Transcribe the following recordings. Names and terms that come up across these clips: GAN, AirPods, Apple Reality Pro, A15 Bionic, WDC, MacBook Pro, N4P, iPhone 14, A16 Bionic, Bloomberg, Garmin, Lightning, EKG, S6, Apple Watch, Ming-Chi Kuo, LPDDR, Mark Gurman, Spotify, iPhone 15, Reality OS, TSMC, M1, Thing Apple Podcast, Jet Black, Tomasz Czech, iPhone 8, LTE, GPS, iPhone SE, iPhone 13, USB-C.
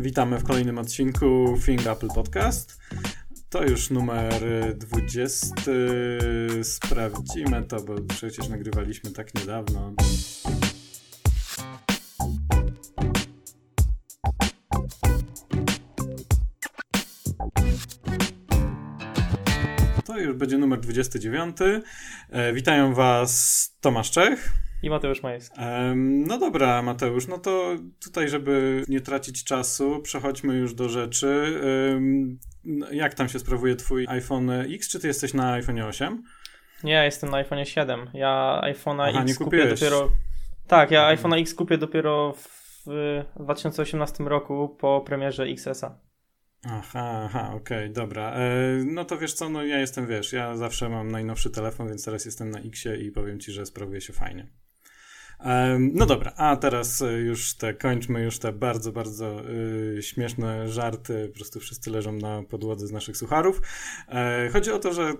Witamy w kolejnym odcinku Thing Apple Podcast. To już numer 20. Sprawdzimy to, bo przecież nagrywaliśmy tak niedawno. To już będzie numer 29. Witają Was Tomasz Czech. I Mateusz Majewski. No dobra, Mateusz, no to tutaj, żeby nie tracić czasu, przechodźmy już do rzeczy. Jak tam się sprawuje twój iPhone X? Czy ty jesteś na iPhone 8? Nie, ja jestem na iPhone 7. Ja iPhone'a X kupię dopiero... Tak, ja iPhone'a X kupię dopiero w 2018 roku po premierze XS-a. Okej, dobra. No to wiesz co, no ja jestem, wiesz, ja zawsze mam najnowszy telefon, więc teraz jestem na X-ie i powiem ci, że sprawuje się fajnie. No dobra, a teraz już kończmy te bardzo, bardzo śmieszne żarty, po prostu wszyscy leżą na podłodze z naszych sucharów. Chodzi o to, że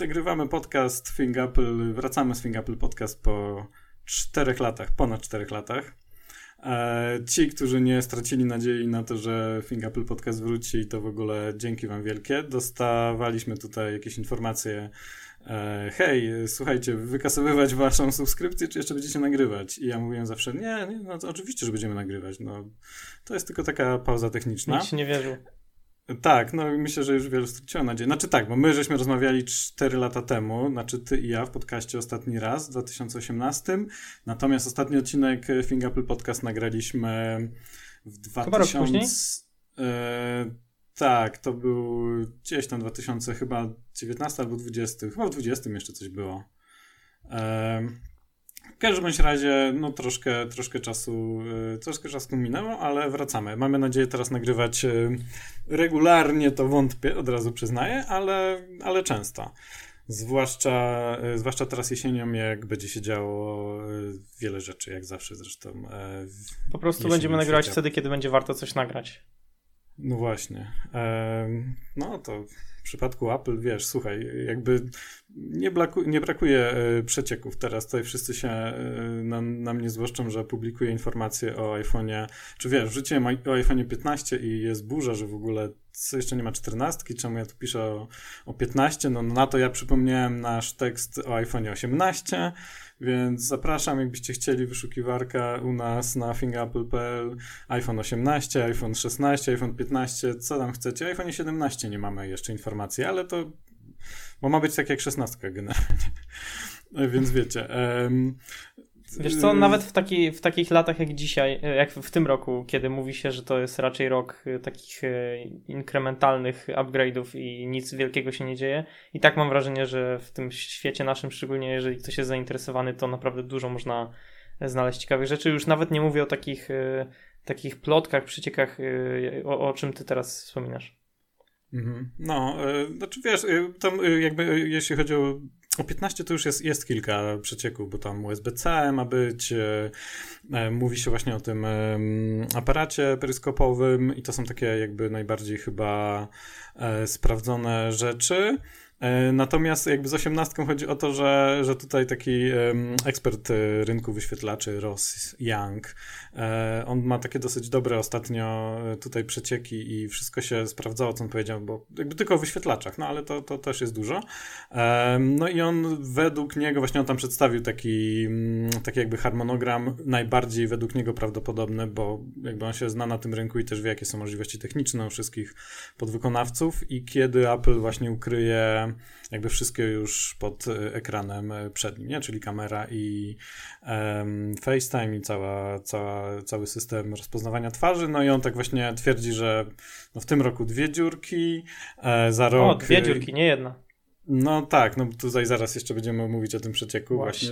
nagrywamy podcast Thing Apple, wracamy z Thing Apple Podcast po 4 latach, ponad 4 latach. Ci, którzy nie stracili nadziei na to, że Thing Apple Podcast wróci, to w ogóle dzięki wam wielkie. Dostawaliśmy tutaj jakieś informacje, hej, słuchajcie, wykasowywać waszą subskrypcję, czy jeszcze będziecie nagrywać? I ja mówiłem zawsze, nie, no to oczywiście, że będziemy nagrywać, no to jest tylko taka pauza techniczna. Nikt się nie wierzył. Tak, no myślę, że już wielu straciło nadzieję. Znaczy tak, bo my żeśmy rozmawiali 4 lata temu, znaczy ty i ja w podcaście ostatni raz, w 2018, natomiast ostatni odcinek Thing Apple Podcast nagraliśmy w 2000... Chyba rok później? Tak, to był gdzieś tam 2000, chyba 19 albo 20, chyba w 20 jeszcze coś było. W każdym razie, no troszkę czasu minęło, ale wracamy. Mamy nadzieję teraz nagrywać regularnie, to wątpię, od razu przyznaję, ale często. Zwłaszcza teraz jesienią, jak będzie się działo wiele rzeczy, jak zawsze zresztą. Po prostu będziemy nagrywać wtedy, kiedy będzie warto coś nagrać. No właśnie. No to... W przypadku Apple, wiesz, słuchaj, jakby nie brakuje przecieków teraz. Tutaj wszyscy się na mnie złoszczą, że publikuję informacje o iPhone'ie, czy wiesz, wrzuciłem o iPhone'ie 15 i jest burza, że w ogóle co jeszcze nie ma 14, czemu ja tu piszę o 15, no na to ja przypomniałem nasz tekst o iPhone'ie 18, więc zapraszam, jakbyście chcieli, wyszukiwarka u nas na thingapple.pl, iPhone 18, iPhone 16, iPhone 15, co tam chcecie, iPhone 17 nie mamy jeszcze informacji, ale to, bo ma być tak jak 16 generalnie, więc wiecie. Wiesz co, nawet w takich latach jak dzisiaj, jak w tym roku, kiedy mówi się, że to jest raczej rok takich inkrementalnych upgrade'ów i nic wielkiego się nie dzieje, i tak mam wrażenie, że w tym świecie naszym, szczególnie jeżeli ktoś jest zainteresowany, to naprawdę dużo można znaleźć ciekawych rzeczy. Już nawet nie mówię o takich plotkach, przyciekach, o czym ty teraz wspominasz. No, znaczy wiesz, tam jakby jeśli chodzi o 15 to już jest kilka przecieków, bo tam USB-C ma być, mówi się właśnie o tym aparacie peryskopowym i to są takie jakby najbardziej chyba sprawdzone rzeczy. Natomiast jakby z 18 chodzi o to, że tutaj taki ekspert rynku wyświetlaczy Ross Young, on ma takie dosyć dobre ostatnio tutaj przecieki i wszystko się sprawdzało, co on powiedział, bo jakby tylko o wyświetlaczach, no ale to też jest dużo. No i on według niego, właśnie on tam przedstawił taki jakby harmonogram najbardziej według niego prawdopodobny, bo jakby on się zna na tym rynku i też wie, jakie są możliwości techniczne u wszystkich podwykonawców i kiedy Apple właśnie ukryje jakby wszystkie już pod ekranem przednim, nie? Czyli kamera i FaceTime i cały system rozpoznawania twarzy. No i on tak właśnie twierdzi, że no w tym roku 2 dziurki, za rok... O, 2 dziurki, nie jedna. No tak, no tutaj zaraz jeszcze będziemy mówić o tym przecieku właśnie,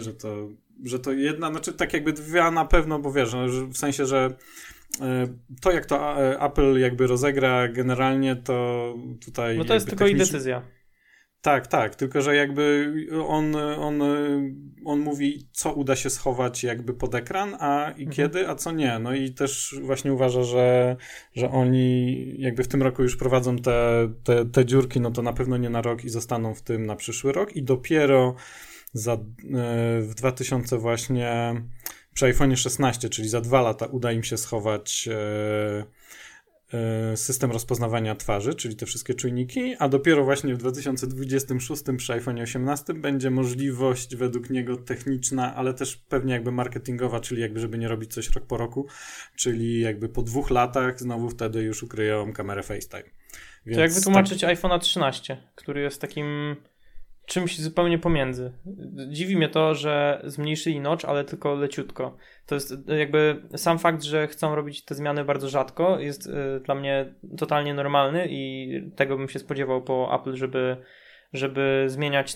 że to jedna, znaczy tak jakby dwie na pewno, bo wiesz, w sensie, że to jak to Apple jakby rozegra generalnie, to tutaj... No to jest tylko i decyzja. Tak, tylko że jakby on mówi, co uda się schować jakby pod ekran, kiedy, a co nie. No i też właśnie uważa, że oni jakby w tym roku już prowadzą te dziurki, no to na pewno nie na rok i zostaną w tym na przyszły rok i dopiero w 2000 właśnie przy iPhone'ie 16, czyli za 2 lata uda im się schować system rozpoznawania twarzy, czyli te wszystkie czujniki, a dopiero właśnie w 2026 przy iPhone 18 będzie możliwość według niego techniczna, ale też pewnie jakby marketingowa, czyli jakby żeby nie robić coś rok po roku, czyli jakby po 2 latach znowu wtedy już ukryją kamerę FaceTime. Więc to jak wytłumaczyć iPhone'a 13, który jest takim czymś zupełnie pomiędzy. Dziwi mnie to, że zmniejszyli notch, ale tylko leciutko. To jest jakby sam fakt, że chcą robić te zmiany bardzo rzadko, jest dla mnie totalnie normalny i tego bym się spodziewał po Apple, żeby zmieniać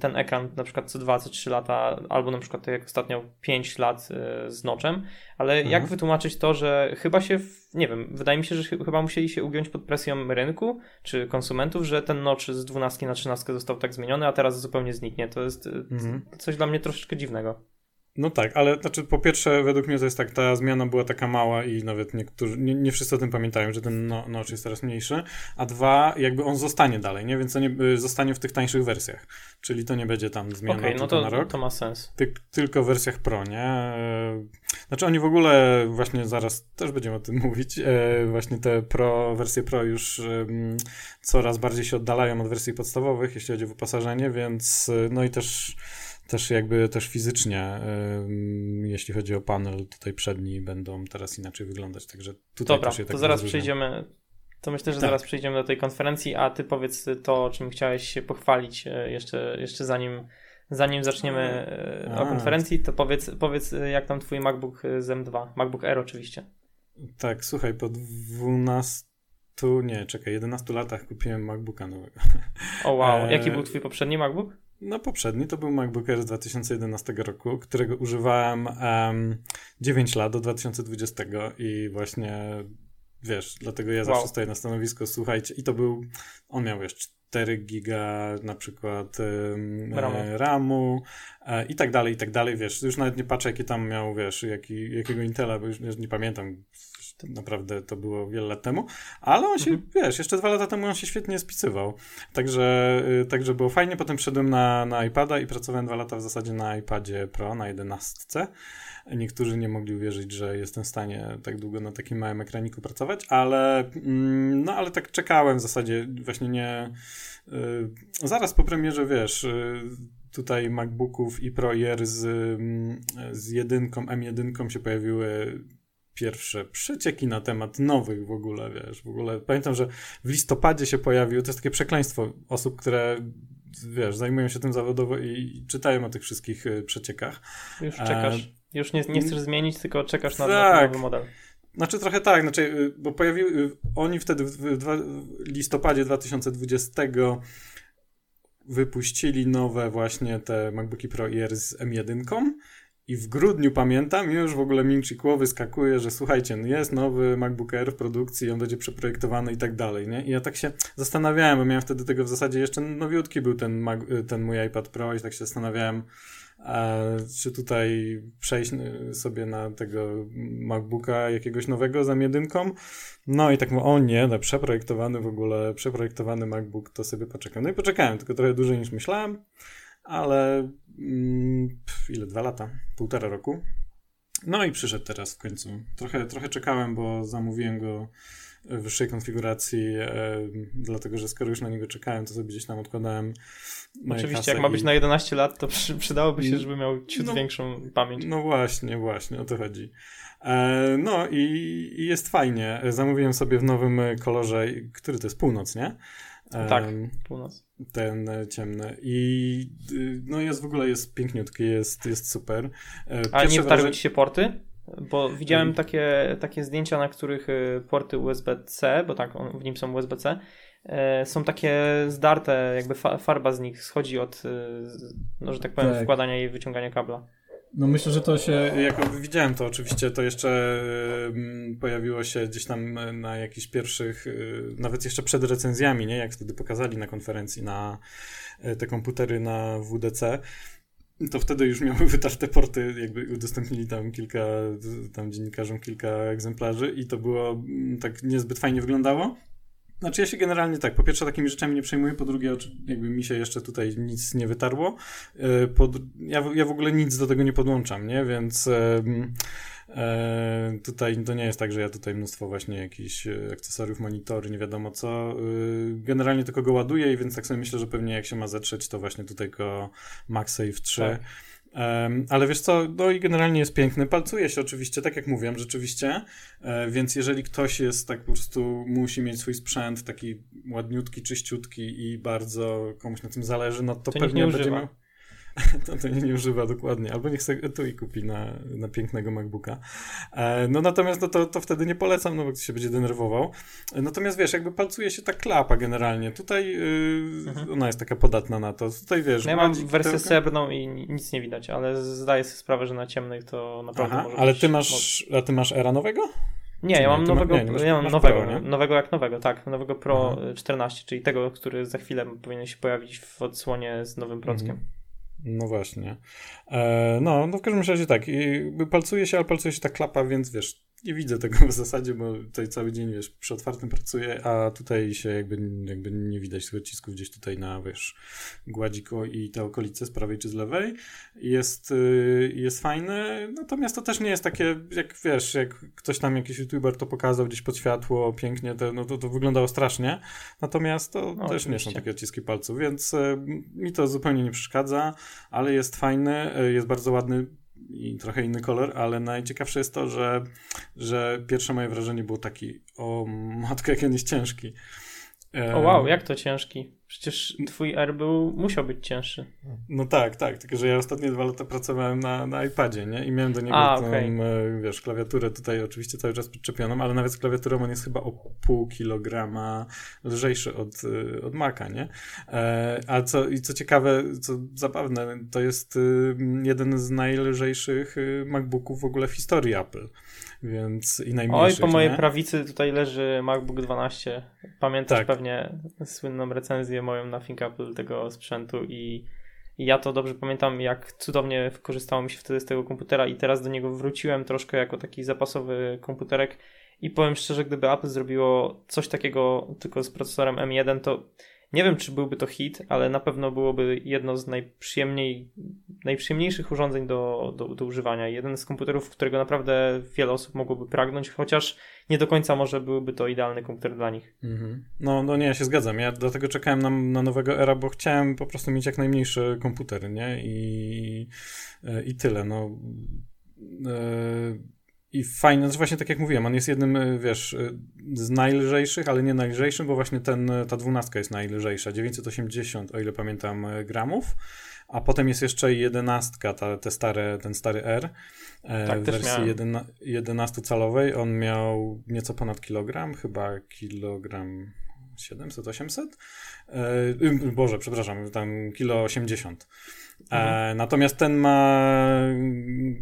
ten ekran na przykład co 2, co 3 lata, albo na przykład tak jak ostatnio 5 lat z notchem, ale jak wytłumaczyć to, że chyba się, nie wiem, wydaje mi się, że chyba musieli się ugiąć pod presją rynku czy konsumentów, że ten notch z 12 na 13 został tak zmieniony, a teraz zupełnie zniknie. To jest coś dla mnie troszeczkę dziwnego. No tak, ale znaczy po pierwsze według mnie to jest tak, ta zmiana była taka mała i nawet niektórzy, nie wszyscy o tym pamiętają, że ten notch jest teraz mniejszy, a 2 jakby on zostanie dalej, nie? Więc to nie, zostanie w tych tańszych wersjach, czyli to nie będzie tam zmiana na rok. To ma sens. Tylko w wersjach Pro, nie? Znaczy oni w ogóle właśnie zaraz też będziemy o tym mówić, właśnie te wersje Pro już coraz bardziej się oddalają od wersji podstawowych, jeśli chodzi o wyposażenie, więc no i też fizycznie, jeśli chodzi o panel, tutaj przedni będą teraz inaczej wyglądać, także tutaj dobra, też je tak zaraz przejdziemy do tej konferencji, a ty powiedz to, czym chciałeś się pochwalić jeszcze zanim zaczniemy o konferencji, to powiedz jak tam twój MacBook z M2, MacBook Air oczywiście. Tak, słuchaj, po 11 latach kupiłem MacBooka nowego. O wow, jaki był twój poprzedni MacBook? No poprzedni to był MacBook Air z 2011 roku, którego używałem 9 lat do 2020 i właśnie wiesz, dlatego ja zawsze stoję na stanowisku, słuchajcie, i to był, on miał jeszcze 4 giga na przykład RAMu i tak dalej, wiesz, już nawet nie patrzę jaki tam miał, wiesz, jakiego Intela, bo już nie pamiętam, naprawdę to było wiele lat temu, ale on się, wiesz, jeszcze 2 lata temu on się świetnie spisywał, także było fajnie, potem przyszedłem na iPada i pracowałem 2 lata w zasadzie na iPadzie Pro, na 11. Niektórzy nie mogli uwierzyć, że jestem w stanie tak długo na takim małym ekraniku pracować, ale tak czekałem w zasadzie, właśnie nie... zaraz po premierze, wiesz... tutaj MacBooków i Pro i Air z jedynką, M1 się pojawiły pierwsze przecieki na temat nowych w ogóle, wiesz, w ogóle pamiętam, że w listopadzie się pojawił, to jest takie przekleństwo osób, które wiesz, zajmują się tym zawodowo i czytają o tych wszystkich przeciekach. Już czekasz, już nie chcesz zmienić, tylko czekasz na nowy model. Znaczy trochę tak, znaczy, bo oni wtedy w listopadzie 2020 wypuścili nowe właśnie te MacBooki Pro i Air z M1 i w grudniu, pamiętam, już w ogóle Ming-Chi Kuo wyskakuje, że słuchajcie, jest nowy MacBook Air w produkcji, on będzie przeprojektowany i tak dalej, nie? I ja tak się zastanawiałem, bo miałem wtedy tego w zasadzie jeszcze nowiutki był ten mój iPad Pro i tak się zastanawiałem, czy tutaj przejść sobie na tego MacBooka jakiegoś nowego z M1? No i tak mówię, o nie, no przeprojektowany MacBook, to sobie poczekam. No i poczekałem, tylko trochę dłużej niż myślałem, ale ile, 2 lata, 1,5 roku. No i przyszedł teraz w końcu. Trochę czekałem, bo zamówiłem go w wyższej konfiguracji, dlatego, że skoro już na niego czekałem, to sobie gdzieś tam odkładałem. Oczywiście, jak ma być na 11 lat, to przydałoby się, żeby miał ciut większą pamięć. No właśnie, o to chodzi. No i jest fajnie. Zamówiłem sobie w nowym kolorze, który to jest północ, nie? Tak, północ. Ten ciemny. I no jest w ogóle, jest piękniutki, jest super. A nie wtarły ci się porty? Bo widziałem takie zdjęcia, na których porty USB-C, bo tak, w nim są USB-C, są takie zdarte, jakby farba z nich schodzi od, no, że tak powiem, wkładania i wyciągania kabla. No myślę, że to się, jak widziałem to oczywiście, to jeszcze pojawiło się gdzieś tam na jakichś pierwszych, nawet jeszcze przed recenzjami, nie? Jak wtedy pokazali na konferencji na te komputery na WDC, to wtedy już miały wytarte porty, jakby udostępnili tam dziennikarzom kilka egzemplarzy i to było, tak niezbyt fajnie wyglądało. Znaczy ja się generalnie tak, po pierwsze takimi rzeczami nie przejmuję, po drugie jakby mi się jeszcze tutaj nic nie wytarło, ja w ogóle nic do tego nie podłączam, nie, więc Tutaj to nie jest tak, że ja tutaj mnóstwo właśnie jakichś akcesoriów, monitory, nie wiadomo co. Generalnie tylko go ładuję, więc tak sobie myślę, że pewnie jak się ma zetrzeć, to właśnie tutaj go MagSafe 3. Tak. Ale wiesz co, no i generalnie jest piękny, palcuje się oczywiście, tak jak mówiłem, rzeczywiście, więc jeżeli ktoś jest tak po prostu, musi mieć swój sprzęt taki ładniutki, czyściutki i bardzo komuś na tym zależy, no to pewnie będzie miał... To nie używa dokładnie, albo niech sobie tu i kupi na pięknego MacBooka. No natomiast no, to wtedy nie polecam, no bo ktoś się będzie denerwował. Natomiast wiesz, jakby palcuje się ta klapa generalnie. Tutaj ona jest taka podatna na to. Tutaj wiesz. No ja mam wersję srebrną i nic nie widać, ale zdaję sobie sprawę, że na ciemnych to naprawdę może ale ty masz, a ty masz era nowego? Nie, ja mam nowego, nowego Pro 14, czyli tego, który za chwilę powinien się pojawić w odsłonie z nowym prockiem. No właśnie. No w każdym razie tak. I palcuje się, ale palcuje się ta klapa, więc wiesz, nie widzę tego w zasadzie, bo tutaj cały dzień, wiesz, przy otwartym pracuję, a tutaj się jakby nie widać tych odcisków gdzieś tutaj na, wiesz, gładziku i te okolice z prawej czy z lewej. Jest fajne, natomiast to też nie jest takie, jak wiesz, jak ktoś tam, jakiś youtuber to pokazał gdzieś pod światło, pięknie, to wyglądało strasznie, natomiast to też oczywiście. Nie są takie odciski palców, więc mi to zupełnie nie przeszkadza, ale jest fajny, jest bardzo ładny, i trochę inny kolor, ale najciekawsze jest to, że pierwsze moje wrażenie było takie, o matko, jak on jest ciężki. O wow, jak to ciężki? Przecież twój Air musiał być cięższy. No tak, tylko że ja ostatnie 2 lata pracowałem na iPadzie, nie? I miałem do niego wiesz, klawiaturę tutaj oczywiście cały czas podczepioną, ale nawet z klawiaturą on jest chyba o pół kilograma lżejszy od Maca, nie? A co ciekawe, co zabawne, to jest jeden z najlżejszych MacBooków w ogóle w historii Apple. Więc i najmniejszych, po mojej prawicy tutaj leży MacBook 12. Pamiętasz pewnie słynną recenzję moją na Thing Apple tego sprzętu i ja to dobrze pamiętam, jak cudownie korzystało mi się wtedy z tego komputera i teraz do niego wróciłem troszkę jako taki zapasowy komputerek i powiem szczerze, gdyby Apple zrobiło coś takiego tylko z procesorem M1, to nie wiem, czy byłby to hit, ale na pewno byłoby jedno z najprzyjemniejszych urządzeń do używania. Jeden z komputerów, którego naprawdę wiele osób mogłoby pragnąć, chociaż nie do końca może byłby to idealny komputer dla nich. No nie, ja się zgadzam. Ja dlatego czekałem na nowego era, bo chciałem po prostu mieć jak najmniejszy komputer, nie? I tyle. No... I fajne, znaczy właśnie tak jak mówiłem, on jest jednym, wiesz, z najlżejszych, ale nie najlżejszym, bo właśnie ta 12 jest najlżejsza, 980, o ile pamiętam, gramów, a potem jest jeszcze 11, ten stary R, w wersji 11-calowej, on miał nieco ponad kilogram, chyba kilogram 700, 800? Boże, przepraszam, tam kilo 80. Natomiast ten ma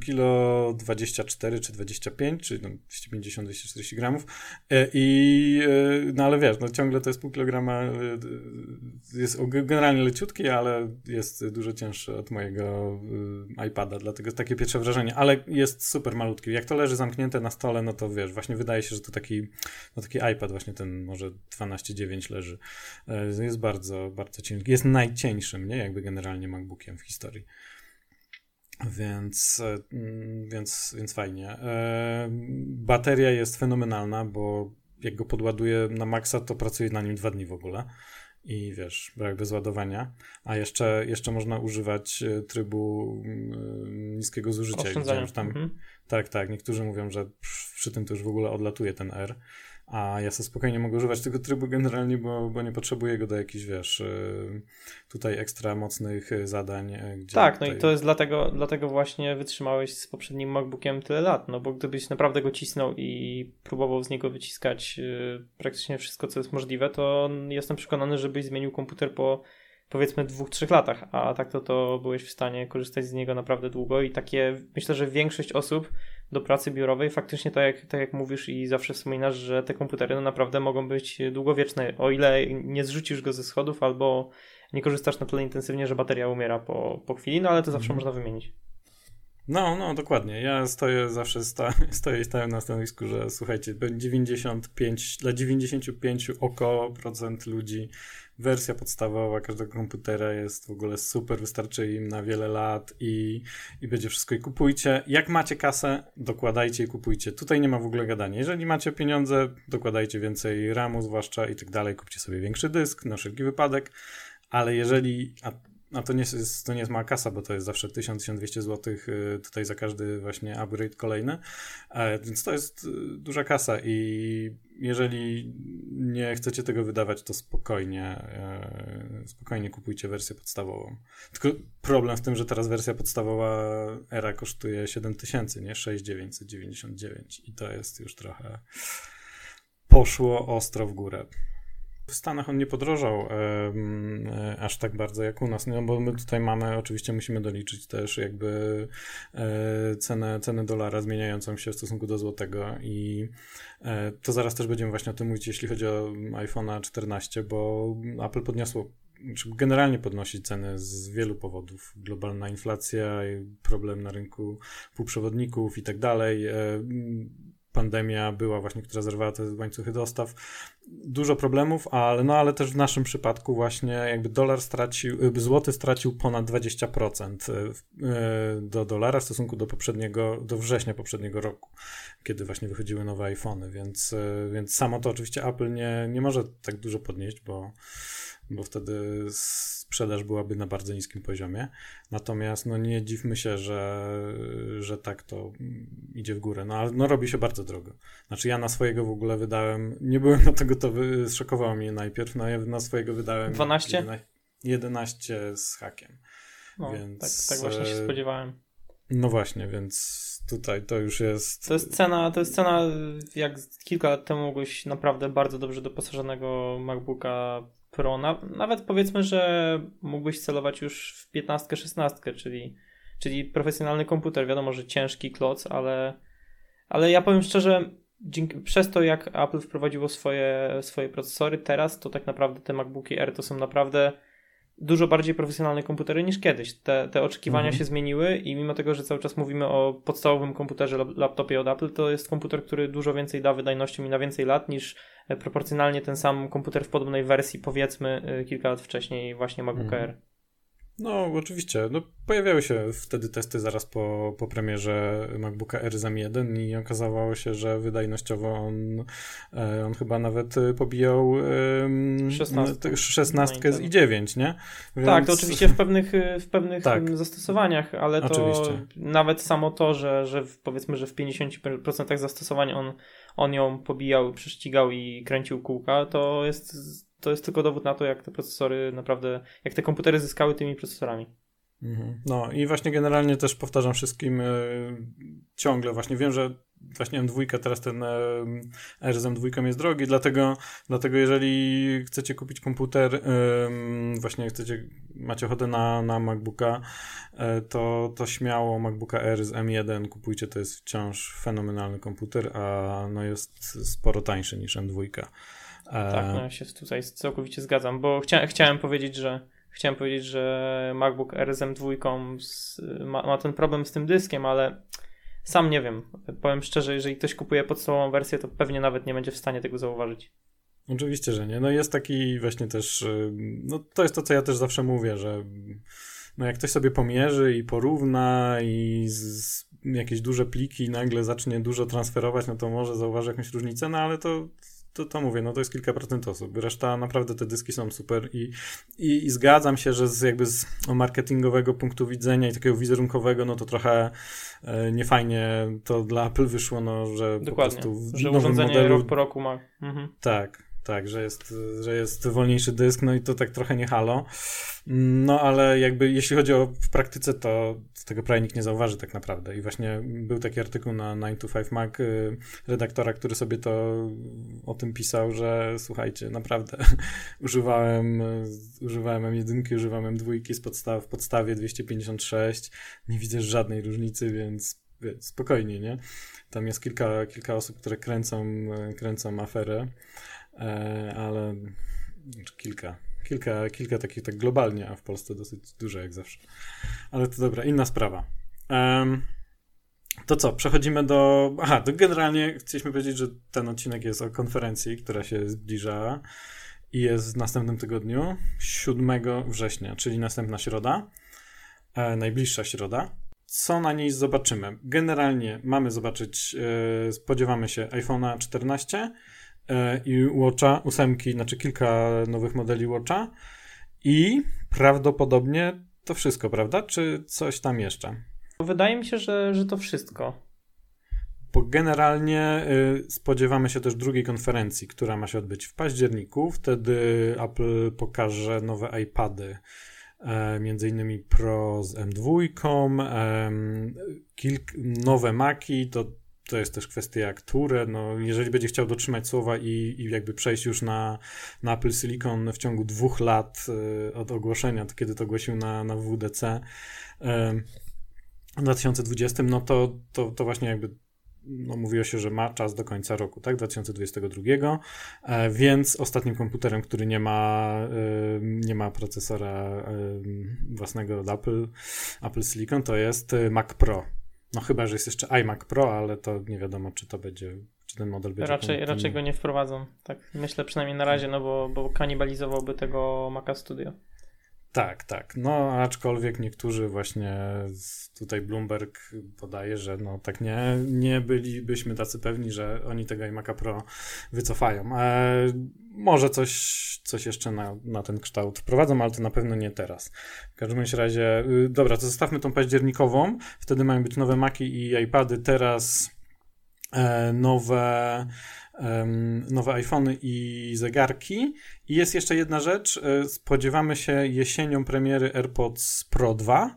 kilo 24 czy 25, czy 250-240 gramów. No ale wiesz, no ciągle to jest pół kilograma, jest generalnie leciutki, ale jest dużo cięższy od mojego iPada, dlatego takie pierwsze wrażenie, ale jest super malutki. Jak to leży zamknięte na stole, no to wiesz, właśnie wydaje się, że to taki iPad właśnie ten może 12,9 leży. Jest bardzo, bardzo cienki. Jest najcieńszym, nie? Jakby generalnie MacBookiem w historii. Więc fajnie. Bateria jest fenomenalna, bo jak go podładuję na maksa, to pracuję na nim 2 dni w ogóle. I wiesz, brak bez ładowania. A jeszcze można używać trybu niskiego zużycia. Oszczędzania. Tak. Niektórzy mówią, że przy tym to już w ogóle odlatuje ten R. A ja sobie spokojnie mogę używać tego trybu generalnie, bo nie potrzebuję go do jakichś, wiesz, tutaj ekstra mocnych zadań. No i to jest dlatego właśnie wytrzymałeś z poprzednim MacBookiem tyle lat, no bo gdybyś naprawdę go cisnął i próbował z niego wyciskać praktycznie wszystko, co jest możliwe, to jestem przekonany, że byś zmienił komputer po powiedzmy 2-3 latach, a tak to byłeś w stanie korzystać z niego naprawdę długo i takie, myślę, że większość osób do pracy biurowej faktycznie tak jak mówisz i zawsze wspominasz, że te komputery naprawdę mogą być długowieczne, o ile nie zrzucisz go ze schodów albo nie korzystasz na tyle intensywnie, że bateria umiera po chwili, ale to zawsze można wymienić. No, dokładnie. Ja stoję na stanowisku, że słuchajcie, dla 95% ludzi wersja podstawowa każdego komputera jest w ogóle super, wystarczy im na wiele lat i będzie wszystko. I kupujcie. Jak macie kasę, dokładajcie i kupujcie. Tutaj nie ma w ogóle gadania. Jeżeli macie pieniądze, dokładajcie więcej RAM-u zwłaszcza i tak dalej. Kupcie sobie większy dysk na wszelki wypadek, ale jeżeli... A to nie jest mała kasa, bo to jest zawsze 1000-1200 zł tutaj za każdy właśnie upgrade kolejny, więc to jest duża kasa i jeżeli nie chcecie tego wydawać, to spokojnie kupujcie wersję podstawową. Tylko problem w tym, że teraz wersja podstawowa Era kosztuje 7000, nie? 6999 i to jest już trochę poszło ostro w górę. W Stanach on nie podrożał aż tak bardzo jak u nas, no bo my tutaj mamy, oczywiście musimy doliczyć też jakby cenę dolara zmieniającą się w stosunku do złotego i to zaraz też będziemy właśnie o tym mówić, jeśli chodzi o iPhone'a 14, bo Apple podniosło, generalnie podnosi ceny z wielu powodów. Globalna inflacja, problem na rynku półprzewodników i tak dalej. Pandemia była właśnie, która zerwała te łańcuchy dostaw. Dużo problemów, ale też w naszym przypadku właśnie jakby złoty stracił ponad 20% do dolara w stosunku do września poprzedniego roku, kiedy właśnie wychodziły nowe iPhony, więc samo to oczywiście Apple nie może tak dużo podnieść, bo wtedy sprzedaż byłaby na bardzo niskim poziomie. Natomiast no nie dziwmy się, że tak to idzie w górę. No ale no, robi się bardzo drogo. Znaczy ja na swojego w ogóle wydałem, nie byłem na to gotowy, zszokowało mnie najpierw, no ja na swojego wydałem 12? 11 z hakiem. No, więc tak właśnie się spodziewałem. No właśnie, więc tutaj to już jest... To jest cena, jak kilka lat temu mogłeś naprawdę bardzo dobrze doposażonego MacBooka Pro, nawet powiedzmy, że mógłbyś celować już w 15, 16, czyli profesjonalny komputer, wiadomo, że ciężki kloc, ale ja powiem szczerze, przez to jak Apple wprowadziło swoje procesory teraz, to tak naprawdę te MacBooki Air to są naprawdę dużo bardziej profesjonalne komputery niż kiedyś. Te oczekiwania się zmieniły i mimo tego, że cały czas mówimy o podstawowym komputerze, laptopie od Apple, to jest komputer, który dużo więcej da wydajnością i na więcej lat niż proporcjonalnie ten sam komputer w podobnej wersji, powiedzmy kilka lat wcześniej właśnie MacBook Air. No oczywiście, no, pojawiały się wtedy testy zaraz po premierze MacBooka Air z M1 i okazało się, że wydajnościowo on chyba nawet pobijał 16 i 9, nie? Więc... Tak, to oczywiście w pewnych tak. Zastosowaniach, ale to oczywiście. Nawet samo to, że powiedzmy, że w 50% zastosowań on ją pobijał, prześcigał i kręcił kółka, to jest tylko dowód na to, jak te procesory naprawdę, jak te komputery zyskały tymi procesorami. No i właśnie generalnie też powtarzam wszystkim ciągle, właśnie wiem, że właśnie M2, teraz ten Air z M2 jest drogi, dlatego jeżeli chcecie kupić komputer, właśnie macie ochotę na MacBooka, to śmiało MacBooka Air z M1 kupujcie, to jest wciąż fenomenalny komputer, a no jest sporo tańszy niż M2. Tak, no ja się tutaj całkowicie zgadzam, bo chciałem powiedzieć, że MacBook Air z M2 ma ten problem z tym dyskiem, ale sam nie wiem. Powiem szczerze, jeżeli ktoś kupuje podstawową wersję, to pewnie nawet nie będzie w stanie tego zauważyć. Oczywiście, że nie. No jest taki właśnie też, no to jest to, co ja też zawsze mówię, że no jak ktoś sobie pomierzy i porówna i jakieś duże pliki i nagle zacznie dużo transferować, no to może zauważy jakąś różnicę, no ale to mówię, no to jest kilka procent osób. Reszta naprawdę te dyski są super i zgadzam się, że z marketingowego punktu widzenia i takiego wizerunkowego, no to trochę niefajnie to dla Apple wyszło, no że dokładnie, po prostu że urządzenie modelu, rok po roku ma. Mhm. Tak, że jest wolniejszy dysk, no i to tak trochę nie halo. No ale jakby jeśli chodzi o w praktyce, to tego prawie nikt nie zauważy tak naprawdę. I właśnie był taki artykuł na 9to5Mac redaktora, który sobie o tym pisał, że słuchajcie, naprawdę używałem M1, używam M2 w podstawie 256, nie widzę żadnej różnicy, więc spokojnie, nie? Tam jest kilka osób, które kręcą aferę. Ale kilka takich tak globalnie, a w Polsce dosyć dużo jak zawsze. Ale to dobra, inna sprawa. To co, przechodzimy do... Aha, to generalnie chcieliśmy powiedzieć, że ten odcinek jest o konferencji, która się zbliża i jest w następnym tygodniu, 7 września, czyli następna środa, najbliższa środa. Co na niej zobaczymy? Generalnie mamy zobaczyć, spodziewamy się iPhone'a 14 i Watcha 8, znaczy kilka nowych modeli Watcha i prawdopodobnie to wszystko, prawda? Czy coś tam jeszcze? Wydaje mi się, że to wszystko. Bo generalnie spodziewamy się też drugiej konferencji, która ma się odbyć w październiku. Wtedy Apple pokaże nowe iPady, między innymi Pro z M2, nowe Maci, to jest też kwestia, które, jeżeli będzie chciał dotrzymać słowa i jakby przejść już na Apple Silicon w ciągu 2 lat od ogłoszenia, to kiedy to ogłosił na WDC w 2020, to właśnie jakby mówiło się, że ma czas do końca roku, tak, 2022, więc ostatnim komputerem, który nie ma procesora własnego od Apple Silicon, to jest Mac Pro. No chyba, że jest jeszcze iMac Pro, ale to nie wiadomo, czy to będzie, czy ten model będzie... Raczej go nie wprowadzą, tak myślę, przynajmniej na razie, bo kanibalizowałby tego Maca Studio. Tak. No, aczkolwiek niektórzy właśnie tutaj Bloomberg podaje, że tak nie bylibyśmy tacy pewni, że oni tego iMac'a Pro wycofają. Może coś jeszcze na ten kształt wprowadzą, ale to na pewno nie teraz. W każdym razie, dobra, to zostawmy tą październikową, wtedy mają być nowe Maci i iPady, teraz nowe iPhony i zegarki. I jest jeszcze jedna rzecz, spodziewamy się jesienią premiery AirPods Pro 2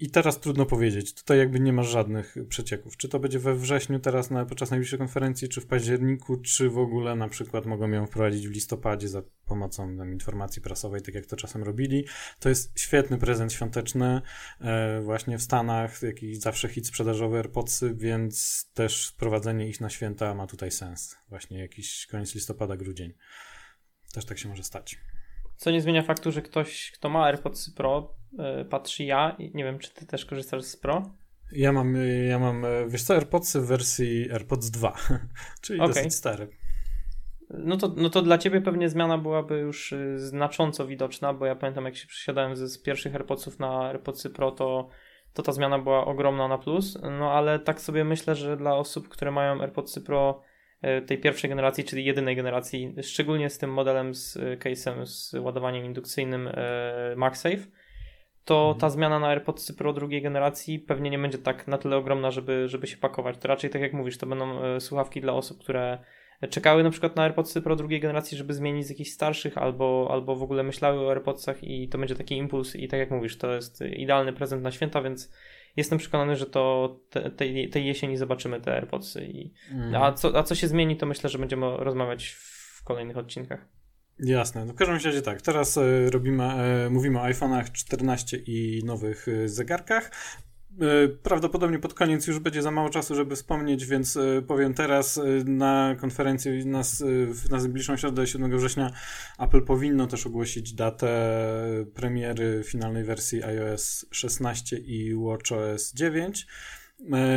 i teraz trudno powiedzieć, tutaj jakby nie ma żadnych przecieków, czy to będzie we wrześniu teraz podczas najbliższej konferencji, czy w październiku, czy w ogóle na przykład mogą ją wprowadzić w listopadzie za pomocą informacji prasowej, tak jak to czasem robili. To jest świetny prezent świąteczny właśnie w Stanach, jakiś zawsze hit sprzedażowy AirPodsy, więc też wprowadzenie ich na święta ma tutaj sens, właśnie jakiś koniec listopada, grudzień. Też tak się może stać. Co nie zmienia faktu, że ktoś, kto ma AirPods Pro, patrzy i nie wiem, czy ty też korzystasz z Pro? Ja mam wiesz co, AirPods w wersji AirPods 2, czyli dosyć stary. No to dla ciebie pewnie zmiana byłaby już znacząco widoczna, bo ja pamiętam, jak się przesiadałem z pierwszych AirPodsów na AirPods Pro, to ta zmiana była ogromna na plus, ale tak sobie myślę, że dla osób, które mają AirPods Pro tej pierwszej generacji, czyli jedynej generacji, szczególnie z tym modelem, z case'em, z ładowaniem indukcyjnym MagSafe, to ta zmiana na AirPods Pro drugiej generacji pewnie nie będzie tak na tyle ogromna, żeby się pakować. To raczej, tak jak mówisz, to będą słuchawki dla osób, które czekały na przykład na AirPods Pro drugiej generacji, żeby zmienić z jakichś starszych, albo w ogóle myślały o AirPodsach, i to będzie taki impuls, i tak jak mówisz, to jest idealny prezent na święta, więc jestem przekonany, że to tej jesieni zobaczymy te AirPodsy. A co się zmieni, to myślę, że będziemy rozmawiać w kolejnych odcinkach. Jasne. No w każdym razie tak. Teraz mówimy o iPhone'ach 14 i nowych zegarkach. Prawdopodobnie pod koniec już będzie za mało czasu, żeby wspomnieć, więc powiem teraz, na konferencji na najbliższą środę, 7 września, Apple powinno też ogłosić datę premiery finalnej wersji iOS 16 i WatchOS 9,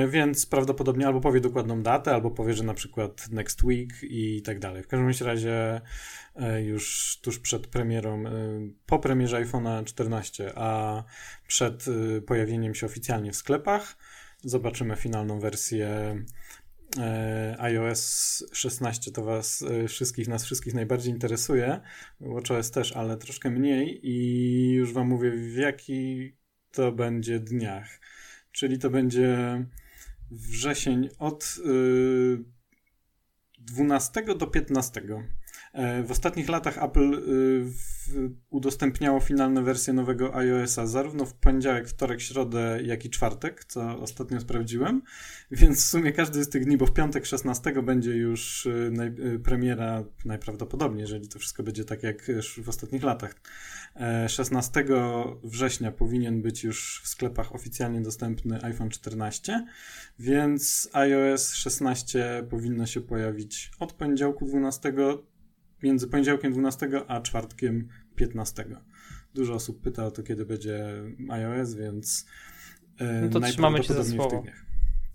więc prawdopodobnie albo powie dokładną datę, albo powie, że na przykład next week i tak dalej. W każdym razie już tuż przed premierą, po premierze iPhone'a 14, a przed pojawieniem się oficjalnie w sklepach, zobaczymy finalną wersję iOS 16. To nas wszystkich najbardziej interesuje. WatchOS też, ale troszkę mniej, i już wam mówię, w jaki to będzie dniach. Czyli to będzie wrzesień od 12 do 15. W ostatnich latach Apple udostępniało finalne wersje nowego iOS-a zarówno w poniedziałek, wtorek, środę, jak i czwartek, co ostatnio sprawdziłem, więc w sumie każdy z tych dni, bo w piątek 16 będzie już premiera, najprawdopodobniej, jeżeli to wszystko będzie tak jak w ostatnich latach. 16 września powinien być już w sklepach oficjalnie dostępny iPhone 14, więc iOS 16 powinno się pojawić od poniedziałku 12, między poniedziałkiem 12 a czwartkiem 15. Dużo osób pyta o to, kiedy będzie iOS, więc najprawdopodobniej w tych dniach.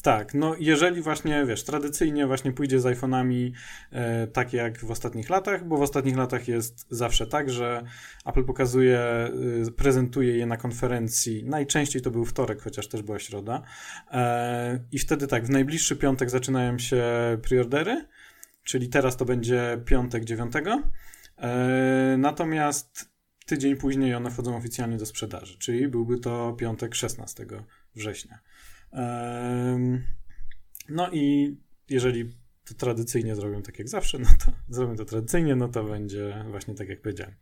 Tak, no jeżeli właśnie, wiesz, tradycyjnie właśnie pójdzie z iPhone'ami tak jak w ostatnich latach, bo w ostatnich latach jest zawsze tak, że Apple pokazuje, prezentuje je na konferencji, najczęściej to był wtorek, chociaż też była środa i wtedy tak, w najbliższy piątek zaczynają się preordery, czyli teraz to będzie piątek 9, natomiast tydzień później one wchodzą oficjalnie do sprzedaży, czyli byłby to piątek 16 września. No i jeżeli to tradycyjnie zrobią tak jak zawsze, no to zrobią to tradycyjnie, no to będzie właśnie tak jak powiedziałem.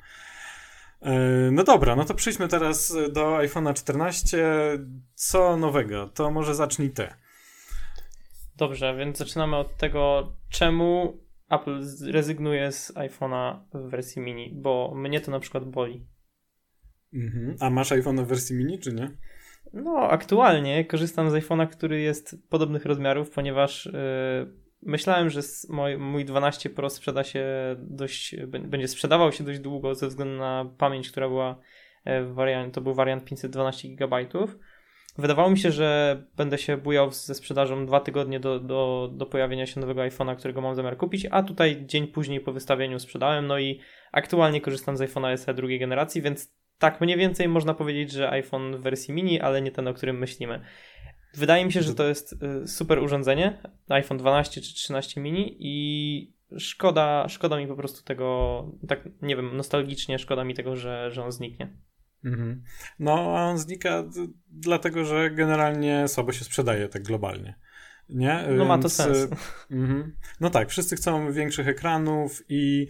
No dobra, no to przejdźmy teraz do iPhone'a 14. Co nowego? To może zacznij ty. Dobrze, więc zaczynamy od tego, czemu Apple rezygnuje z iPhone'a w wersji mini, bo mnie to na przykład boli. A masz iPhone'a w wersji mini, czy nie? No, aktualnie korzystam z iPhone'a, który jest podobnych rozmiarów, ponieważ myślałem, że mój 12 Pro będzie sprzedawał się dość długo ze względu na pamięć, która była to był wariant 512 GB. Wydawało mi się, że będę się bujał ze sprzedażą 2 tygodnie do pojawienia się nowego iPhone'a, którego mam zamiar kupić, a tutaj dzień później po wystawieniu sprzedałem, no i aktualnie korzystam z iPhone'a SE drugiej generacji, więc tak, mniej więcej można powiedzieć, że iPhone w wersji mini, ale nie ten, o którym myślimy. Wydaje mi się, że to jest super urządzenie, iPhone 12 czy 13 mini i szkoda mi po prostu tego, tak nie wiem, nostalgicznie szkoda mi tego, że on zniknie. No, a on znika dlatego, że generalnie słabo się sprzedaje tak globalnie. Nie? No ma to sens. No tak, wszyscy chcą większych ekranów i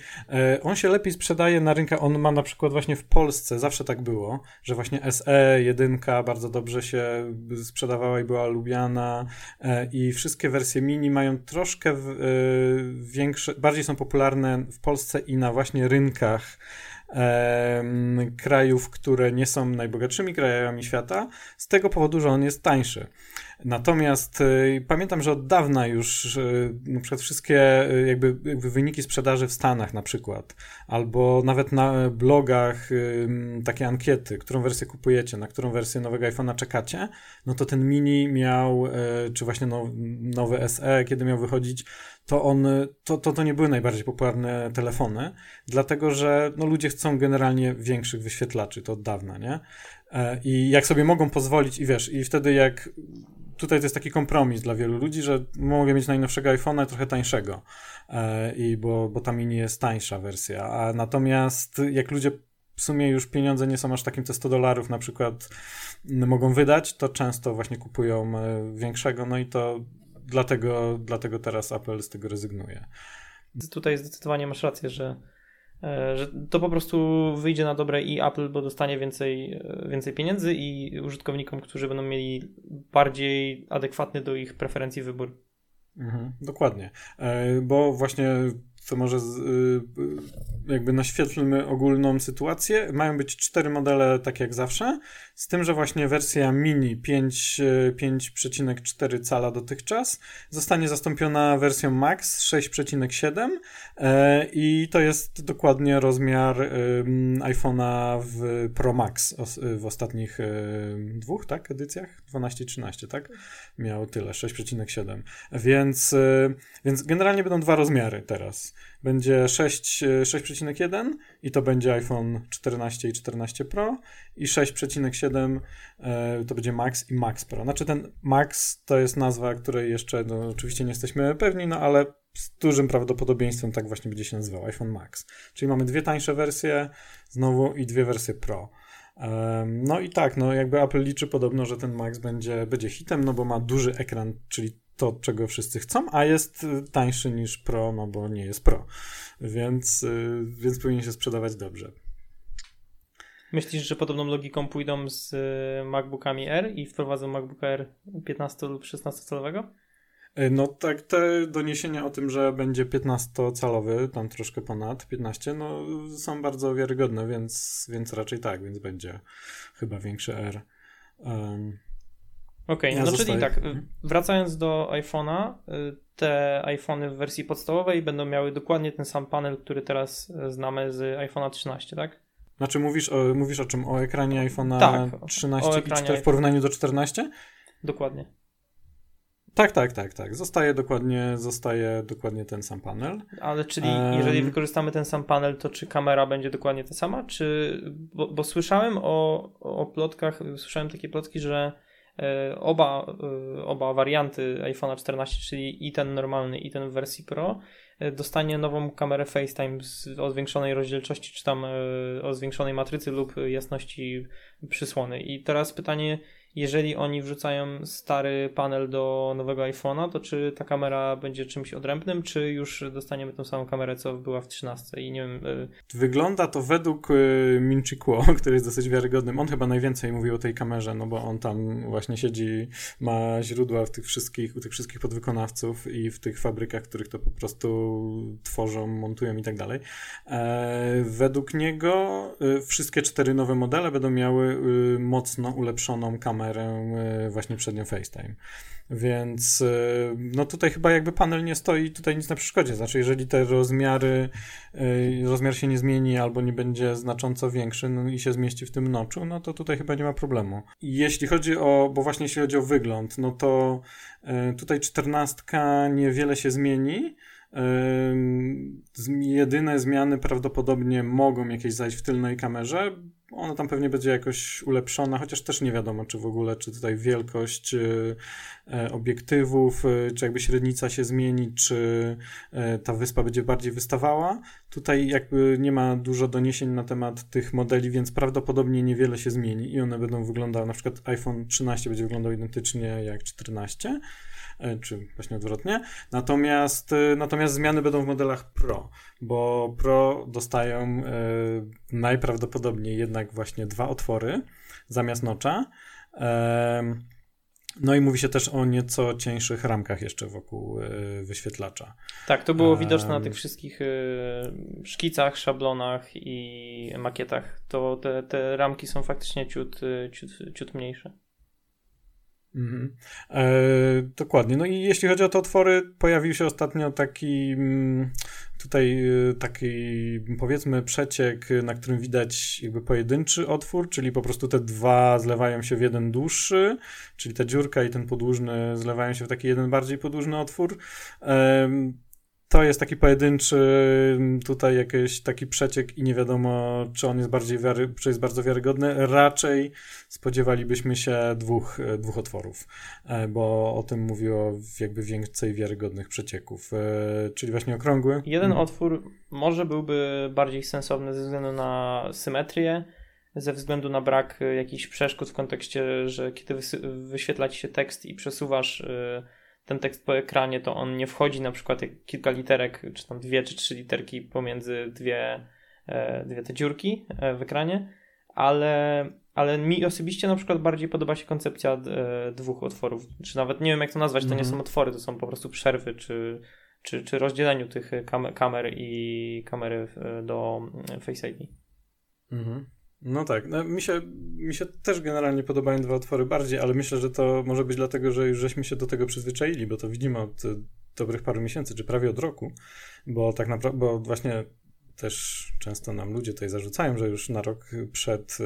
on się lepiej sprzedaje na rynkach, on ma na przykład właśnie w Polsce, zawsze tak było, że właśnie SE, 1 bardzo dobrze się sprzedawała i była lubiana i wszystkie wersje mini mają troszkę większe, bardziej są popularne w Polsce i na właśnie rynkach krajów, które nie są najbogatszymi krajami świata, z tego powodu, że on jest tańszy. Natomiast pamiętam, że od dawna już na przykład wszystkie jakby wyniki sprzedaży w Stanach na przykład, albo nawet na blogach takie ankiety, którą wersję kupujecie, na którą wersję nowego iPhone'a czekacie, no to ten mini miał, czy właśnie nowy SE, kiedy miał wychodzić, to nie były najbardziej popularne telefony, dlatego że no, ludzie chcą generalnie większych wyświetlaczy, to od dawna, nie? I jak sobie mogą pozwolić i wiesz, i wtedy jak tutaj to jest taki kompromis dla wielu ludzi, że mogę mieć najnowszego iPhone'a trochę tańszego, i bo ta mini jest tańsza wersja, a natomiast jak ludzie w sumie już pieniądze nie są aż takim, co $100 na przykład mogą wydać, to często właśnie kupują większego, no i to dlatego teraz Apple z tego rezygnuje. Tutaj zdecydowanie masz rację, że to po prostu wyjdzie na dobre i Apple, bo dostanie więcej pieniędzy i użytkownikom, którzy będą mieli bardziej adekwatny do ich preferencji wybór. Dokładnie, bo właśnie to może jakby naświetlmy ogólną sytuację. Mają być 4 modele, tak jak zawsze, z tym, że właśnie wersja mini 5,4 cala dotychczas zostanie zastąpiona wersją Max 6,7 i to jest dokładnie rozmiar iPhone'a w Pro Max w ostatnich 2, tak, edycjach? 12 i 13, tak? Miało tyle, 6,7. Więc generalnie będą 2 rozmiary teraz. Będzie 6,1 i to będzie iPhone 14 i 14 Pro i 6,7 to będzie Max i Max Pro. Znaczy ten Max to jest nazwa, której jeszcze no, oczywiście nie jesteśmy pewni, no ale z dużym prawdopodobieństwem tak właśnie będzie się nazywał iPhone Max. Czyli mamy 2 tańsze wersje znowu i 2 wersje Pro. No i tak, no jakby Apple liczy podobno, że ten Max będzie hitem, no bo ma duży ekran, czyli to, czego wszyscy chcą, a jest tańszy niż Pro, no bo nie jest Pro. Więc powinien się sprzedawać dobrze. Myślisz, że podobną logiką pójdą z MacBookami Air i wprowadzą MacBooka Air 15 lub 16-calowego? No tak, te doniesienia o tym, że będzie 15-calowy, tam troszkę ponad 15, no są bardzo wiarygodne, więc raczej tak, więc będzie chyba większy Air. Okej, no czyli tak, wracając do iPhone'a, te iPhone'y w wersji podstawowej będą miały dokładnie ten sam panel, który teraz znamy z iPhone'a 13, tak? Znaczy mówisz o czym? O ekranie iPhone'a 13 i w porównaniu do 14? Dokładnie. Tak. Zostaje dokładnie ten sam panel. Ale czyli jeżeli wykorzystamy ten sam panel, to czy kamera będzie dokładnie ta sama? Czy, bo słyszałem o plotkach, słyszałem takie plotki, że oba warianty iPhone'a 14, czyli i ten normalny, i ten w wersji Pro, dostanie nową kamerę FaceTime o zwiększonej rozdzielczości, czy tam o zwiększonej matrycy lub jasności przysłony. I teraz pytanie, jeżeli oni wrzucają stary panel do nowego iPhone'a, to czy ta kamera będzie czymś odrębnym, czy już dostaniemy tą samą kamerę, co była w 13? I nie wiem. Wygląda to według Ming-Chi Kuo, który jest dosyć wiarygodnym. On chyba najwięcej mówił o tej kamerze, no bo on tam właśnie siedzi, ma źródła u tych wszystkich podwykonawców i w tych fabrykach, których to po prostu tworzą, montują i tak dalej. Według niego wszystkie 4 nowe modele będą miały mocno ulepszoną kamerę właśnie przednią FaceTime. Więc no tutaj chyba jakby panel nie stoi, tutaj nic na przeszkodzie. Znaczy jeżeli te rozmiar się nie zmieni albo nie będzie znacząco większy, no i się zmieści w tym notchu, no to tutaj chyba nie ma problemu. Jeśli chodzi o wygląd, no to tutaj 14 niewiele się zmieni. Jedyne zmiany prawdopodobnie mogą jakieś zajść w tylnej kamerze. Ona tam pewnie będzie jakoś ulepszona, chociaż też nie wiadomo, czy tutaj wielkość obiektywów, czy jakby średnica się zmieni, czy ta wyspa będzie bardziej wystawała. Tutaj jakby nie ma dużo doniesień na temat tych modeli, więc prawdopodobnie niewiele się zmieni i one będą wyglądały, na przykład iPhone 13 będzie wyglądał identycznie jak 14, czy właśnie odwrotnie. Natomiast zmiany będą w modelach Pro, bo Pro dostają najprawdopodobniej jednak właśnie 2 otwory zamiast notcha. No i mówi się też o nieco cieńszych ramkach jeszcze wokół wyświetlacza. Tak, to było widoczne na tych wszystkich szkicach, szablonach i makietach. To te ramki są faktycznie ciut mniejsze. Mhm. Dokładnie. No i jeśli chodzi o te otwory, pojawił się ostatnio taki powiedzmy przeciek, na którym widać jakby pojedynczy otwór, czyli po prostu te dwa zlewają się w jeden dłuższy, czyli ta dziurka i ten podłużny zlewają się w taki jeden bardziej podłużny otwór. To jest taki pojedynczy tutaj jakiś taki przeciek i nie wiadomo, czy on jest czy jest bardzo wiarygodny. Raczej spodziewalibyśmy się dwóch otworów, bo o tym mówiło jakby więcej wiarygodnych przecieków, czyli właśnie okrągły. Jeden otwór może byłby bardziej sensowny ze względu na symetrię, ze względu na brak jakichś przeszkód w kontekście, że kiedy wyświetla ci się tekst i przesuwasz ten tekst po ekranie, to on nie wchodzi na przykład jak kilka literek, czy tam 2 czy 3 literki pomiędzy dwie te dziurki w ekranie, ale mi osobiście na przykład bardziej podoba się koncepcja 2 otworów, czy nawet nie wiem jak to nazwać, to nie są otwory, to są po prostu przerwy, czy rozdzieleniu tych kamer i kamery do Face ID. Mhm. No tak, no, mi się też generalnie podobają 2 otwory bardziej, ale myślę, że to może być dlatego, że już żeśmy się do tego przyzwyczaili, bo to widzimy od dobrych paru miesięcy, czy prawie od roku, bo tak naprawdę, bo właśnie też często nam ludzie tutaj zarzucają, że już na rok przed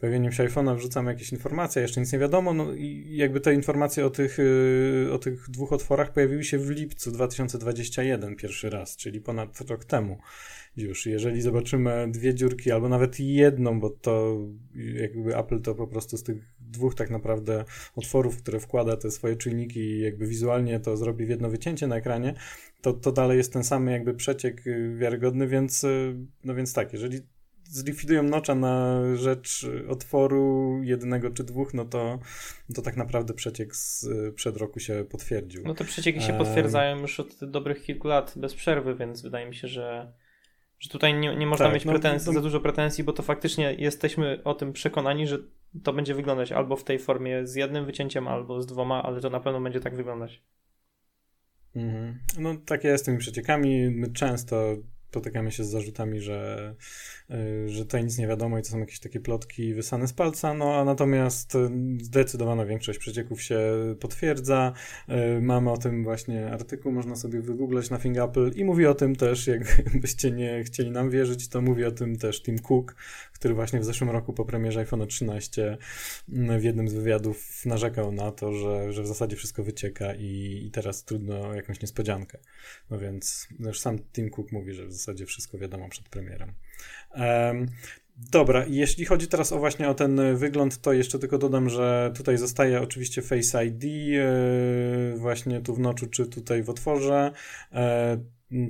pojawieniem się iPhone'a wrzucamy jakieś informacje, jeszcze nic nie wiadomo, no i jakby te informacje o tych 2 otworach pojawiły się w lipcu 2021 pierwszy raz, czyli ponad rok temu już. Jeżeli zobaczymy 2 dziurki albo nawet jedną, bo to jakby Apple to po prostu z tych 2 tak naprawdę otworów, które wkłada te swoje czujniki i jakby wizualnie to zrobi w jedno wycięcie na ekranie, to dalej jest ten sam jakby przeciek wiarygodny, więc tak, jeżeli zlikwidują notcha na rzecz otworu 1 czy 2, no to tak naprawdę przeciek sprzed roku się potwierdził. No te przecieki się potwierdzają już od dobrych kilku lat bez przerwy, więc wydaje mi się, że tutaj nie można mieć za dużo pretensji, bo to faktycznie jesteśmy o tym przekonani, że to będzie wyglądać albo w tej formie z jednym wycięciem, albo z 2, ale to na pewno będzie tak wyglądać. No tak jest z tymi przeciekami. My często spotykamy się z zarzutami, że tutaj nic nie wiadomo i to są jakieś takie plotki wysane z palca, no a natomiast zdecydowana większość przecieków się potwierdza. Mamy o tym właśnie artykuł, można sobie wygooglać na Thing Apple i mówi o tym też, jakbyście nie chcieli nam wierzyć, to mówi o tym też Tim Cook, który właśnie w zeszłym roku po premierze iPhone 13 w jednym z wywiadów narzekał na to, że w zasadzie wszystko wycieka i teraz trudno jakąś niespodziankę. No więc już sam Tim Cook mówi, że w zasadzie wszystko wiadomo przed premierem. Dobra, jeśli chodzi teraz o właśnie o ten wygląd, to jeszcze tylko dodam, że tutaj zostaje oczywiście Face ID właśnie tu w noczu czy tutaj w otworze.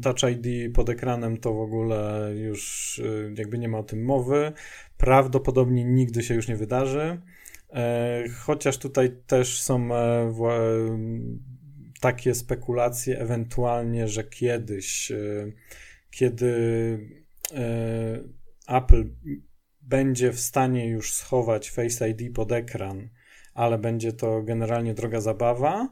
Touch ID pod ekranem to w ogóle już jakby nie ma o tym mowy. Prawdopodobnie nigdy się już nie wydarzy. Chociaż tutaj też są takie spekulacje ewentualnie, że kiedyś, kiedy Apple będzie w stanie już schować Face ID pod ekran, ale będzie to generalnie droga zabawa,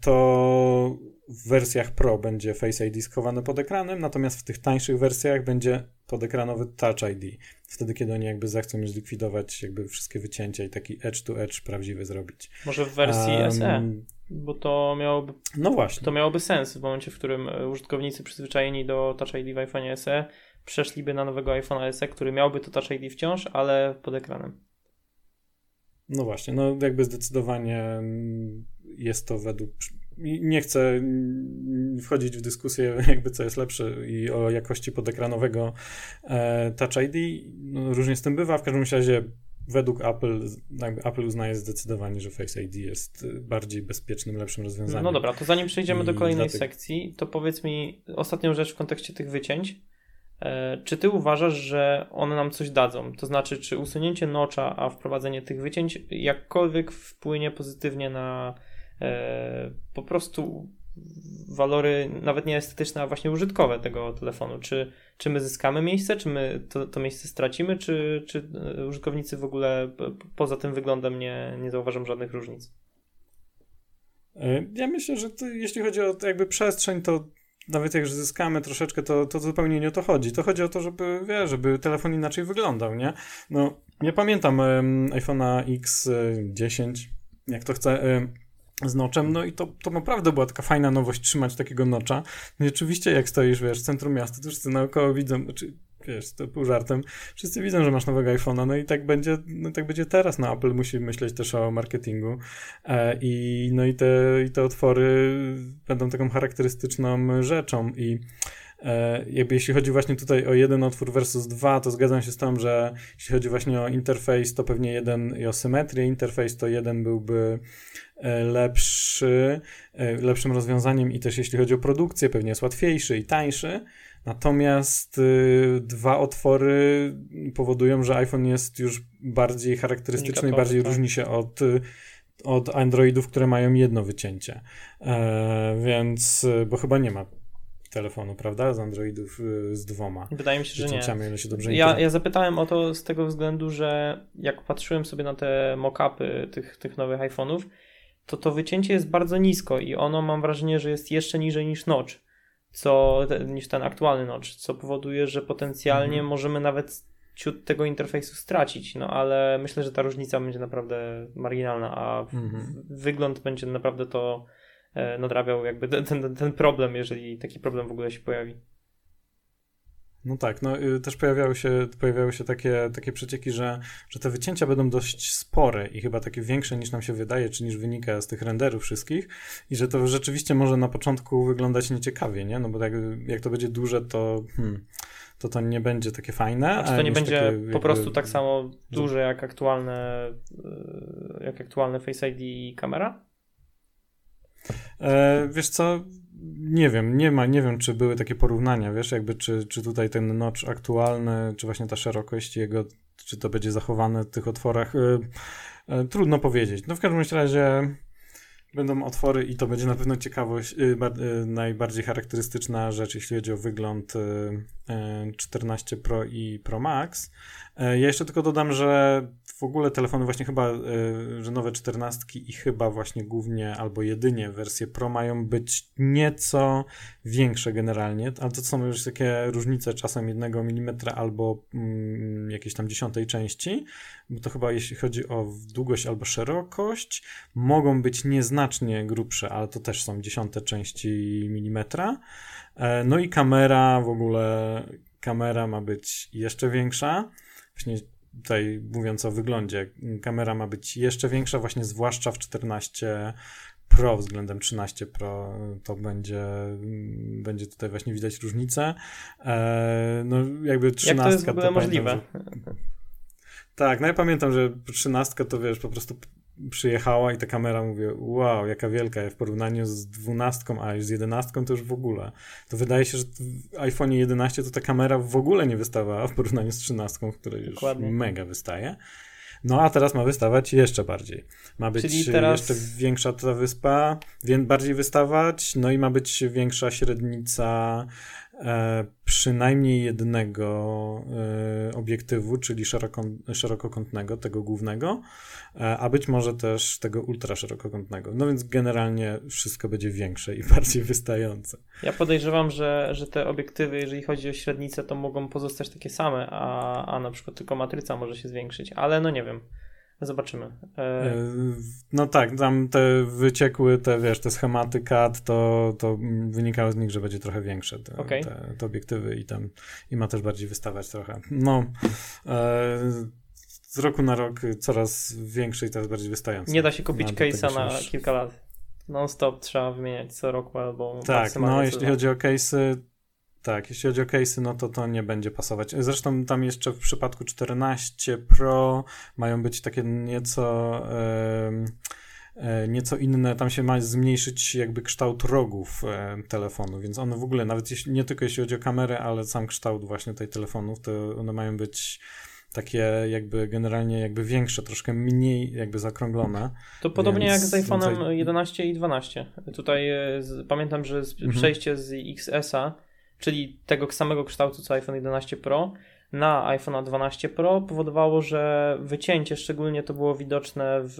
to w wersjach Pro będzie Face ID schowane pod ekranem, natomiast w tych tańszych wersjach będzie podekranowy Touch ID. Wtedy, kiedy oni jakby zechcą już zlikwidować jakby wszystkie wycięcia i taki edge to edge prawdziwy zrobić. Może w wersji SE, bo to miałoby, no właśnie. To miałoby sens w momencie, w którym użytkownicy przyzwyczajeni do Touch ID w iPhone SE przeszliby na nowego iPhone SE, który miałby to Touch ID wciąż, ale pod ekranem. No właśnie, no jakby zdecydowanie jest to według... Nie chcę wchodzić w dyskusję, jakby co jest lepsze i o jakości podekranowego Touch ID. No, różnie z tym bywa. W każdym razie według Apple uznaje zdecydowanie, że Face ID jest bardziej bezpiecznym, lepszym rozwiązaniem. No dobra, to zanim przejdziemy do kolejnej sekcji, to powiedz mi ostatnią rzecz w kontekście tych wycięć. Czy ty uważasz, że one nam coś dadzą? To znaczy, czy usunięcie notcha, a wprowadzenie tych wycięć jakkolwiek wpłynie pozytywnie na po prostu walory, nawet nie estetyczne, a właśnie użytkowe tego telefonu. Czy my zyskamy miejsce, czy my to miejsce stracimy, czy użytkownicy w ogóle poza tym wyglądem nie zauważą żadnych różnic? Ja myślę, że jeśli chodzi o jakby przestrzeń, to nawet jak zyskamy troszeczkę, to zupełnie nie o to chodzi. To chodzi o to, żeby telefon inaczej wyglądał, nie? No, nie pamiętam iPhone'a X10, jak to chcę... z noczem, no i to naprawdę była taka fajna nowość trzymać takiego nocza. No i oczywiście jak stoisz, wiesz, w centrum miasta, to wszyscy naokoło widzą, znaczy, wiesz, to pół żartem, wszyscy widzą, że masz nowego iPhone'a, no i tak będzie teraz, no Apple musi myśleć też o marketingu i te otwory będą taką charakterystyczną rzeczą i jakby jeśli chodzi właśnie tutaj o jeden otwór versus dwa, to zgadzam się z tym, że jeśli chodzi właśnie o interfejs, to pewnie jeden i o symetrię interfejs, to jeden byłby lepszym rozwiązaniem i też jeśli chodzi o produkcję, pewnie jest łatwiejszy i tańszy, natomiast dwa otwory powodują, że iPhone jest już bardziej charakterystyczny i bardziej różni się od Androidów, które mają jedno wycięcie, więc, bo chyba nie ma telefonu, prawda? Z Androidów z dwoma. Wydaje mi się, że nie. Ile się dobrze ja zapytałem o to z tego względu, że jak patrzyłem sobie na te mock-upy tych nowych iPhone'ów, to wycięcie jest bardzo nisko i ono mam wrażenie, że jest jeszcze niżej niż notch, niż ten aktualny notch, co powoduje, że potencjalnie możemy nawet ciut tego interfejsu stracić, no ale myślę, że ta różnica będzie naprawdę marginalna, a wygląd będzie naprawdę to nadrabiał jakby ten problem, jeżeli taki problem w ogóle się pojawi. No tak, no też pojawiały się takie przecieki, że te wycięcia będą dość spore i chyba takie większe niż nam się wydaje, czy niż wynika z tych renderów wszystkich i że to rzeczywiście może na początku wyglądać nieciekawie, nie? No bo jak to będzie duże, to nie będzie takie fajne. Znaczy to nie będzie takie, po prostu tak samo duże jak aktualne Face ID i kamera? Wiesz co, nie wiem czy były takie porównania, wiesz, jakby czy tutaj ten notch aktualny, czy właśnie ta szerokość jego, czy to będzie zachowane w tych otworach, trudno powiedzieć, no w każdym razie będą otwory i to będzie na pewno najbardziej charakterystyczna rzecz, jeśli chodzi o wygląd 14 Pro i Pro Max. Ja jeszcze tylko dodam, że w ogóle telefony właśnie chyba, że nowe 14 i chyba właśnie głównie albo jedynie wersje Pro mają być nieco większe generalnie, ale to są już takie różnice czasem 1 mm albo jakiejś tam 10 części, bo to chyba jeśli chodzi o długość albo szerokość, mogą być nieznacznie grubsze, ale to też są 10 części milimetra. No i kamera w ogóle, kamera ma być jeszcze większa, właśnie tutaj mówiąc o wyglądzie, kamera ma być jeszcze większa właśnie zwłaszcza w 14 Pro względem 13 Pro, to będzie tutaj właśnie widać różnicę, no jakby 13... Jak to jest w ogóle możliwe? Tak, no ja pamiętam, że 13 to wiesz, po prostu przyjechała i ta kamera, mówię, wow, jaka wielka, ja w porównaniu z 12, a już z 11 to już w ogóle. To wydaje się, że w iPhone 11 to ta kamera w ogóle nie wystawała w porównaniu z 13, w której już mega wystaje. No a teraz ma wystawać jeszcze bardziej. Ma być teraz... jeszcze większa ta wyspa, bardziej wystawać, no i ma być większa średnica przynajmniej jednego obiektywu, czyli szerokokątnego, tego głównego, a być może też tego ultra szerokokątnego. No więc generalnie wszystko będzie większe i bardziej wystające. Ja podejrzewam, że te obiektywy, jeżeli chodzi o średnicę, to mogą pozostać takie same, a na przykład tylko matryca może się zwiększyć, ale no nie wiem. Zobaczymy. No tak, tam te wyciekły, te wiesz, te schematy CAD, to wynikało z nich, że będzie trochę większe te obiektywy i tam i ma też bardziej wystawać trochę. No, z roku na rok coraz większe i coraz bardziej wystające. Nie da się kupić case'a na kilka lat. Non-stop trzeba wymieniać co roku albo... Tak, no jeśli chodzi o case'y, no to nie będzie pasować. Zresztą tam jeszcze w przypadku 14 Pro mają być takie nieco inne, tam się ma zmniejszyć jakby kształt rogów telefonu, więc one w ogóle, nawet jeśli, nie tylko jeśli chodzi o kamerę, ale sam kształt właśnie tej telefonów, to one mają być takie jakby generalnie jakby większe, troszkę mniej jakby zakrąglone. To podobnie jak z iPhone'em 11 i 12. Tutaj pamiętam, że przejście z XS-a, czyli tego samego kształtu co iPhone 11 Pro na iPhone 12 Pro powodowało, że wycięcie, szczególnie to było widoczne w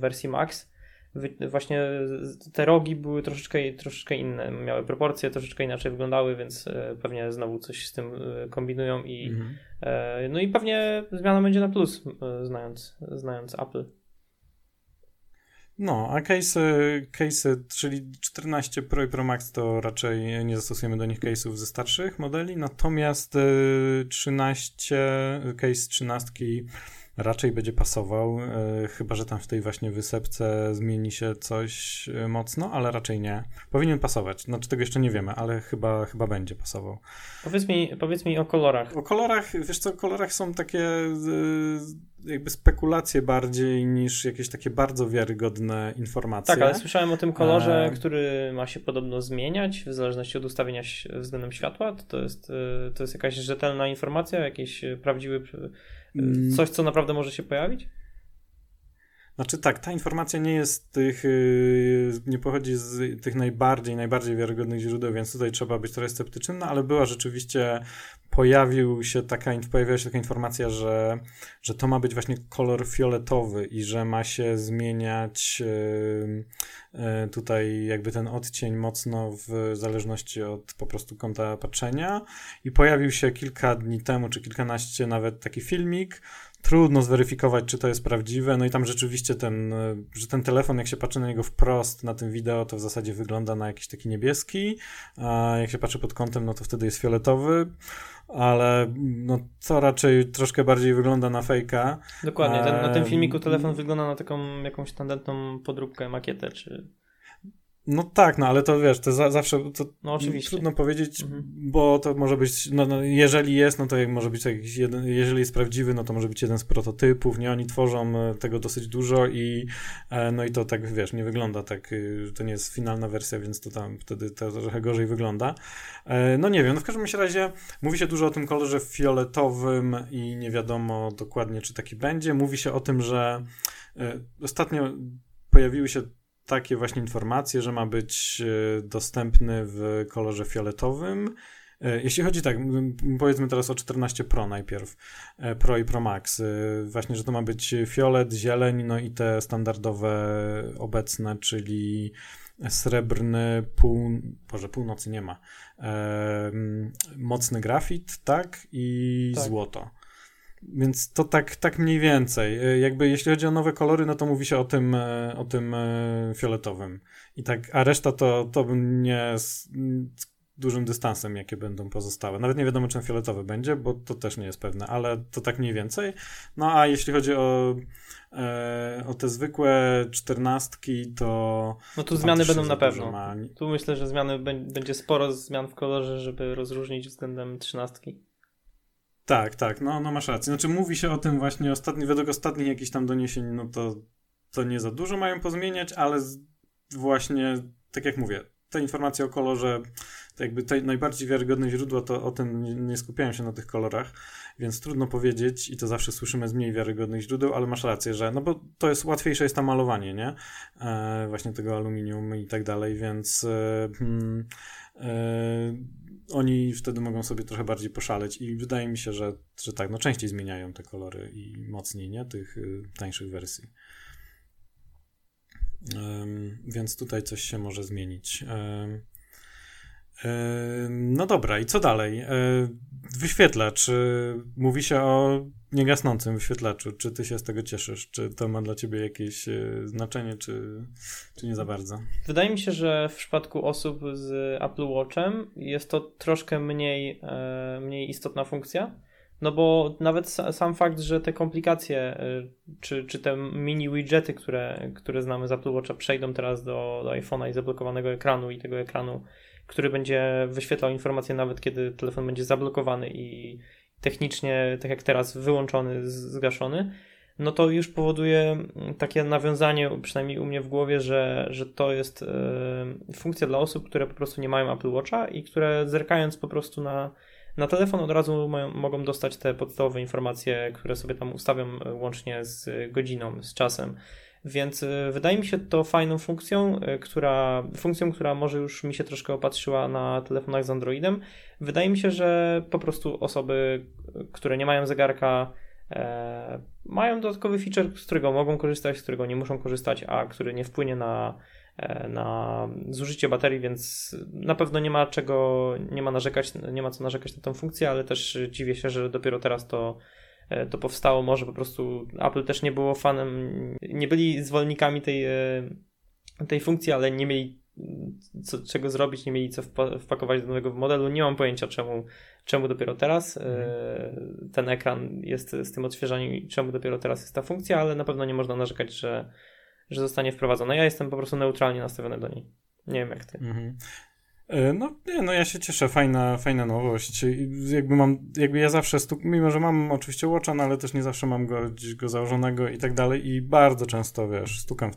wersji Max, właśnie te rogi były troszeczkę inne, miały proporcje, troszeczkę inaczej wyglądały, więc pewnie znowu coś z tym kombinują i no i pewnie zmiana będzie na plus, znając Apple. No, a case'y, czyli 14 Pro i Pro Max, to raczej nie zastosujemy do nich case'ów ze starszych modeli, natomiast case 13 raczej będzie pasował, chyba że tam w tej właśnie wysepce zmieni się coś mocno, ale raczej nie. Powinien pasować, znaczy tego jeszcze nie wiemy, ale chyba będzie pasował. Powiedz mi o kolorach. O kolorach, wiesz co, są takie... jakby spekulacje bardziej niż jakieś takie bardzo wiarygodne informacje. Tak, ale słyszałem o tym kolorze, który ma się podobno zmieniać w zależności od ustawienia względem światła. To jest jakaś rzetelna informacja, jakieś prawdziwe coś, co naprawdę może się pojawić? Znaczy tak, ta informacja nie jest nie pochodzi z tych najbardziej wiarygodnych źródeł, więc tutaj trzeba być trochę sceptycznym, no ale była rzeczywiście, pojawiła się taka informacja, że to ma być właśnie kolor fioletowy i że ma się zmieniać tutaj jakby ten odcień mocno w zależności od po prostu kąta patrzenia i pojawił się kilka dni temu, czy kilkanaście nawet taki filmik. Trudno zweryfikować, czy to jest prawdziwe, no i tam rzeczywiście ten telefon, jak się patrzy na niego wprost na tym wideo, to w zasadzie wygląda na jakiś taki niebieski, a jak się patrzy pod kątem, no to wtedy jest fioletowy, ale no to raczej troszkę bardziej wygląda na fejka. Dokładnie, na tym filmiku telefon wygląda na taką jakąś tandetną podróbkę, makietę, czy... No tak, no ale to wiesz, to zawsze to no, oczywiście. Trudno powiedzieć, bo to może być, no jeżeli jest, no to może być jakiś jeden, jeżeli jest prawdziwy, no to może być jeden z prototypów, nie, oni tworzą tego dosyć dużo i no i to tak, wiesz, nie wygląda tak, to nie jest finalna wersja, więc to tam wtedy to trochę gorzej wygląda. No nie wiem, no w każdym razie mówi się dużo o tym kolorze fioletowym i nie wiadomo dokładnie, czy taki będzie. Mówi się o tym, że ostatnio pojawiły się takie właśnie informacje, że ma być dostępny w kolorze fioletowym, Jeśli chodzi tak, powiedzmy teraz o 14 Pro najpierw, Pro i Pro Max, właśnie, że to ma być fiolet, zieleń, no i te standardowe obecne, czyli srebrny, północy nie ma, mocny grafit, tak, i tak. Złoto. Więc to tak mniej więcej. Jakby jeśli chodzi o nowe kolory, no to mówi się o tym fioletowym. I tak, a reszta to mnie z dużym dystansem, jakie będą pozostałe. Nawet nie wiadomo, czy ten fioletowy będzie, bo to też nie jest pewne, ale to tak mniej więcej. No a jeśli chodzi o te zwykłe 14, to... No tu zmiany będą na pewno. Tu myślę, że zmiany będzie sporo zmian w kolorze, żeby rozróżnić względem 13. Tak, no masz rację. Znaczy mówi się o tym właśnie, według ostatnich jakichś tam doniesień, no to nie za dużo mają pozmieniać, ale właśnie, tak jak mówię, te informacje o kolorze, to jakby te najbardziej wiarygodne źródła, to o tym nie skupiają się na tych kolorach, więc trudno powiedzieć i to zawsze słyszymy z mniej wiarygodnych źródeł, ale masz rację, że no bo to jest łatwiejsze jest tam malowanie, nie? Właśnie tego aluminium i tak dalej, więc... oni wtedy mogą sobie trochę bardziej poszaleć i wydaje mi się, że tak, no częściej zmieniają te kolory i mocniej, nie? Tych tańszych wersji. Więc tutaj coś się może zmienić. No dobra, i co dalej? Wyświetlacz. Mówi się o niegasnącym wyświetlaczu. Czy ty się z tego cieszysz? Czy to ma dla ciebie jakieś znaczenie, czy nie za bardzo? Wydaje mi się, że w przypadku osób z Apple Watchem jest to troszkę mniej istotna funkcja, no bo nawet sam fakt, że te komplikacje, czy te mini widgety, które znamy z Apple Watcha, przejdą teraz do iPhone'a i zablokowanego ekranu i tego ekranu, który będzie wyświetlał informacje nawet kiedy telefon będzie zablokowany i technicznie, tak jak teraz, wyłączony, zgaszony, no to już powoduje takie nawiązanie, przynajmniej u mnie w głowie, że to jest funkcja dla osób, które po prostu nie mają Apple Watcha i które zerkając po prostu na telefon od razu mogą dostać te podstawowe informacje, które sobie tam ustawiam łącznie z godziną, z czasem. Więc wydaje mi się to fajną funkcją, która może już mi się troszkę opatrzyła na telefonach z Androidem. Wydaje mi się, że po prostu osoby, które nie mają zegarka, mają dodatkowy feature, z którego mogą korzystać, z którego nie muszą korzystać, a który nie wpłynie na zużycie baterii, więc na pewno nie ma co narzekać na tą funkcję, ale też dziwię się, że dopiero teraz to powstało, może po prostu Apple też nie było fanem, nie byli zwolennikami tej funkcji, ale nie mieli czego zrobić, nie mieli co wpakować do nowego modelu. Nie mam pojęcia czemu dopiero teraz ten ekran jest z tym odświeżaniem i czemu dopiero teraz jest ta funkcja, ale na pewno nie można narzekać, że zostanie wprowadzona. Ja jestem po prostu neutralnie nastawiony do niej. Nie wiem jak ty. Mhm. No ja się cieszę, fajna nowość. Jakby ja zawsze, mimo że mam oczywiście Watcha, no, ale też nie zawsze mam go założonego i tak dalej i bardzo często, wiesz, stukam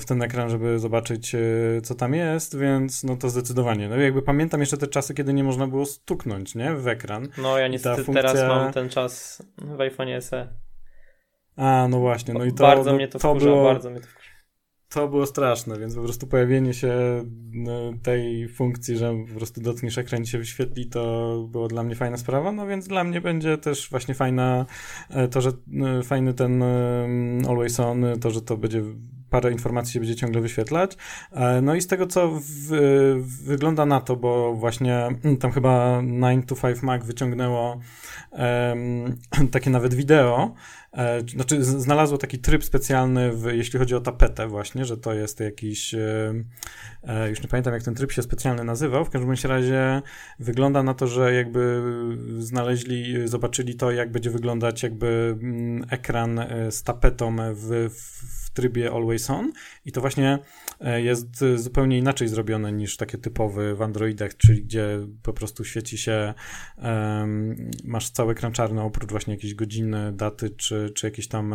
w ten ekran, żeby zobaczyć, co tam jest, więc no to zdecydowanie. No jakby pamiętam jeszcze te czasy, kiedy nie można było stuknąć, nie? W ekran. No ja niestety teraz mam ten czas w iPhone SE. A, no właśnie. No i to, bardzo mnie to wkurza, bardzo mnie to wkurza. To było straszne, więc po prostu pojawienie się tej funkcji, że po prostu dotkniesz ekran i się wyświetli, to było dla mnie fajna sprawa, no więc dla mnie będzie też właśnie fajny ten Always On, to, że to będzie parę informacji się będzie ciągle wyświetlać. No i z tego, co wygląda na to, bo właśnie tam chyba 9to5Mac wyciągnęło takie nawet wideo, znaczy znalazło taki tryb specjalny, jeśli chodzi o tapetę właśnie, że to jest jakiś, już nie pamiętam jak ten tryb się specjalny nazywał, w każdym razie wygląda na to, że jakby zobaczyli to, jak będzie wyglądać jakby ekran z tapetą w trybie Always On i to właśnie jest zupełnie inaczej zrobione niż takie typowe w Androidach, czyli gdzie po prostu świeci się, masz cały ekran czarny oprócz właśnie jakiejś godziny, daty czy jakieś tam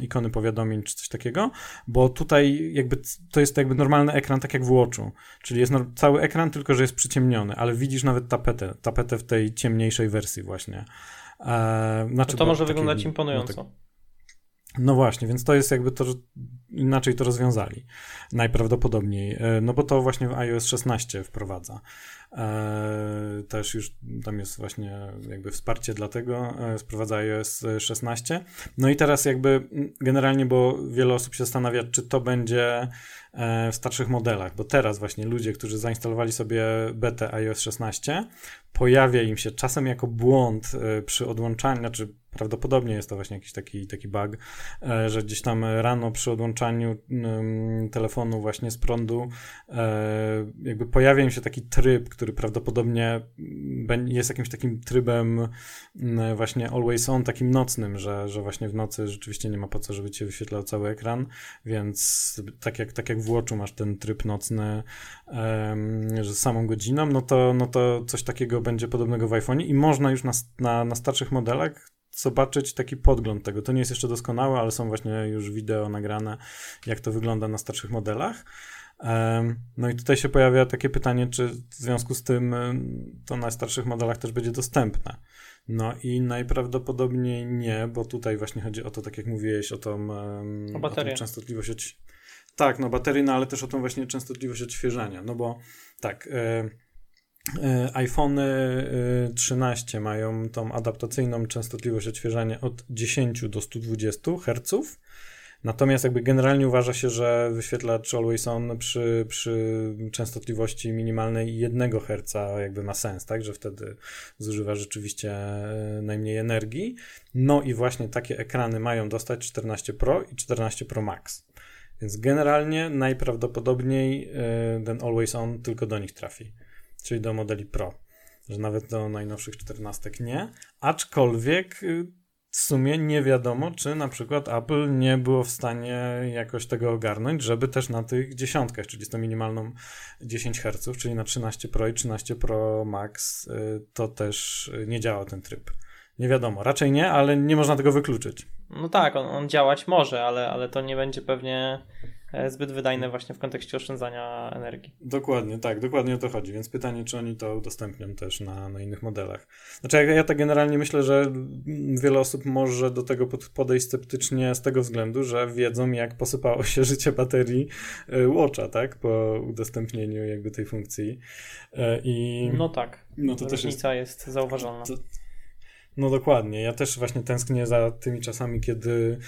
ikony powiadomień czy coś takiego, bo tutaj jakby to jest jakby normalny ekran tak jak w Watchu, czyli jest cały ekran tylko, że jest przyciemniony, ale widzisz nawet tapetę w tej ciemniejszej wersji właśnie. Znaczy, to może wyglądać imponująco. No właśnie, więc to jest jakby to, że inaczej to rozwiązali najprawdopodobniej, no bo to właśnie iOS 16 wprowadza. Też już tam jest właśnie jakby wsparcie dla tego, sprowadza iOS 16. No i teraz jakby generalnie, bo wiele osób się zastanawia, czy to będzie w starszych modelach, bo teraz właśnie ludzie, którzy zainstalowali sobie betę iOS 16, pojawia im się czasem jako błąd przy odłączaniu, znaczy prawdopodobnie jest to właśnie jakiś taki bug, że gdzieś tam rano przy odłączaniu telefonu właśnie z prądu jakby pojawia im się taki tryb, który prawdopodobnie jest jakimś takim trybem właśnie always on, takim nocnym, że właśnie w nocy rzeczywiście nie ma po co, żeby ci wyświetlał cały ekran, więc tak jak w Watchu masz ten tryb nocny z samą godziną, no to coś takiego będzie podobnego w iPhone'ie i można już na starszych modelach zobaczyć taki podgląd tego. To nie jest jeszcze doskonałe, ale są właśnie już wideo nagrane, jak to wygląda na starszych modelach. No i tutaj się pojawia takie pytanie, czy w związku z tym to na starszych modelach też będzie dostępne. No i najprawdopodobniej nie, bo tutaj właśnie chodzi o to, tak jak mówiłeś, o tą częstotliwość. Tak, no baterii, no ale też o tą właśnie częstotliwość odświeżania, no bo tak... iPhone 13 mają tą adaptacyjną częstotliwość odświeżania od 10 do 120 Hz, natomiast jakby generalnie uważa się, że wyświetlacz Always On przy częstotliwości minimalnej 1 Hz jakby ma sens, tak, że wtedy zużywa rzeczywiście najmniej energii. No i właśnie takie ekrany mają dostać 14 Pro i 14 Pro Max, więc generalnie najprawdopodobniej ten Always On tylko do nich trafi. Czyli do modeli Pro, że nawet do najnowszych 14 nie, aczkolwiek w sumie nie wiadomo, czy na przykład Apple nie było w stanie jakoś tego ogarnąć, żeby też na tych dziesiątkach, czyli z tą minimalną 10 Hz, czyli na 13 Pro i 13 Pro Max, to też nie działa ten tryb. Nie wiadomo, raczej nie, ale nie można tego wykluczyć. No tak, on działać może, ale to nie będzie pewnie... zbyt wydajne właśnie w kontekście oszczędzania energii. Dokładnie, tak, dokładnie o to chodzi, więc pytanie, czy oni to udostępnią też na innych modelach. Znaczy ja tak generalnie myślę, że wiele osób może do tego podejść sceptycznie z tego względu, że wiedzą, jak posypało się życie baterii Watcha, tak, po udostępnieniu jakby tej funkcji. No tak, no to różnica też jest zauważalna. No dokładnie, ja też właśnie tęsknię za tymi czasami, kiedy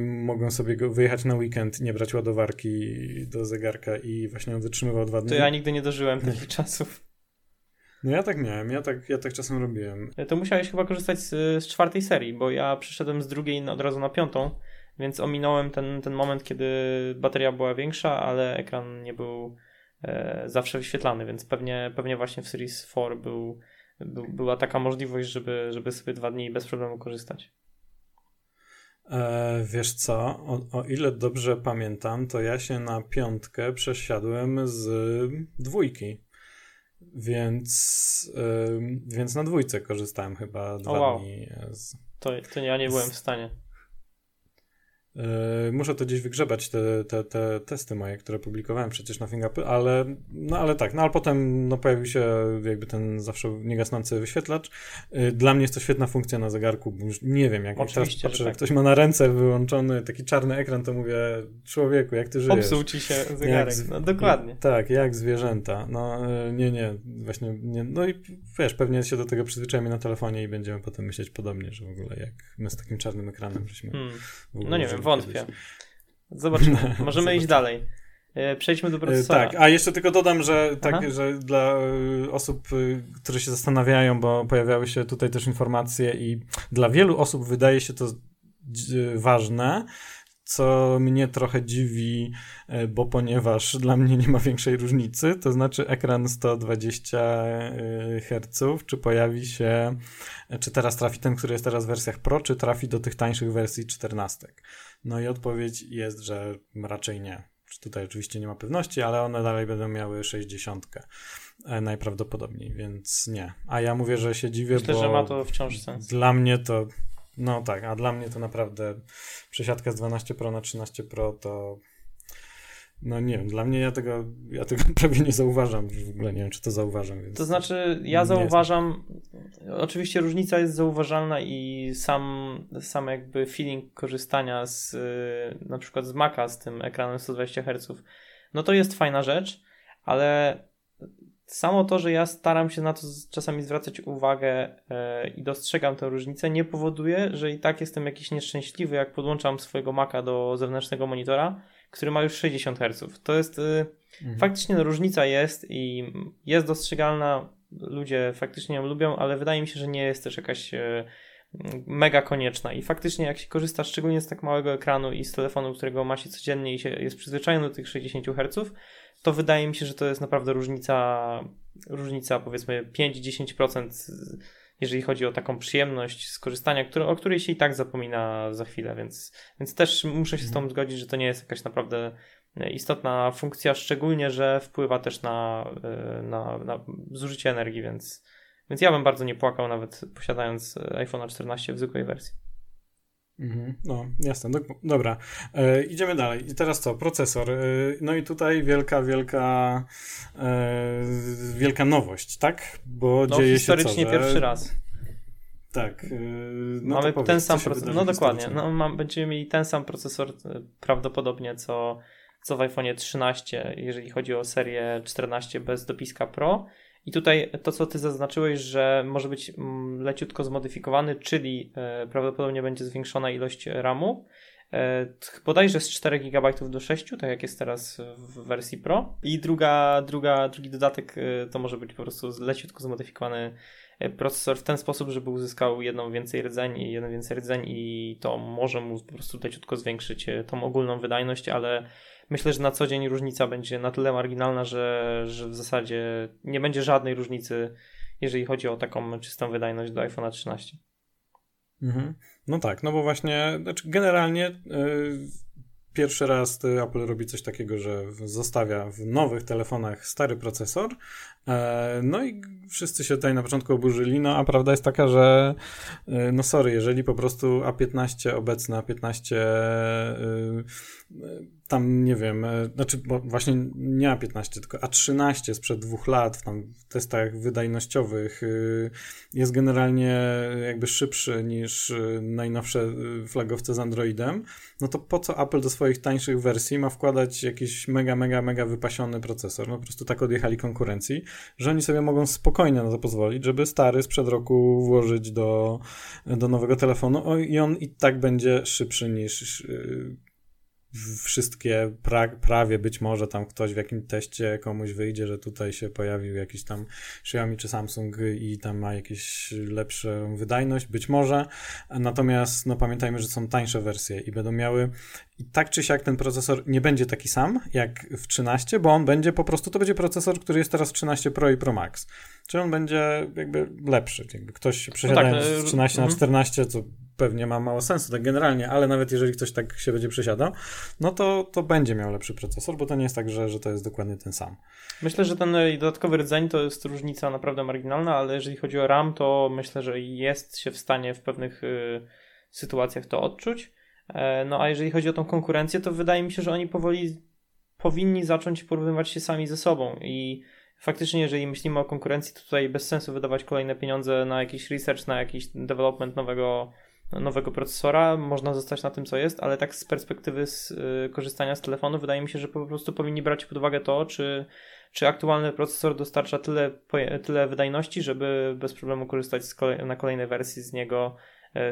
mogą sobie wyjechać na weekend, nie brać ładowarki do zegarka i właśnie on wytrzymywał 2 dni. To ja nigdy nie dożyłem takich czasów. No ja tak miałem, ja tak czasem robiłem. To musiałeś chyba korzystać z 4 serii, bo ja przyszedłem z 2 od razu na 5, więc ominąłem ten moment, kiedy bateria była większa, ale ekran nie był zawsze wyświetlany, więc pewnie właśnie w Series 4 była taka możliwość, żeby sobie 2 dni bez problemu korzystać. Wiesz co, o ile dobrze pamiętam, to ja się na 5 przesiadłem z 2, więc na 2 korzystałem chyba 2 dni. To ja nie byłem w stanie. Muszę to gdzieś wygrzebać, te testy moje, które publikowałem przecież na Thing Apple, ale tak, no ale potem pojawił się jakby ten zawsze niegasnący wyświetlacz. Dla mnie jest to świetna funkcja na zegarku, bo już nie wiem, jak teraz patrzę, tak. Ktoś ma na ręce wyłączony taki czarny ekran, to mówię, człowieku, jak ty żyjesz? Popsuł ci się zegarek, no dokładnie. Tak, jak zwierzęta, no nie, no i wiesz, pewnie się do tego przyzwyczajamy na telefonie i będziemy potem myśleć podobnie, że w ogóle jak my z takim czarnym ekranem żeśmy... No nie wiem, wątpię. Zobaczymy. Możemy iść dalej. Przejdźmy do procesora. Tak, a jeszcze tylko dodam, że dla osób, które się zastanawiają, bo pojawiały się tutaj też informacje i dla wielu osób wydaje się to ważne, co mnie trochę dziwi, bo ponieważ dla mnie nie ma większej różnicy, to znaczy ekran 120 Hz, czy pojawi się, czy teraz trafi ten, który jest teraz w wersjach Pro, czy trafi do tych tańszych wersji 14. No i odpowiedź jest, że raczej nie. Tutaj oczywiście nie ma pewności, ale one dalej będą miały 60 najprawdopodobniej, więc nie. A ja mówię, że się dziwię, myślę, bo że ma to wciąż sens. Dla mnie to... No tak, a dla mnie to naprawdę przesiadka z 12 Pro na 13 Pro to, no nie wiem, dla mnie ja tego prawie nie zauważam, w ogóle nie wiem, czy to zauważam. Więc to znaczy ja zauważam, Oczywiście różnica jest zauważalna i sam jakby feeling korzystania z na przykład z Maca z tym ekranem 120 Hz, no to jest fajna rzecz, ale samo to, że ja staram się na to czasami zwracać uwagę i dostrzegam tę różnicę, nie powoduje, że i tak jestem jakiś nieszczęśliwy, jak podłączam swojego Maca do zewnętrznego monitora, który ma już 60 Hz. To jest faktycznie no, różnica jest i jest dostrzegalna, ludzie faktycznie ją lubią, ale wydaje mi się, że nie jest też jakaś mega konieczna i faktycznie jak się korzysta szczególnie z tak małego ekranu i z telefonu, którego ma się codziennie i się jest przyzwyczajony do tych 60 Hz, to wydaje mi się, że to jest naprawdę różnica powiedzmy 5-10%, jeżeli chodzi o taką przyjemność skorzystania, o której się i tak zapomina za chwilę, więc też muszę się z tą zgodzić, że to nie jest jakaś naprawdę istotna funkcja, szczególnie, że wpływa też na zużycie energii, więc ja bym bardzo nie płakał nawet posiadając iPhone'a 14 w zwykłej wersji. No, jasne, dobra. Idziemy dalej. I teraz co? Procesor. No i tutaj wielka nowość, tak? Bo no, dzieje się co, historycznie pierwszy raz. Tak. No mamy ten sam procesor. No dokładnie. No, będziemy mieli ten sam procesor prawdopodobnie co w iPhone'ie 13, jeżeli chodzi o serię 14 bez dopiska Pro. I tutaj to, co ty zaznaczyłeś, że może być leciutko zmodyfikowany, czyli prawdopodobnie będzie zwiększona ilość RAM-u, bodajże z 4 GB do 6, tak jak jest teraz w wersji Pro. I drugi dodatek to może być po prostu leciutko zmodyfikowany procesor w ten sposób, żeby uzyskał jeden więcej rdzeń i to może mu po prostu leciutko zwiększyć tą ogólną wydajność, ale myślę, że na co dzień różnica będzie na tyle marginalna, że w zasadzie nie będzie żadnej różnicy, jeżeli chodzi o taką czystą wydajność do iPhone'a 13. Mhm. No tak, no bo właśnie generalnie pierwszy raz Apple robi coś takiego, że zostawia w nowych telefonach stary procesor. No i wszyscy się tutaj na początku oburzyli, no a prawda jest taka, że no sorry, jeżeli po prostu obecne A15 tam nie wiem, znaczy bo właśnie nie A15, tylko A13 sprzed 2 lat tam w testach wydajnościowych jest generalnie jakby szybszy niż najnowsze flagowce z Androidem, no to po co Apple do swoich tańszych wersji ma wkładać jakiś mega wypasiony procesor? No po prostu tak odjechali konkurencji, że oni sobie mogą spokojnie na to pozwolić, żeby stary sprzed roku włożyć do nowego telefonu i on i tak będzie szybszy niż wszystkie prawie być może tam ktoś w jakim teście komuś wyjdzie, że tutaj się pojawił jakiś tam Xiaomi czy Samsung i tam ma jakieś lepszą wydajność, być może, natomiast no pamiętajmy, że są tańsze wersje i będą miały i tak czy siak ten procesor nie będzie taki sam jak w 13, bo on będzie po prostu, to będzie procesor, który jest teraz w 13 Pro i Pro Max, czyli on będzie jakby lepszy, jakby ktoś przesiadając z 13 na 14, co pewnie ma mało sensu tak generalnie, ale nawet jeżeli ktoś tak się będzie przesiadał, no to będzie miał lepszy procesor, bo to nie jest tak, że to jest dokładnie ten sam. Myślę, że ten dodatkowy rdzeń to jest różnica naprawdę marginalna, ale jeżeli chodzi o RAM, to myślę, że jest się w stanie w pewnych sytuacjach to odczuć. No a jeżeli chodzi o tą konkurencję, to wydaje mi się, że oni powoli powinni zacząć porównywać się sami ze sobą i faktycznie, jeżeli myślimy o konkurencji, to tutaj bez sensu wydawać kolejne pieniądze na jakiś research, na jakiś development nowego procesora, można zostać na tym, co jest, ale tak z perspektywy korzystania z telefonu wydaje mi się, że po prostu powinni brać pod uwagę to, czy aktualny procesor dostarcza tyle wydajności, żeby bez problemu korzystać na kolejnej wersji z niego,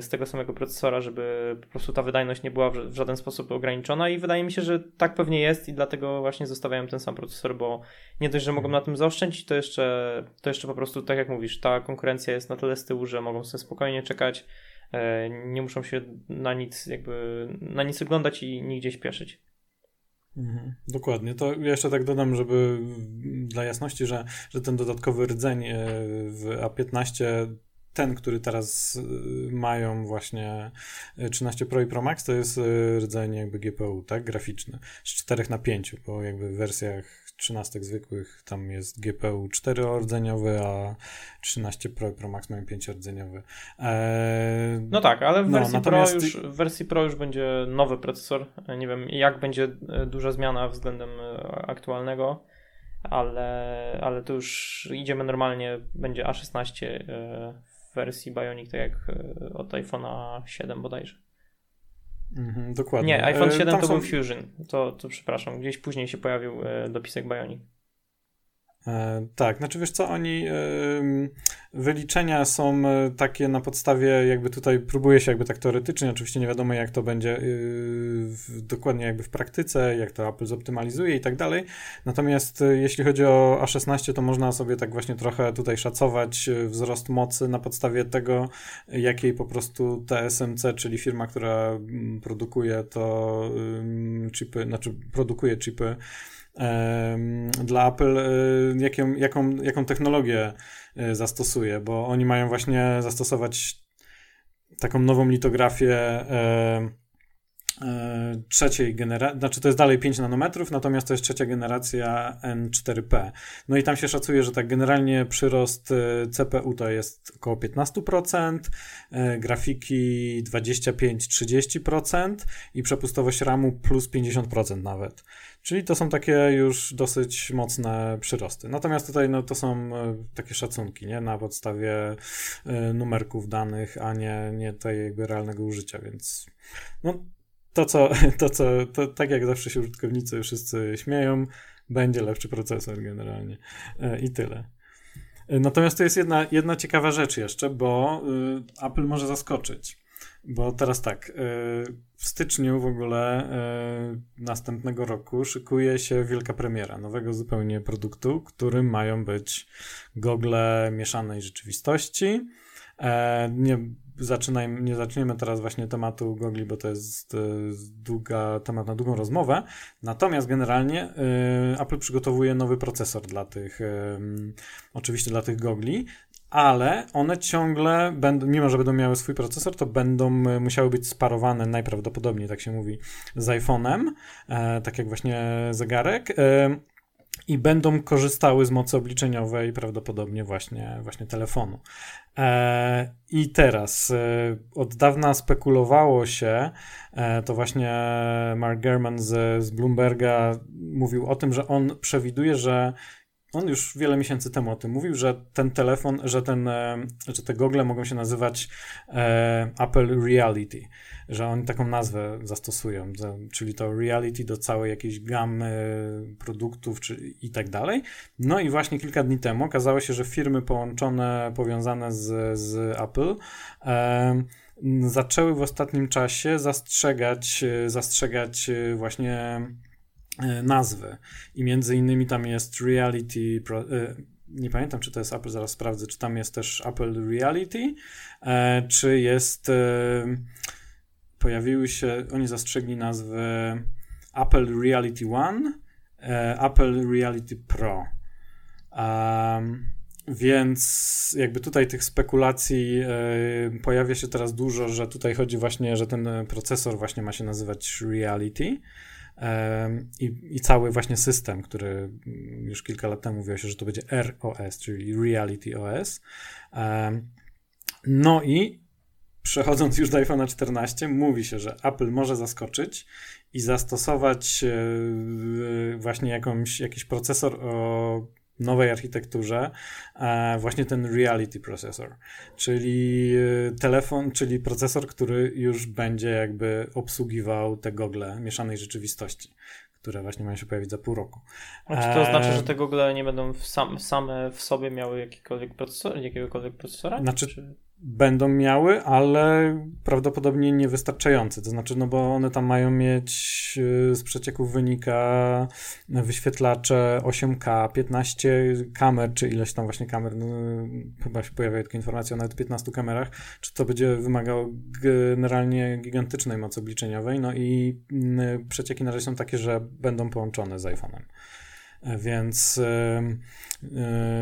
z tego samego procesora, żeby po prostu ta wydajność nie była w żaden sposób ograniczona i wydaje mi się, że tak pewnie jest i dlatego właśnie zostawiają ten sam procesor, bo nie dość, że mogą na tym zaoszczędzić, to jeszcze po prostu, tak jak mówisz, ta konkurencja jest na tyle z tyłu, że mogą sobie spokojnie czekać, nie muszą się na nic oglądać i nigdzie śpieszyć. Mhm, dokładnie. To ja jeszcze tak dodam, żeby dla jasności, że ten dodatkowy rdzeń w A15, ten, który teraz mają właśnie 13 Pro i Pro Max, to jest rdzeń jakby GPU, tak, graficzny, z 4 na 5, bo jakby w wersjach 13 zwykłych tam jest GPU 4-rdzeniowy, a 13 Pro i Pro Max mają 5-rdzeniowy. No tak, ale w wersji Pro już będzie nowy procesor. Nie wiem, jak będzie duża zmiana względem aktualnego, ale to już idziemy normalnie, będzie A16 w wersji Bionic, tak jak od iPhone'a 7 bodajże. Mhm, dokładnie. Nie, iPhone 7 to był Fusion. To przepraszam, gdzieś później się pojawił dopisek Bionic. Tak, znaczy wiesz co, oni wyliczenia są takie na podstawie, jakby tutaj próbuje się jakby tak teoretycznie, oczywiście nie wiadomo jak to będzie dokładnie jakby w praktyce, jak to Apple zoptymalizuje i tak dalej, natomiast jeśli chodzi o A16, to można sobie tak właśnie trochę tutaj szacować wzrost mocy na podstawie tego, jakiej po prostu TSMC, czyli firma, która produkuje to chipy, znaczy produkuje chipy dla Apple, jaką technologię zastosuje, bo oni mają właśnie zastosować taką nową litografię trzeciej generacji, znaczy to jest dalej 5 nanometrów, natomiast to jest trzecia generacja N4P. No i tam się szacuje, że tak generalnie przyrost CPU to jest około 15%, grafiki 25-30% i przepustowość RAM-u plus 50% nawet. Czyli to są takie już dosyć mocne przyrosty. Natomiast tutaj no, to są takie szacunki, nie? Na podstawie numerków danych, a nie tej jakby realnego użycia, więc no to tak jak zawsze się użytkownicy wszyscy śmieją, będzie lepszy procesor generalnie i tyle. Natomiast to jest jedna ciekawa rzecz jeszcze, bo Apple może zaskoczyć. Bo teraz tak, w styczniu w ogóle następnego roku szykuje się wielka premiera nowego zupełnie produktu, którym mają być gogle mieszanej rzeczywistości. Nie zaczniemy teraz właśnie tematu gogli, bo to jest temat na długą rozmowę. Natomiast generalnie Apple przygotowuje nowy procesor dla tych, oczywiście dla tych gogli, ale one ciągle będą, mimo że będą miały swój procesor, to będą musiały być sparowane najprawdopodobniej, tak się mówi, z iPhone'em, tak jak właśnie zegarek, i będą korzystały z mocy obliczeniowej prawdopodobnie właśnie telefonu. I teraz od dawna spekulowało się, to właśnie Mark Gurman z Bloomberga mówił o tym, że on przewiduje, że on już wiele miesięcy temu o tym mówił, że ten telefon, że te gogle mogą się nazywać Apple Reality, że oni taką nazwę zastosują, czyli to Reality do całej jakiejś gamy produktów i tak dalej. No i właśnie kilka dni temu okazało się, że firmy powiązane z Apple zaczęły w ostatnim czasie zastrzegać właśnie nazwy i między innymi tam jest Reality, nie pamiętam czy to jest Apple, zaraz sprawdzę, czy tam jest też Apple Reality, czy jest, pojawiły się, oni zastrzegli nazwy Apple Reality One, Apple Reality Pro, więc jakby tutaj tych spekulacji pojawia się teraz dużo, że tutaj chodzi właśnie, że ten procesor właśnie ma się nazywać Reality. I cały właśnie system, który już kilka lat temu mówiło się, że to będzie ROS, czyli Reality OS. No i przechodząc już do iPhone'a 14, mówi się, że Apple może zaskoczyć i zastosować właśnie jakiś procesor o nowej architekturze, właśnie ten Reality procesor, czyli telefon, czyli procesor, który już będzie jakby obsługiwał te gogle mieszanej rzeczywistości, które właśnie mają się pojawić za pół roku. Czy to oznacza, że te gogle nie będą same w sobie miały jakiegokolwiek procesora? Znaczy będą miały, ale prawdopodobnie niewystarczający. To znaczy, no bo one tam mają mieć z przecieków wynika wyświetlacze 8K, 15 kamer, czy ileś tam właśnie kamer, no, chyba się pojawia taka informacja o nawet 15 kamerach, czy to będzie wymagało generalnie gigantycznej mocy obliczeniowej, no i przecieki na razie są takie, że będą połączone z iPhone'em.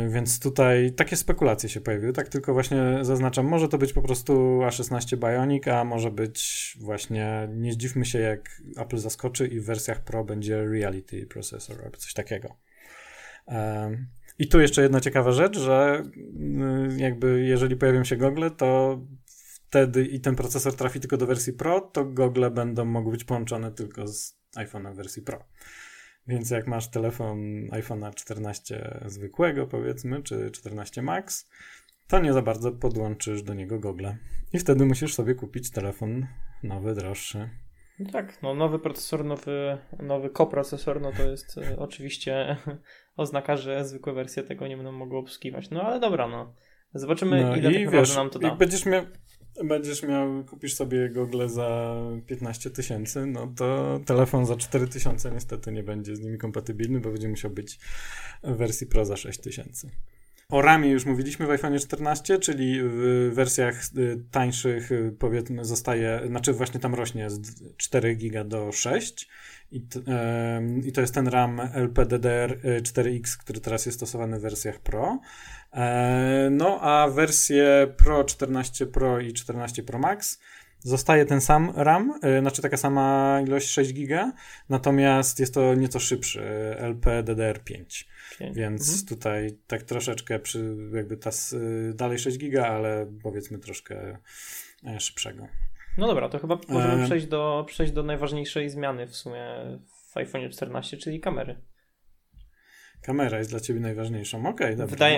Więc tutaj takie spekulacje się pojawiły, tak tylko właśnie zaznaczam, może to być po prostu A16 Bionic, a może być właśnie, nie zdziwmy się jak Apple zaskoczy i w wersjach Pro będzie Reality procesor albo coś takiego. I tu jeszcze jedna ciekawa rzecz, że jakby jeżeli pojawią się gogle, to wtedy i ten procesor trafi tylko do wersji Pro, to gogle będą mogły być połączone tylko z iPhone'em wersji Pro. Więc jak masz telefon iPhone'a 14 zwykłego, powiedzmy, czy 14 Max, to nie za bardzo podłączysz do niego gogle. I wtedy musisz sobie kupić telefon nowy, droższy. No tak, no nowy procesor, nowy koprocesor, no to jest oczywiście oznaka, że zwykłe wersje tego nie będą mogły obsługiwać. No ale dobra, no. Zobaczymy, no ile tak nam to da. Będziesz miał, kupisz sobie gogle za 15 000, no to telefon za 4 000 niestety nie będzie z nimi kompatybilny, bo będzie musiał być w wersji Pro za 6 000. O ramie już mówiliśmy w iPhone 14, czyli w wersjach tańszych powiedzmy zostaje, znaczy właśnie tam rośnie z 4 giga do 6 i to jest ten RAM LPDDR4X, który teraz jest stosowany w wersjach Pro. No a wersje Pro, 14 Pro i 14 Pro Max zostaje ten sam RAM, znaczy taka sama ilość 6 giga, natomiast jest to nieco szybszy LPDDR5. Więc tutaj tak troszeczkę jakby dalej 6 giga, ale powiedzmy troszkę szybszego. No dobra, to chyba możemy przejść do najważniejszej zmiany w sumie w iPhone 14, czyli kamery. Kamera jest dla ciebie najważniejszą. Okej, dobra.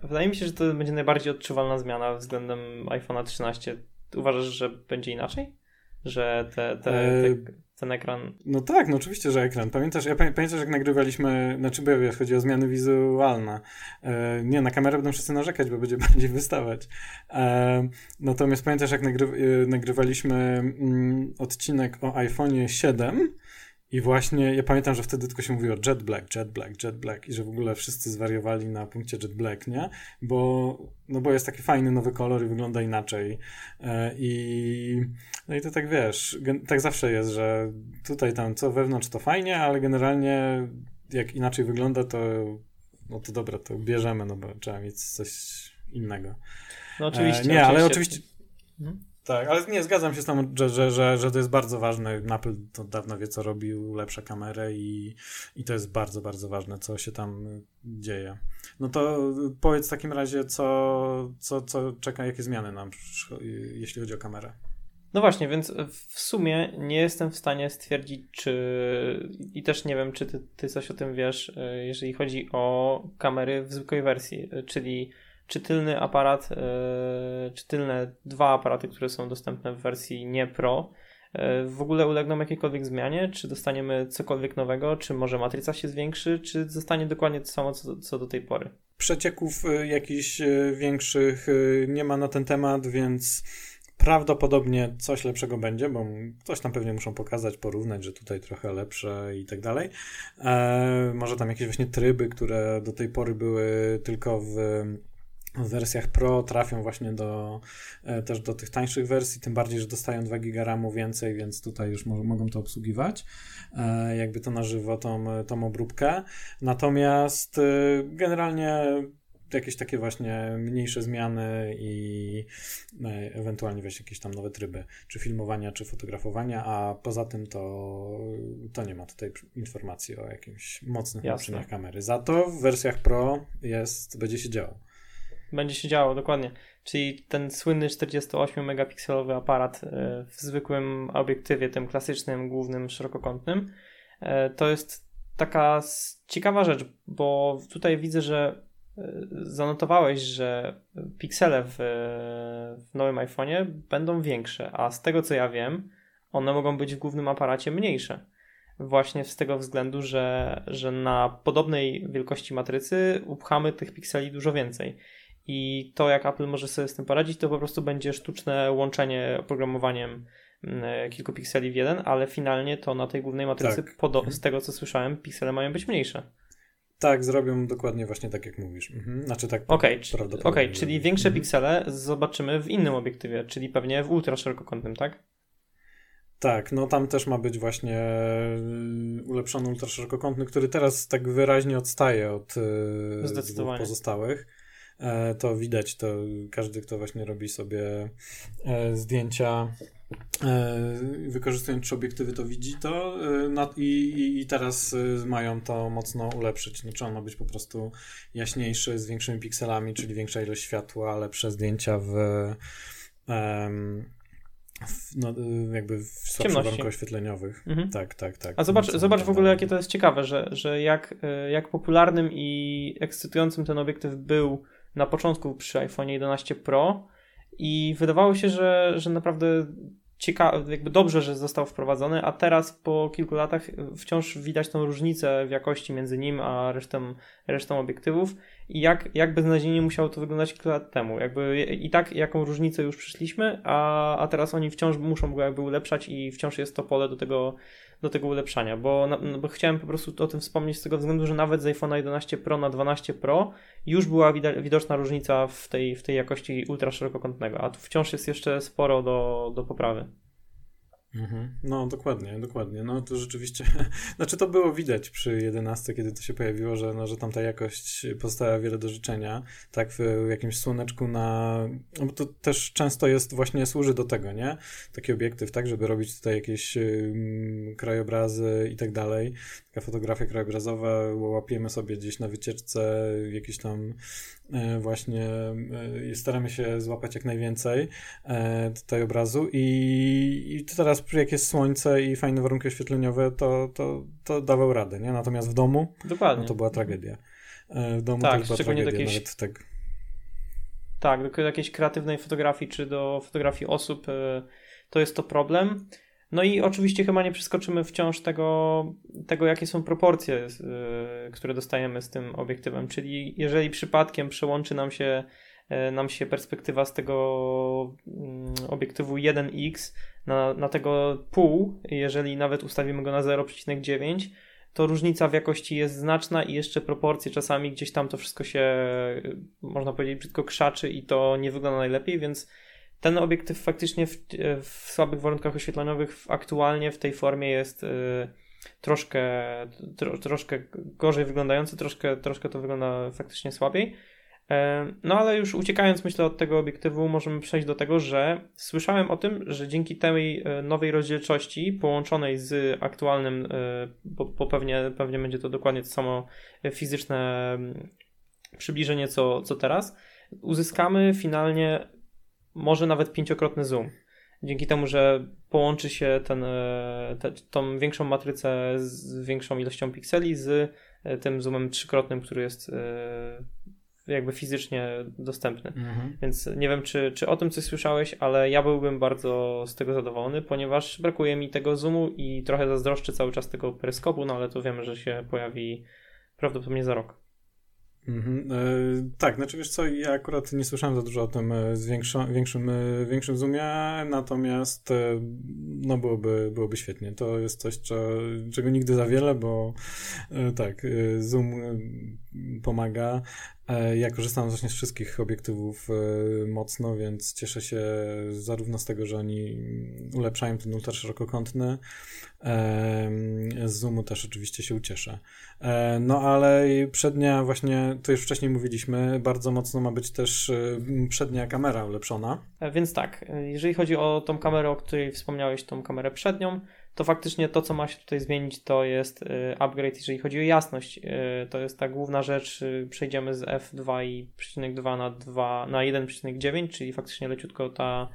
Wydaje mi się, że to będzie najbardziej odczuwalna zmiana względem iPhone'a 13. Uważasz, że będzie inaczej? Że ten ekran... No tak, no oczywiście, że ekran. Pamiętasz jak nagrywaliśmy, znaczy chodzi o zmiany wizualne. Nie, na kamerę będą wszyscy narzekać, bo będzie bardziej wystawać. Natomiast pamiętasz jak nagrywaliśmy odcinek o iPhone'ie 7 i właśnie ja pamiętam, że wtedy tylko się mówiło jet black i że w ogóle wszyscy zwariowali na punkcie jet black, nie? Bo jest taki fajny nowy kolor i wygląda inaczej i to tak wiesz, tak zawsze jest, że tutaj tam co wewnątrz to fajnie, ale generalnie jak inaczej wygląda to dobra, to bierzemy, no bo trzeba mieć coś innego. No oczywiście. Tak, ale nie, zgadzam się z tym, że to jest bardzo ważne. Apple od dawna wie, co robił, lepsza kamerę i to jest bardzo, bardzo ważne, co się tam dzieje. No to powiedz w takim razie, co czeka, jakie zmiany nam, jeśli chodzi o kamerę. No właśnie, więc w sumie nie jestem w stanie stwierdzić, i też nie wiem, czy ty coś o tym wiesz, jeżeli chodzi o kamery w zwykłej wersji, czyli czy tylny aparat, czy tylne dwa aparaty, które są dostępne w wersji nie Pro, w ogóle ulegną jakiejkolwiek zmianie? Czy dostaniemy cokolwiek nowego? Czy może matryca się zwiększy? Czy zostanie dokładnie to samo, co do tej pory? Przecieków jakichś większych nie ma na ten temat, więc prawdopodobnie coś lepszego będzie, bo coś tam pewnie muszą pokazać, porównać, że tutaj trochę lepsze i tak dalej. Może tam jakieś właśnie tryby, które do tej pory były tylko w wersjach Pro, trafią właśnie też do tych tańszych wersji, tym bardziej, że dostają 2 GB RAM-u więcej, więc tutaj już mogą to obsługiwać, jakby to na żywo, tą obróbkę. Natomiast generalnie jakieś takie właśnie mniejsze zmiany i ewentualnie właśnie jakieś tam nowe tryby, czy filmowania, czy fotografowania, a poza tym to nie ma tutaj informacji o jakimś mocnych naprzynach kamery. Za to w wersjach Pro będzie się działo. Będzie się działo, dokładnie. Czyli ten słynny 48-megapikselowy aparat w zwykłym obiektywie, tym klasycznym, głównym, szerokokątnym, to jest taka ciekawa rzecz, bo tutaj widzę, że zanotowałeś, że piksele w nowym iPhone'ie będą większe, a z tego co ja wiem, one mogą być w głównym aparacie mniejsze. Właśnie z tego względu, że na podobnej wielkości matrycy upchamy tych pikseli dużo więcej. I to, jak Apple może sobie z tym poradzić, to po prostu będzie sztuczne łączenie oprogramowaniem kilku pikseli w jeden, ale finalnie to na tej głównej matrycy, tak. Z tego co słyszałem, piksele mają być mniejsze. Tak, zrobią dokładnie właśnie tak, jak mówisz. Znaczy tak prawdopodobnie. Okej, czyli większe piksele zobaczymy w innym obiektywie, czyli pewnie w ultra szerokokątnym, tak? Tak, no tam też ma być właśnie ulepszony ultra szerokokątny, który teraz tak wyraźnie odstaje od pozostałych. To widać, to każdy, kto właśnie robi sobie zdjęcia wykorzystując trzy obiektywy, to widzi to i teraz mają to mocno ulepszyć, znaczy on ma być po prostu jaśniejszy, z większymi pikselami, czyli większa ilość światła, lepsze zdjęcia w słabszych warunkach oświetleniowych. Tak. A zobacz w ogóle, jakie to jest ciekawe, że jak popularnym i ekscytującym ten obiektyw był na początku przy iPhone 11 Pro i wydawało się, że naprawdę jakby dobrze, że został wprowadzony, a teraz po kilku latach wciąż widać tą różnicę w jakości między nim a resztą obiektywów i jak beznadziejnie musiało to wyglądać kilka lat temu. Jakby i tak jaką różnicę już przyszliśmy, a teraz oni wciąż muszą go jakby ulepszać i wciąż jest to pole do tego ulepszania, bo chciałem po prostu o tym wspomnieć z tego względu, że nawet z iPhone'a 11 Pro na 12 Pro już była widoczna różnica w tej jakości ultra szerokokątnego, a tu wciąż jest jeszcze sporo do poprawy. No dokładnie. No to rzeczywiście, znaczy to było widać przy 11, kiedy to się pojawiło, że tam ta jakość pozostała wiele do życzenia, tak w jakimś słoneczku bo to też często jest właśnie, służy do tego, nie? Taki obiektyw, tak, żeby robić tutaj jakieś krajobrazy i tak dalej, taka fotografia krajobrazowa, łapiemy sobie gdzieś na wycieczce jakieś tam właśnie staramy się złapać jak najwięcej tutaj obrazu i to teraz jak jest słońce i fajne warunki oświetleniowe, to dawał radę, nie? Natomiast w domu no to była tragedia. W domu tak, też była tragedia jakieś, nawet tak. Tak, do jakiejś kreatywnej fotografii czy do fotografii osób to jest to problem. No i oczywiście chyba nie przeskoczymy wciąż tego jakie są proporcje, które dostajemy z tym obiektywem, czyli jeżeli przypadkiem przełączy nam się perspektywa z tego obiektywu 1x na tego pół, jeżeli nawet ustawimy go na 0,9, to różnica w jakości jest znaczna i jeszcze proporcje czasami gdzieś tam to wszystko się, można powiedzieć, brzydko krzaczy i to nie wygląda najlepiej, więc ten obiektyw faktycznie w słabych warunkach oświetleniowych aktualnie w tej formie jest troszkę gorzej wyglądający, troszkę to wygląda faktycznie słabiej. No ale już uciekając, myślę, od tego obiektywu możemy przejść do tego, że słyszałem o tym, że dzięki tej nowej rozdzielczości połączonej z aktualnym, bo pewnie będzie to dokładnie to samo fizyczne przybliżenie co teraz, uzyskamy finalnie może nawet 5-krotny zoom. Dzięki temu, że połączy się tą większą matrycę z większą ilością pikseli z tym zoomem 3-krotnym, który jest jakby fizycznie dostępny. Mhm. Więc nie wiem, czy o tym coś słyszałeś, ale ja byłbym bardzo z tego zadowolony, ponieważ brakuje mi tego zoomu i trochę zazdroszczę cały czas tego peryskopu, no ale to wiemy, że się pojawi prawdopodobnie za rok. Mm-hmm. Tak, znaczy wiesz co, ja akurat nie słyszałem za dużo o tym większym zoomie, natomiast no byłoby świetnie. To jest coś, czego nigdy za wiele, bo tak, zoom pomaga. Ja korzystam właśnie z wszystkich obiektywów mocno, więc cieszę się zarówno z tego, że oni ulepszają ten ultra szerokokątny. Z zoomu też oczywiście się ucieszę. No ale przednia właśnie, to już wcześniej mówiliśmy, bardzo mocno ma być też przednia kamera ulepszona. Więc tak, jeżeli chodzi o tą kamerę, o której wspomniałeś, tą kamerę przednią, to faktycznie to, co ma się tutaj zmienić, to jest upgrade, jeżeli chodzi o jasność. To jest ta główna rzecz. Przejdziemy z f2.2 na 1.9, czyli faktycznie leciutko ta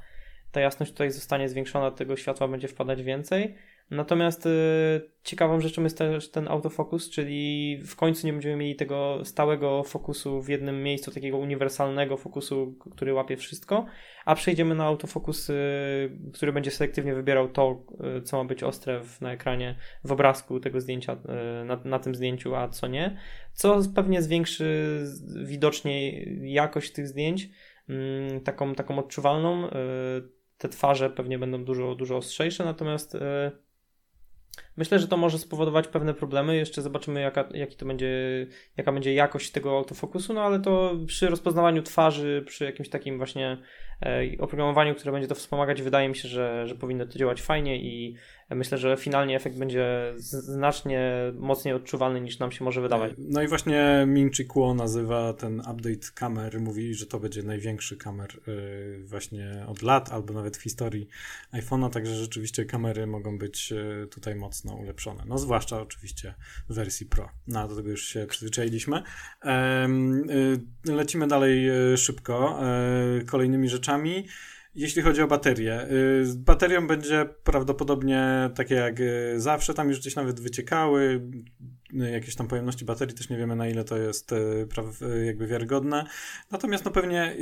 jasność tutaj zostanie zwiększona, tego światła będzie wpadać więcej. Natomiast ciekawą rzeczą jest też ten autofokus, czyli w końcu nie będziemy mieli tego stałego fokusu w jednym miejscu, takiego uniwersalnego fokusu, który łapie wszystko, a przejdziemy na autofokus, który będzie selektywnie wybierał to, co ma być ostre na ekranie, w obrazku tego zdjęcia, na tym zdjęciu, a co nie, co pewnie zwiększy widocznie jakość tych zdjęć, taką odczuwalną. Te twarze pewnie będą dużo ostrzejsze, natomiast myślę, że to może spowodować pewne problemy. Jeszcze zobaczymy, jaka będzie jakość tego autofokusu, no ale to przy rozpoznawaniu twarzy, przy jakimś takim właśnie oprogramowaniu, które będzie to wspomagać, wydaje mi się, że powinno to działać fajnie i myślę, że finalnie efekt będzie znacznie mocniej odczuwalny, niż nam się może wydawać. No i właśnie Ming-Chi Kuo nazywa ten update kamer, mówi, że to będzie największy kamer właśnie od lat, albo nawet w historii iPhone'a, także rzeczywiście kamery mogą być tutaj mocno ulepszone. No zwłaszcza oczywiście w wersji Pro. No do tego już się przyzwyczailiśmy. Lecimy dalej szybko kolejnymi rzeczami. Jeśli chodzi o baterię, z baterią będzie prawdopodobnie takie jak zawsze, tam już gdzieś nawet wyciekały jakiejś tam pojemności baterii, też nie wiemy, na ile to jest jakby wiarygodne. Natomiast no pewnie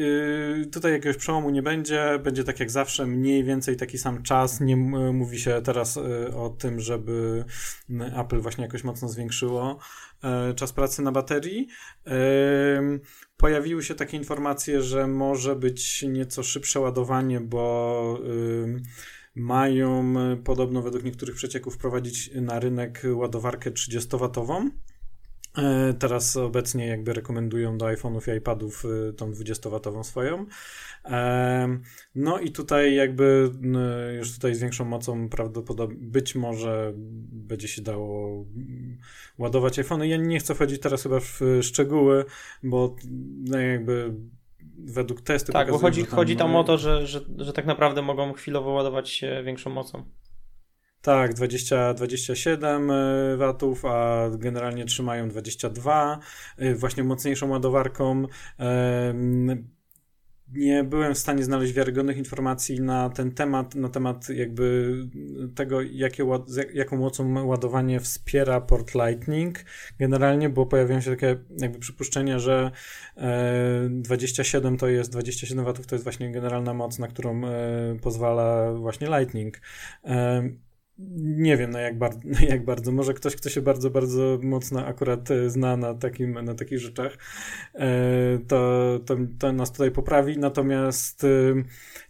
tutaj jakiegoś przełomu nie będzie, będzie tak jak zawsze mniej więcej taki sam czas. Nie mówi się teraz o tym, żeby Apple właśnie jakoś mocno zwiększyło czas pracy na baterii. Pojawiły się takie informacje, że może być nieco szybsze ładowanie, bo mają podobno według niektórych przecieków wprowadzić na rynek ładowarkę 30-watową. Teraz obecnie jakby rekomendują do iPhone'ów i iPadów tą 20-watową swoją. No i tutaj jakby już tutaj z większą mocą prawdopodobnie być może będzie się dało ładować iPhone'y. Ja nie chcę wchodzić teraz chyba w szczegóły, bo jakby według testu tak, bo chodzi tam o to, że tak naprawdę mogą chwilowo ładować się większą mocą. Tak, 27 watów, a generalnie trzymają 22, właśnie mocniejszą ładowarką. Nie byłem w stanie znaleźć wiarygodnych informacji na temat jakby tego, jaką mocą ładowanie wspiera port Lightning generalnie, bo pojawiają się takie jakby przypuszczenia, że 27 watów to jest właśnie generalna moc, na którą pozwala właśnie Lightning. Nie wiem, jak bardzo. Może ktoś, kto się bardzo, bardzo mocno akurat zna na takich rzeczach, to nas tutaj poprawi. Natomiast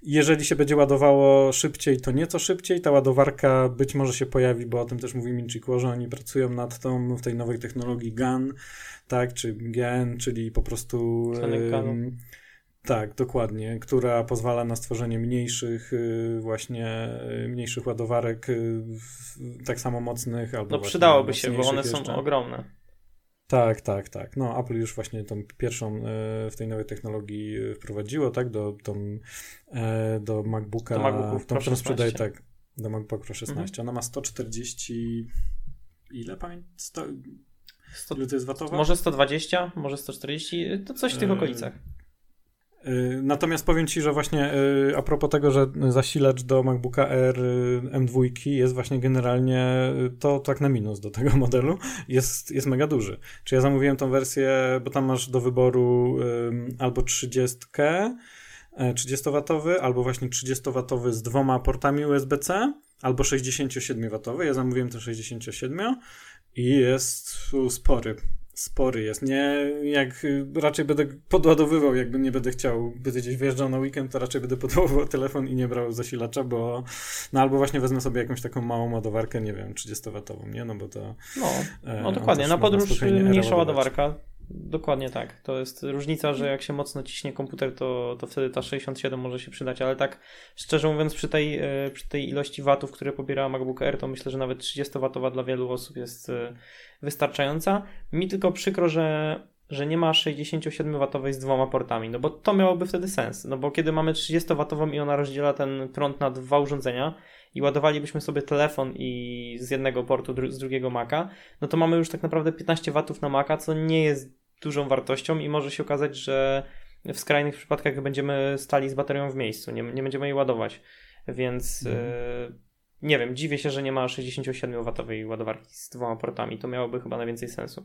jeżeli się będzie ładowało szybciej, to nieco szybciej. Ta ładowarka być może się pojawi, bo o tym też mówi Ming-Chi Kuo, że oni pracują nad tą w tej nowej technologii GAN, tak, czy GAN, czyli po prostu... Tak, dokładnie, która pozwala na stworzenie mniejszych ładowarek, tak samo mocnych albo... No przydałoby się, bo one jeszcze są ogromne. Tak. No Apple już właśnie tą pierwszą w tej nowej technologii wprowadziło, tak, do MacBooka. Do MacBooków Pro 16. Sprzedaje, tak, do MacBooka Pro 16. Ona ma 140... Ile pamiętam? 100... Ile to jest watowa? Może 120, może 140, to coś w tych okolicach. Natomiast powiem Ci, że właśnie a propos tego, że zasilacz do MacBooka Air M2 jest właśnie generalnie, to tak na minus do tego modelu, jest mega duży. Czy ja zamówiłem tą wersję, bo tam masz do wyboru albo 30-watowy, albo właśnie 30-watowy z dwoma portami USB-C, albo 67-watowy. Ja zamówiłem ten 67 i jest spory jest, nie, jak raczej będę podładowywał, jakby nie będę chciał, będę gdzieś wyjeżdżał na weekend, to raczej będę podładowywał telefon i nie brał zasilacza, bo no albo właśnie wezmę sobie jakąś taką małą ładowarkę, nie wiem, 30-watową, nie, no bo to... No dokładnie, na podróż mniejsza ładowarka, dokładnie tak, to jest różnica, że jak się mocno ciśnie komputer, to wtedy ta 67 może się przydać, ale tak szczerze mówiąc przy tej ilości watów, które pobierała MacBook Air, to myślę, że nawet 30-watowa dla wielu osób jest wystarczająca. Mi tylko przykro, że nie ma 67-watowej z dwoma portami, no bo to miałoby wtedy sens, no bo kiedy mamy 30-watową i ona rozdziela ten prąd na dwa urządzenia i ładowalibyśmy sobie telefon i z jednego portu, z drugiego Maca, no to mamy już tak naprawdę 15 watów na Maca, co nie jest dużą wartością i może się okazać, że w skrajnych przypadkach będziemy stali z baterią w miejscu, nie będziemy jej ładować, więc... Nie wiem, dziwię się, że nie ma 67-watowej ładowarki z dwoma portami. To miałoby chyba najwięcej sensu.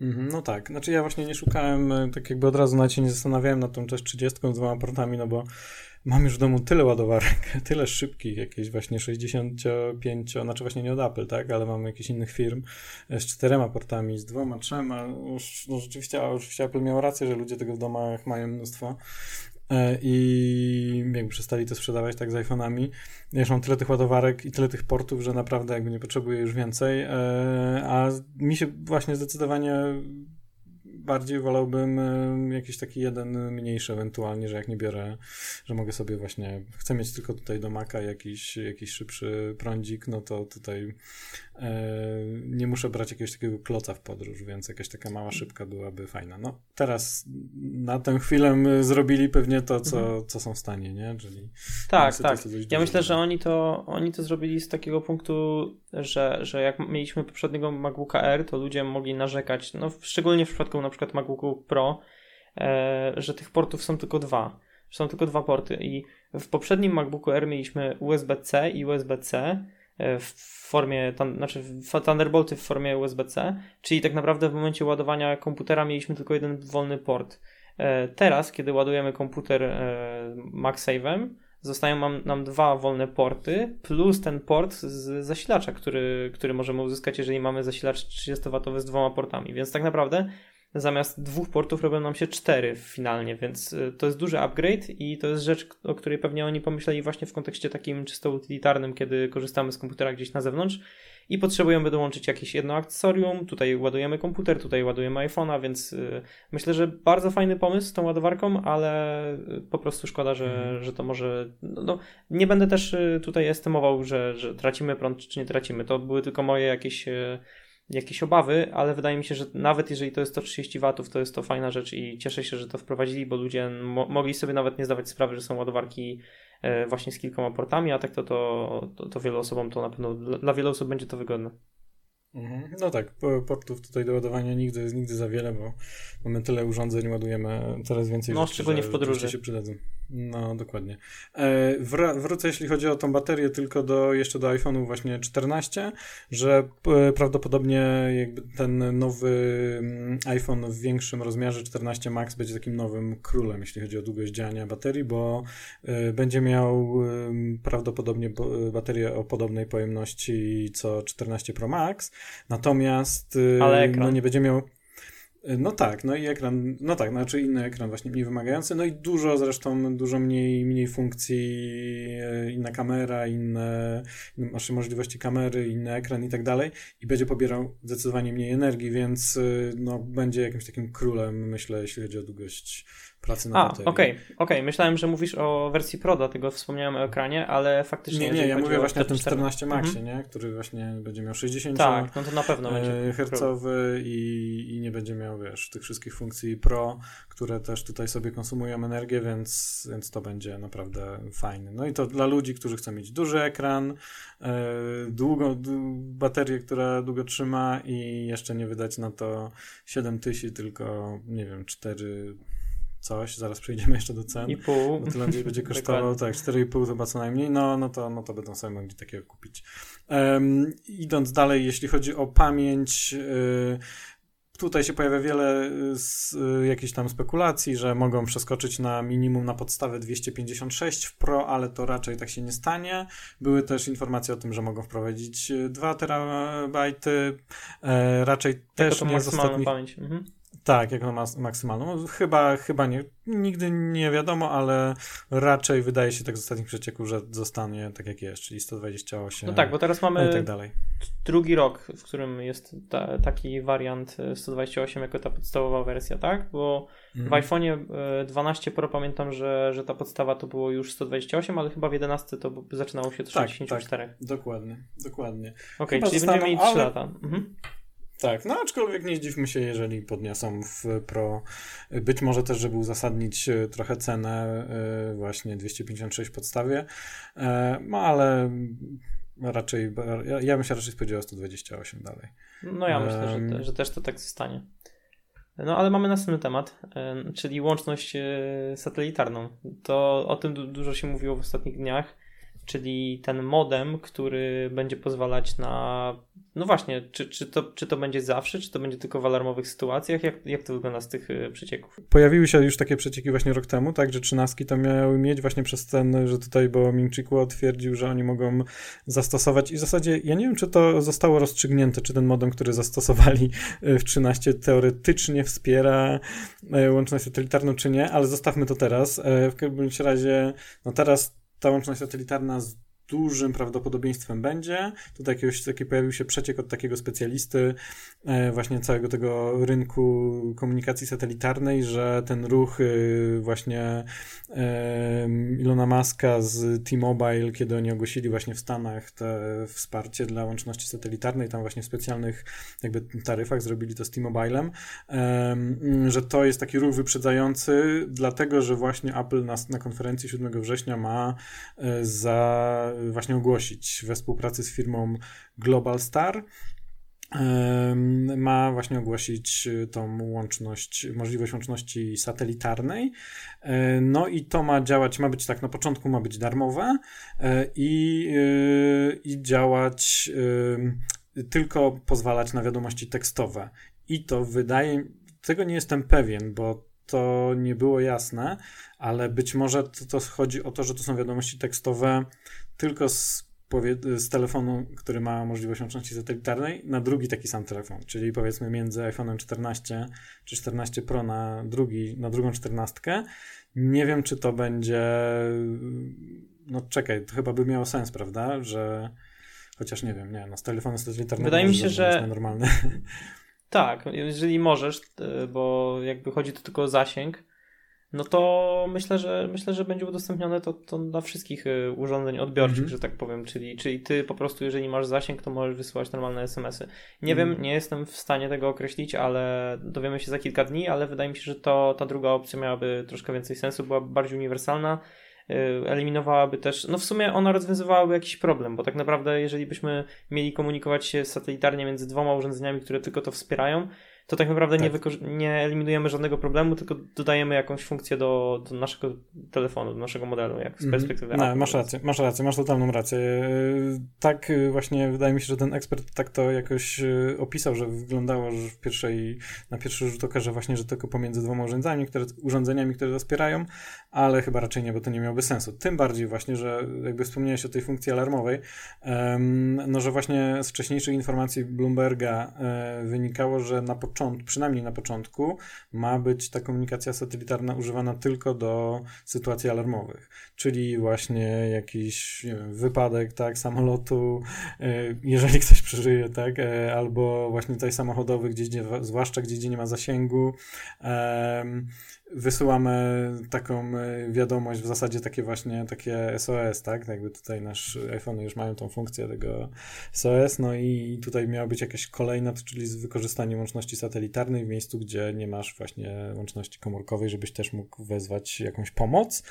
No tak, znaczy ja właśnie nie szukałem, tak jakby od razu nawet się nie zastanawiałem nad tą też 30 z dwoma portami, no bo mam już w domu tyle ładowarek, tyle szybkich, jakieś właśnie 65, znaczy właśnie nie od Apple, tak, ale mamy jakichś innych firm z 4 portami, z 2, 3, no rzeczywiście Apple miał rację, że ludzie tego w domach mają mnóstwo. I jakby przestali to sprzedawać tak z iPhone'ami. Ja już mam tyle tych ładowarek i tyle tych portów, że naprawdę jakby nie potrzebuję już więcej, a mi się właśnie zdecydowanie bardziej wolałbym jakiś taki jeden mniejszy ewentualnie, że jak nie biorę, że mogę sobie właśnie, chcę mieć tylko tutaj do Maca jakiś szybszy prądzik, no to tutaj nie muszę brać jakiegoś takiego kloca w podróż, więc jakaś taka mała szybka byłaby fajna. No teraz na tę chwilę zrobili pewnie to, co są w stanie, nie? Czyli tak. Ja myślę, że oni to zrobili z takiego punktu, że jak mieliśmy poprzedniego MacBooka Air, to ludzie mogli narzekać, no szczególnie w przypadku na przykład MacBook Pro, że tych portów są tylko 2. Są tylko 2 porty i w poprzednim MacBooku Air mieliśmy USB-C i USB-C, w formie, Thunderbolty w formie USB-C, czyli tak naprawdę w momencie ładowania komputera mieliśmy tylko jeden wolny port. Teraz, kiedy ładujemy komputer MagSafe'em, zostają nam dwa wolne porty plus ten port z zasilacza, który możemy uzyskać, jeżeli mamy zasilacz 30W z dwoma portami, więc tak naprawdę zamiast dwóch portów robią nam się cztery finalnie, więc to jest duży upgrade i to jest rzecz, o której pewnie oni pomyśleli właśnie w kontekście takim czysto utylitarnym, kiedy korzystamy z komputera gdzieś na zewnątrz i potrzebujemy dołączyć jakieś jedno akcesorium, tutaj ładujemy komputer, tutaj ładujemy iPhone'a, więc myślę, że bardzo fajny pomysł z tą ładowarką, ale po prostu szkoda, że to może... No, nie będę też tutaj estymował, że tracimy prąd czy nie tracimy, to były tylko moje jakieś obawy, ale wydaje mi się, że nawet jeżeli to jest 130 W, to jest to fajna rzecz i cieszę się, że to wprowadzili, bo ludzie mogli sobie nawet nie zdawać sprawy, że są ładowarki właśnie z kilkoma portami, a tak to wielu osobom to na pewno, dla wielu osób będzie to wygodne. No tak, portów tutaj do ładowania nigdy za wiele, bo mamy tyle urządzeń, ładujemy coraz więcej rzeczy, szczególnie w podróży się przydadzą. No, dokładnie. Wrócę, jeśli chodzi o tą baterię, tylko jeszcze do iPhone'u właśnie 14, że prawdopodobnie jakby ten nowy iPhone w większym rozmiarze 14 Max będzie takim nowym królem, jeśli chodzi o długość działania baterii, bo będzie miał prawdopodobnie baterię o podobnej pojemności co 14 Pro Max, natomiast nie będzie miał... No tak, no i ekran, no tak, znaczy inny ekran właśnie mniej wymagający, no i dużo mniej funkcji, inna kamera, inne możliwości kamery, inny ekran i tak dalej i będzie pobierał zdecydowanie mniej energii, więc no będzie jakimś takim królem, myślę, jeśli chodzi o długość pracy na baterii. Okej. Myślałem, że mówisz o wersji Pro, dlatego wspomniałem o ekranie, ale faktycznie... Nie, ja mówię właśnie o tym 14 Maxie, nie? Który właśnie będzie miał 60 tak, no to na pewno będzie hercowy i nie będzie miał, tych wszystkich funkcji Pro, które też tutaj sobie konsumują energię, więc to będzie naprawdę fajne. No i to dla ludzi, którzy chcą mieć duży ekran, baterię, która długo trzyma i jeszcze nie wydać na to 7000, tylko nie wiem, 4... coś, zaraz przejdziemy jeszcze do cen. I pół. Bo tyle będzie kosztowało, tak, 4,5 chyba co najmniej, no to będą sobie mogli takiego kupić. Idąc dalej, jeśli chodzi o pamięć, tutaj się pojawia wiele jakichś tam spekulacji, że mogą przeskoczyć na minimum na podstawę 256 w Pro, ale to raczej tak się nie stanie. Były też informacje o tym, że mogą wprowadzić 2 terabajty. Raczej też nie z ostatnich... pamięć. Mhm. Tak, jak na maksymalną. Chyba nie, nigdy nie wiadomo, ale raczej wydaje się tak z ostatnich przecieków, że zostanie tak jak jest, czyli 128. No tak, bo teraz mamy tak dalej. Drugi rok, w którym jest taki wariant 128 jako ta podstawowa wersja, tak? Bo w iPhone'ie 12 Pro pamiętam, że ta podstawa to było już 128, ale chyba w 11 to zaczynało się od 64. Tak, dokładnie. Okej, czyli będziemy mieli 3 lata. Mhm. Tak, no aczkolwiek nie zdziwmy się, jeżeli podniosą w Pro, być może też, żeby uzasadnić trochę cenę właśnie 256 w podstawie, no ale raczej, ja bym się raczej spodziewał 128 dalej. No ja myślę, że też to tak zostanie. No ale mamy następny temat, czyli łączność satelitarną. To o tym dużo się mówiło w ostatnich dniach. Czyli ten modem, który będzie pozwalać na... No właśnie, czy to będzie zawsze, czy to będzie tylko w alarmowych sytuacjach? Jak to wygląda z tych przecieków? Pojawiły się już takie przecieki właśnie rok temu, tak, że 13 to miały mieć właśnie przez ten, że tutaj, bo Ming-Chi Kuo twierdził, że oni mogą zastosować i w zasadzie ja nie wiem, czy to zostało rozstrzygnięte, czy ten modem, który zastosowali w 13 teoretycznie wspiera łączność satelitarną, czy nie, ale zostawmy to teraz. W każdym razie, no teraz ta łączność satelitarna z dużym prawdopodobieństwem będzie. Tutaj pojawił się przeciek od takiego specjalisty właśnie całego tego rynku komunikacji satelitarnej, że ten ruch właśnie Ilona Muska z T-Mobile, kiedy oni ogłosili właśnie w Stanach te wsparcie dla łączności satelitarnej, tam właśnie w specjalnych jakby taryfach zrobili to z T-Mobilem, że to jest taki ruch wyprzedzający, dlatego, że właśnie Apple na konferencji 7 września ma właśnie ogłosić we współpracy z firmą Global Star ma właśnie ogłosić tą łączność, możliwość łączności satelitarnej. No i to ma działać, ma być tak, na początku ma być darmowe i działać, tylko pozwalać na wiadomości tekstowe. I to wydaje, tego nie jestem pewien, bo to nie było jasne, ale być może to chodzi o to, że to są wiadomości tekstowe tylko z telefonu, który ma możliwość łączności satelitarnej, na drugi taki sam telefon, czyli powiedzmy między iPhone'em 14 czy 14 Pro na drugą 14. Nie wiem, czy to będzie... No czekaj, to chyba by miało sens, prawda? Że... Chociaż nie wiem, z telefonu satelitarnego... Wydaje mi się, że... Normalny. Tak, jeżeli możesz, bo jakby chodzi to tylko o zasięg, no to myślę, że będzie udostępnione to dla wszystkich urządzeń odbiorczych, że tak powiem, czyli ty po prostu, jeżeli masz zasięg, to możesz wysyłać normalne SMS-y. Nie wiem, nie jestem w stanie tego określić, ale dowiemy się za kilka dni, ale wydaje mi się, że ta druga opcja miałaby troszkę więcej sensu, byłaby bardziej uniwersalna, eliminowałaby też, no w sumie ona rozwiązywałaby jakiś problem, bo tak naprawdę jeżeli byśmy mieli komunikować się satelitarnie między dwoma urządzeniami, które tylko to wspierają, to tak naprawdę tak. Nie eliminujemy żadnego problemu, tylko dodajemy jakąś funkcję do naszego telefonu, do naszego modelu, jak z perspektywy Apple. No, masz rację, masz totalną rację. Tak właśnie wydaje mi się, że ten ekspert tak to jakoś opisał, że wyglądało że na pierwszy rzut oka, że właśnie, że tylko pomiędzy dwoma urządzeniami, które to wspierają, ale chyba raczej nie, bo to nie miałoby sensu. Tym bardziej właśnie, że jakby wspomniałeś o tej funkcji alarmowej, no że właśnie z wcześniejszych informacji Bloomberga wynikało, że przynajmniej na początku ma być ta komunikacja satelitarna używana tylko do sytuacji alarmowych, czyli właśnie jakiś, nie wiem, wypadek, tak, samolotu, jeżeli ktoś przeżyje, tak, albo właśnie tutaj samochodowy, zwłaszcza gdzie nie ma zasięgu, wysyłamy taką wiadomość, w zasadzie takie właśnie, takie SOS, tak, jakby tutaj nasz iPhone już mają tą funkcję tego SOS, no i tutaj miała być jakaś kolejna, czyli z wykorzystaniem łączności satelitarnej w miejscu, gdzie nie masz właśnie łączności komórkowej, żebyś też mógł wezwać jakąś pomoc.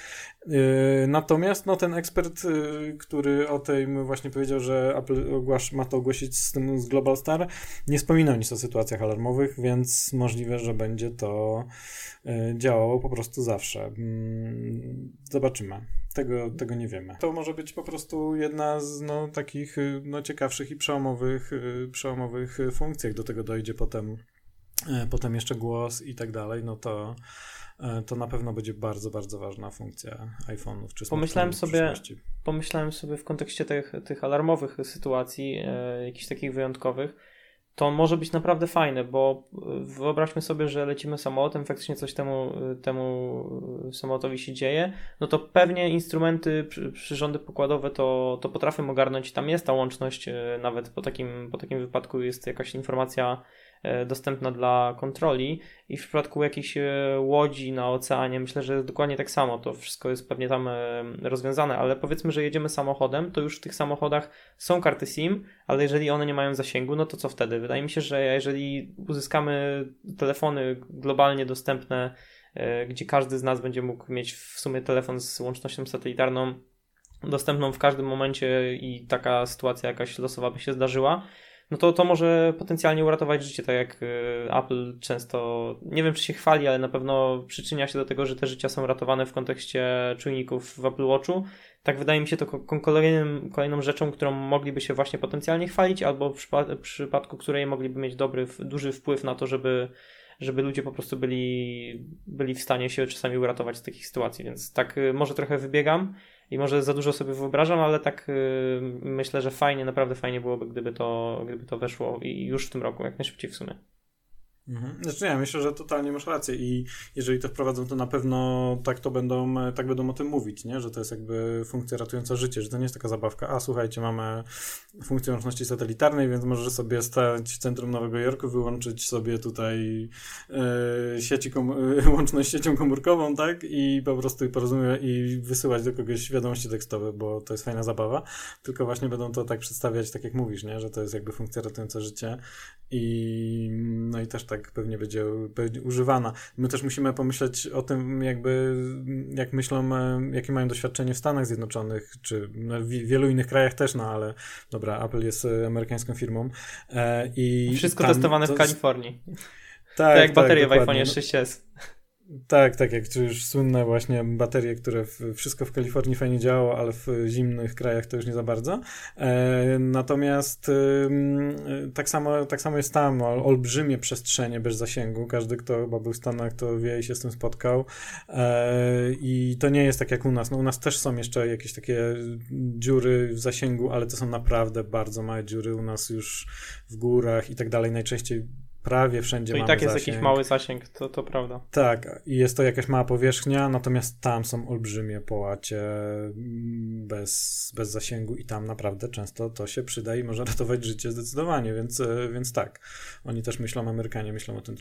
Natomiast, no ten ekspert, który o tym właśnie powiedział, że Apple ma to ogłosić z tym z Global Star, nie wspominał nic o sytuacjach alarmowych, więc możliwe, że będzie to działało po prostu zawsze. Zobaczymy. Tego nie wiemy. To może być po prostu jedna z takich ciekawszych i przełomowych funkcji. Jak do tego dojdzie potem jeszcze głos i tak dalej, no to na pewno będzie bardzo, bardzo ważna funkcja iPhone'ów czy Pomyślałem sobie w kontekście tych alarmowych sytuacji, jakichś takich wyjątkowych, to może być naprawdę fajne, bo wyobraźmy sobie, że lecimy samolotem, faktycznie coś temu samolotowi się dzieje, no to pewnie instrumenty, przyrządy pokładowe to potrafią ogarnąć, tam jest ta łączność, nawet po takim wypadku jest jakaś informacja dostępna dla kontroli i w przypadku jakiejś łodzi na oceanie myślę, że dokładnie tak samo, to wszystko jest pewnie tam rozwiązane, ale powiedzmy, że jedziemy samochodem, to już w tych samochodach są karty SIM, ale jeżeli one nie mają zasięgu, no to co wtedy? Wydaje mi się, że jeżeli uzyskamy telefony globalnie dostępne, gdzie każdy z nas będzie mógł mieć w sumie telefon z łącznością satelitarną dostępną w każdym momencie i taka sytuacja jakaś losowa by się zdarzyła, no to może potencjalnie uratować życie, tak jak Apple często, nie wiem czy się chwali, ale na pewno przyczynia się do tego, że te życia są ratowane w kontekście czujników w Apple Watchu. Tak wydaje mi się to kolejną rzeczą, którą mogliby się właśnie potencjalnie chwalić, albo w przypadku której mogliby mieć duży wpływ na to, żeby ludzie po prostu byli w stanie się czasami uratować z takich sytuacji, więc tak może trochę wybiegam i może za dużo sobie wyobrażam, ale tak myślę, że fajnie, naprawdę fajnie byłoby, gdyby to weszło i już w tym roku, jak najszybciej w sumie. Znaczy nie, myślę, że totalnie masz rację i jeżeli to wprowadzą, to na pewno tak będą o tym mówić, nie? Że to jest jakby funkcja ratująca życie, że to nie jest taka zabawka, słuchajcie, mamy funkcję łączności satelitarnej, więc możesz sobie stać w centrum Nowego Jorku, wyłączyć sobie tutaj łączność z siecią komórkową, tak? I po prostu porozumiewać i wysyłać do kogoś wiadomości tekstowe, bo to jest fajna zabawa, tylko właśnie będą to tak przedstawiać, tak jak mówisz, nie? Że to jest jakby funkcja ratująca życie i no i też tak tak pewnie będzie używana. My też musimy pomyśleć o tym, jakby jak myślą, jakie mają doświadczenie w Stanach Zjednoczonych, czy w wielu innych krajach też, no ale dobra, Apple jest amerykańską firmą. I wszystko testowane w Kalifornii. Tak jak baterie w iPhone 6S. Tak, jak to już słynne właśnie baterie, które wszystko w Kalifornii fajnie działało, ale w zimnych krajach to już nie za bardzo. Natomiast tak samo jest tam, olbrzymie przestrzenie bez zasięgu. Każdy, kto chyba był w Stanach, to wie i się z tym spotkał. I to nie jest tak jak u nas. No, u nas też są jeszcze jakieś takie dziury w zasięgu, ale to są naprawdę bardzo małe dziury. U nas już w górach i tak dalej najczęściej prawie wszędzie mamy zasięg. To i tak jest jakiś mały zasięg, to prawda. Tak, i jest to jakaś mała powierzchnia, natomiast tam są olbrzymie połacie bez zasięgu i tam naprawdę często to się przyda i może ratować życie zdecydowanie, więc tak. Oni też myślą, Amerykanie myślą o tym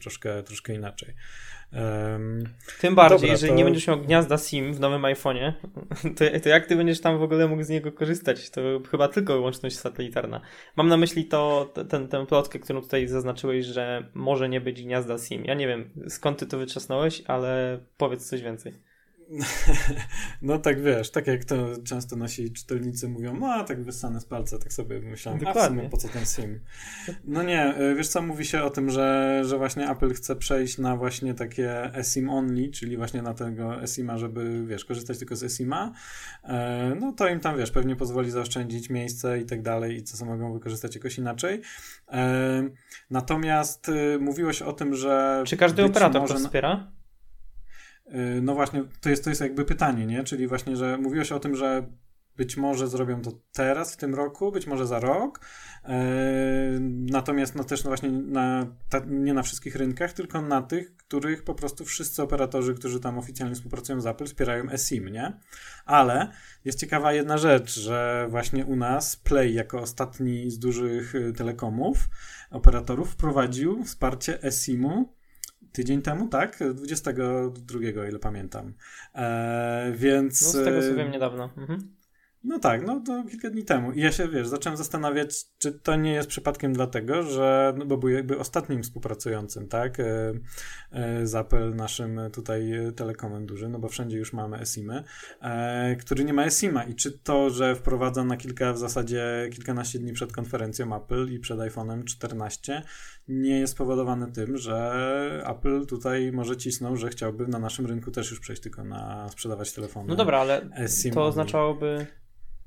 troszkę inaczej. Tym bardziej, dobra, jeżeli nie będziesz miał gniazda SIM w nowym iPhone'ie, to jak ty będziesz tam w ogóle mógł z niego korzystać? To chyba tylko łączność satelitarna. Mam na myśli tę plotkę, którą tutaj zaznaczyłeś, że może nie być gniazda SIM. Ja nie wiem, skąd ty to wyczesnąłeś, ale powiedz coś więcej. No tak, wiesz, tak jak to często nasi czytelnicy mówią, tak wyssane z palca, tak sobie myślałem, dokładnie. Po co ten SIM? No nie, wiesz co, mówi się o tym, że właśnie Apple chce przejść na właśnie takie eSIM only, czyli właśnie na tego eSIM-a, żeby, wiesz, korzystać tylko z eSIM-a, no to im tam, wiesz, pewnie pozwoli zaoszczędzić miejsce i tak dalej i co mogą wykorzystać jakoś inaczej. Natomiast mówiłeś o tym, że... Czy każdy operator to wspiera? No właśnie, to jest jakby pytanie, nie? Czyli właśnie, że mówiłeś o tym, że być może zrobią to teraz, w tym roku, być może za rok, natomiast też właśnie nie na wszystkich rynkach, tylko na tych, których po prostu wszyscy operatorzy, którzy tam oficjalnie współpracują z Apple, wspierają eSIM, nie? Ale jest ciekawa jedna rzecz, że właśnie u nas Play jako ostatni z dużych telekomów, operatorów wprowadził wsparcie eSIM-u tydzień temu, tak? 22, ile pamiętam. Więc... No z tego sobie niedawno. Mhm. No tak, no to kilka dni temu. I ja się, wiesz, zacząłem zastanawiać, czy to nie jest przypadkiem dlatego, że, no bo był jakby ostatnim współpracującym, tak, z Apple, naszym tutaj telekomem dużym, no bo wszędzie już mamy eSIM-y, który nie ma eSIM-a. I czy to, że wprowadza na w zasadzie kilkanaście dni przed konferencją Apple i przed iPhone'em 14, nie jest spowodowany tym, że Apple tutaj może cisnął, że chciałby na naszym rynku też już przejść tylko na sprzedawać telefony. No dobra, ale eSIM-y.